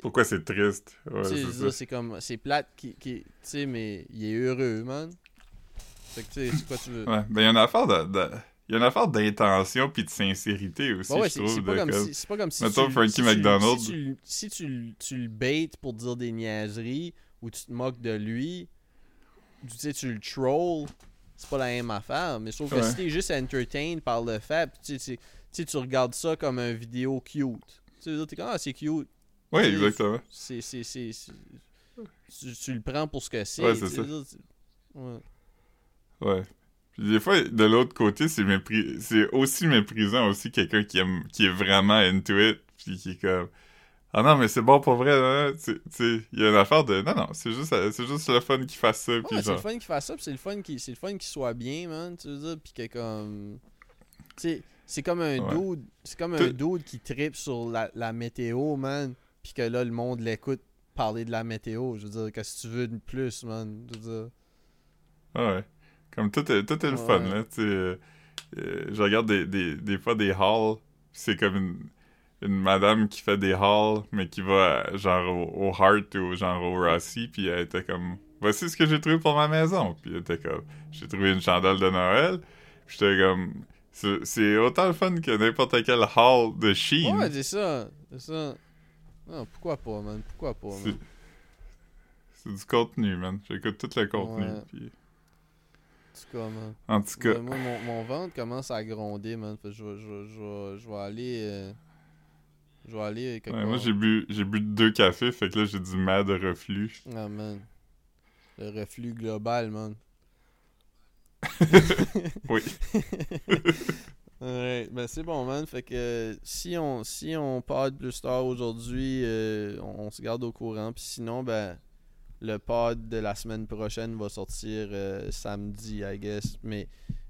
Pourquoi c'est triste? Ouais, c'est ça. C'est comme, c'est plate, qui tu sais, mais il est heureux, man. Fait que, tu sais, c'est quoi tu veux. Ouais, ben, il y a une affaire d'intention puis de sincérité aussi, ouais, je trouve. C'est pas comme si mettons, Frankie McDonald. Si tu le baites pour dire des niaiseries, ou tu te moques de lui, tu sais, tu le trolls... C'est pas la même affaire, mais sauf que si t'es juste entertained par le fait, pis tu regardes ça comme une vidéo cute. Tu sais, t'es comme, ah, c'est cute. Oui, exactement. Tu le prends pour ce que c'est. Ouais, c'est ça. Ouais. Puis des fois, de l'autre côté, c'est aussi méprisant aussi quelqu'un qui est vraiment into it, pis qui est comme, ah non, mais c'est bon pour vrai, hein? Tu sais, il y a une affaire de... Non, c'est juste le fun qu'il fasse ça. Pis ouais, c'est le fun qu'il fasse ça, pis c'est le fun qu'il soit bien, man, tu veux dire, pis que comme... Tu sais, c'est comme un dude... C'est comme un dude qui trippe sur la météo, man, pis que là, le monde l'écoute parler de la météo, je veux dire, qu'est-ce que tu veux de plus, man, je veux dire. Ah ouais, comme tout est le fun, là, tu sais. Je regarde des fois des hauls, c'est comme une madame qui fait des hauls, mais qui va genre au Heart ou genre au Rossi, puis elle était comme « Voici ce que j'ai trouvé pour ma maison! » Puis elle était comme « J'ai trouvé une chandelle de Noël! » Puis j'étais comme « C'est autant le fun que n'importe quel haul de Chine! » Ouais, c'est ça. Non, pourquoi pas, man? Pourquoi pas, man? C'est du contenu, man. J'écoute tout le contenu, puis... En tout cas, moi, mon ventre commence à gronder, man. Fait que je vais aller... Ouais, moi, j'ai bu 2 cafés, fait que là, j'ai du mal de reflux. Ah, man. Le reflux global, man. Oui. Alright, ben c'est bon, man. Fait que si on pod plus tard aujourd'hui, on se garde au courant. Puis sinon, ben, le pod de la semaine prochaine va sortir samedi, I guess. Mais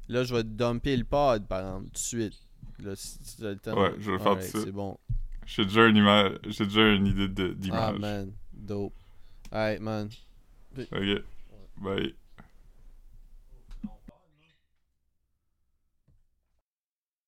là, je vais dumper le pod, par exemple, tout de suite. Là, si tu as le temps. Ouais, je vais le faire tout de suite. C'est bon. J'ai déjà une idée d'image. Ah, man. Dope. Alright, man. Ok. Bye.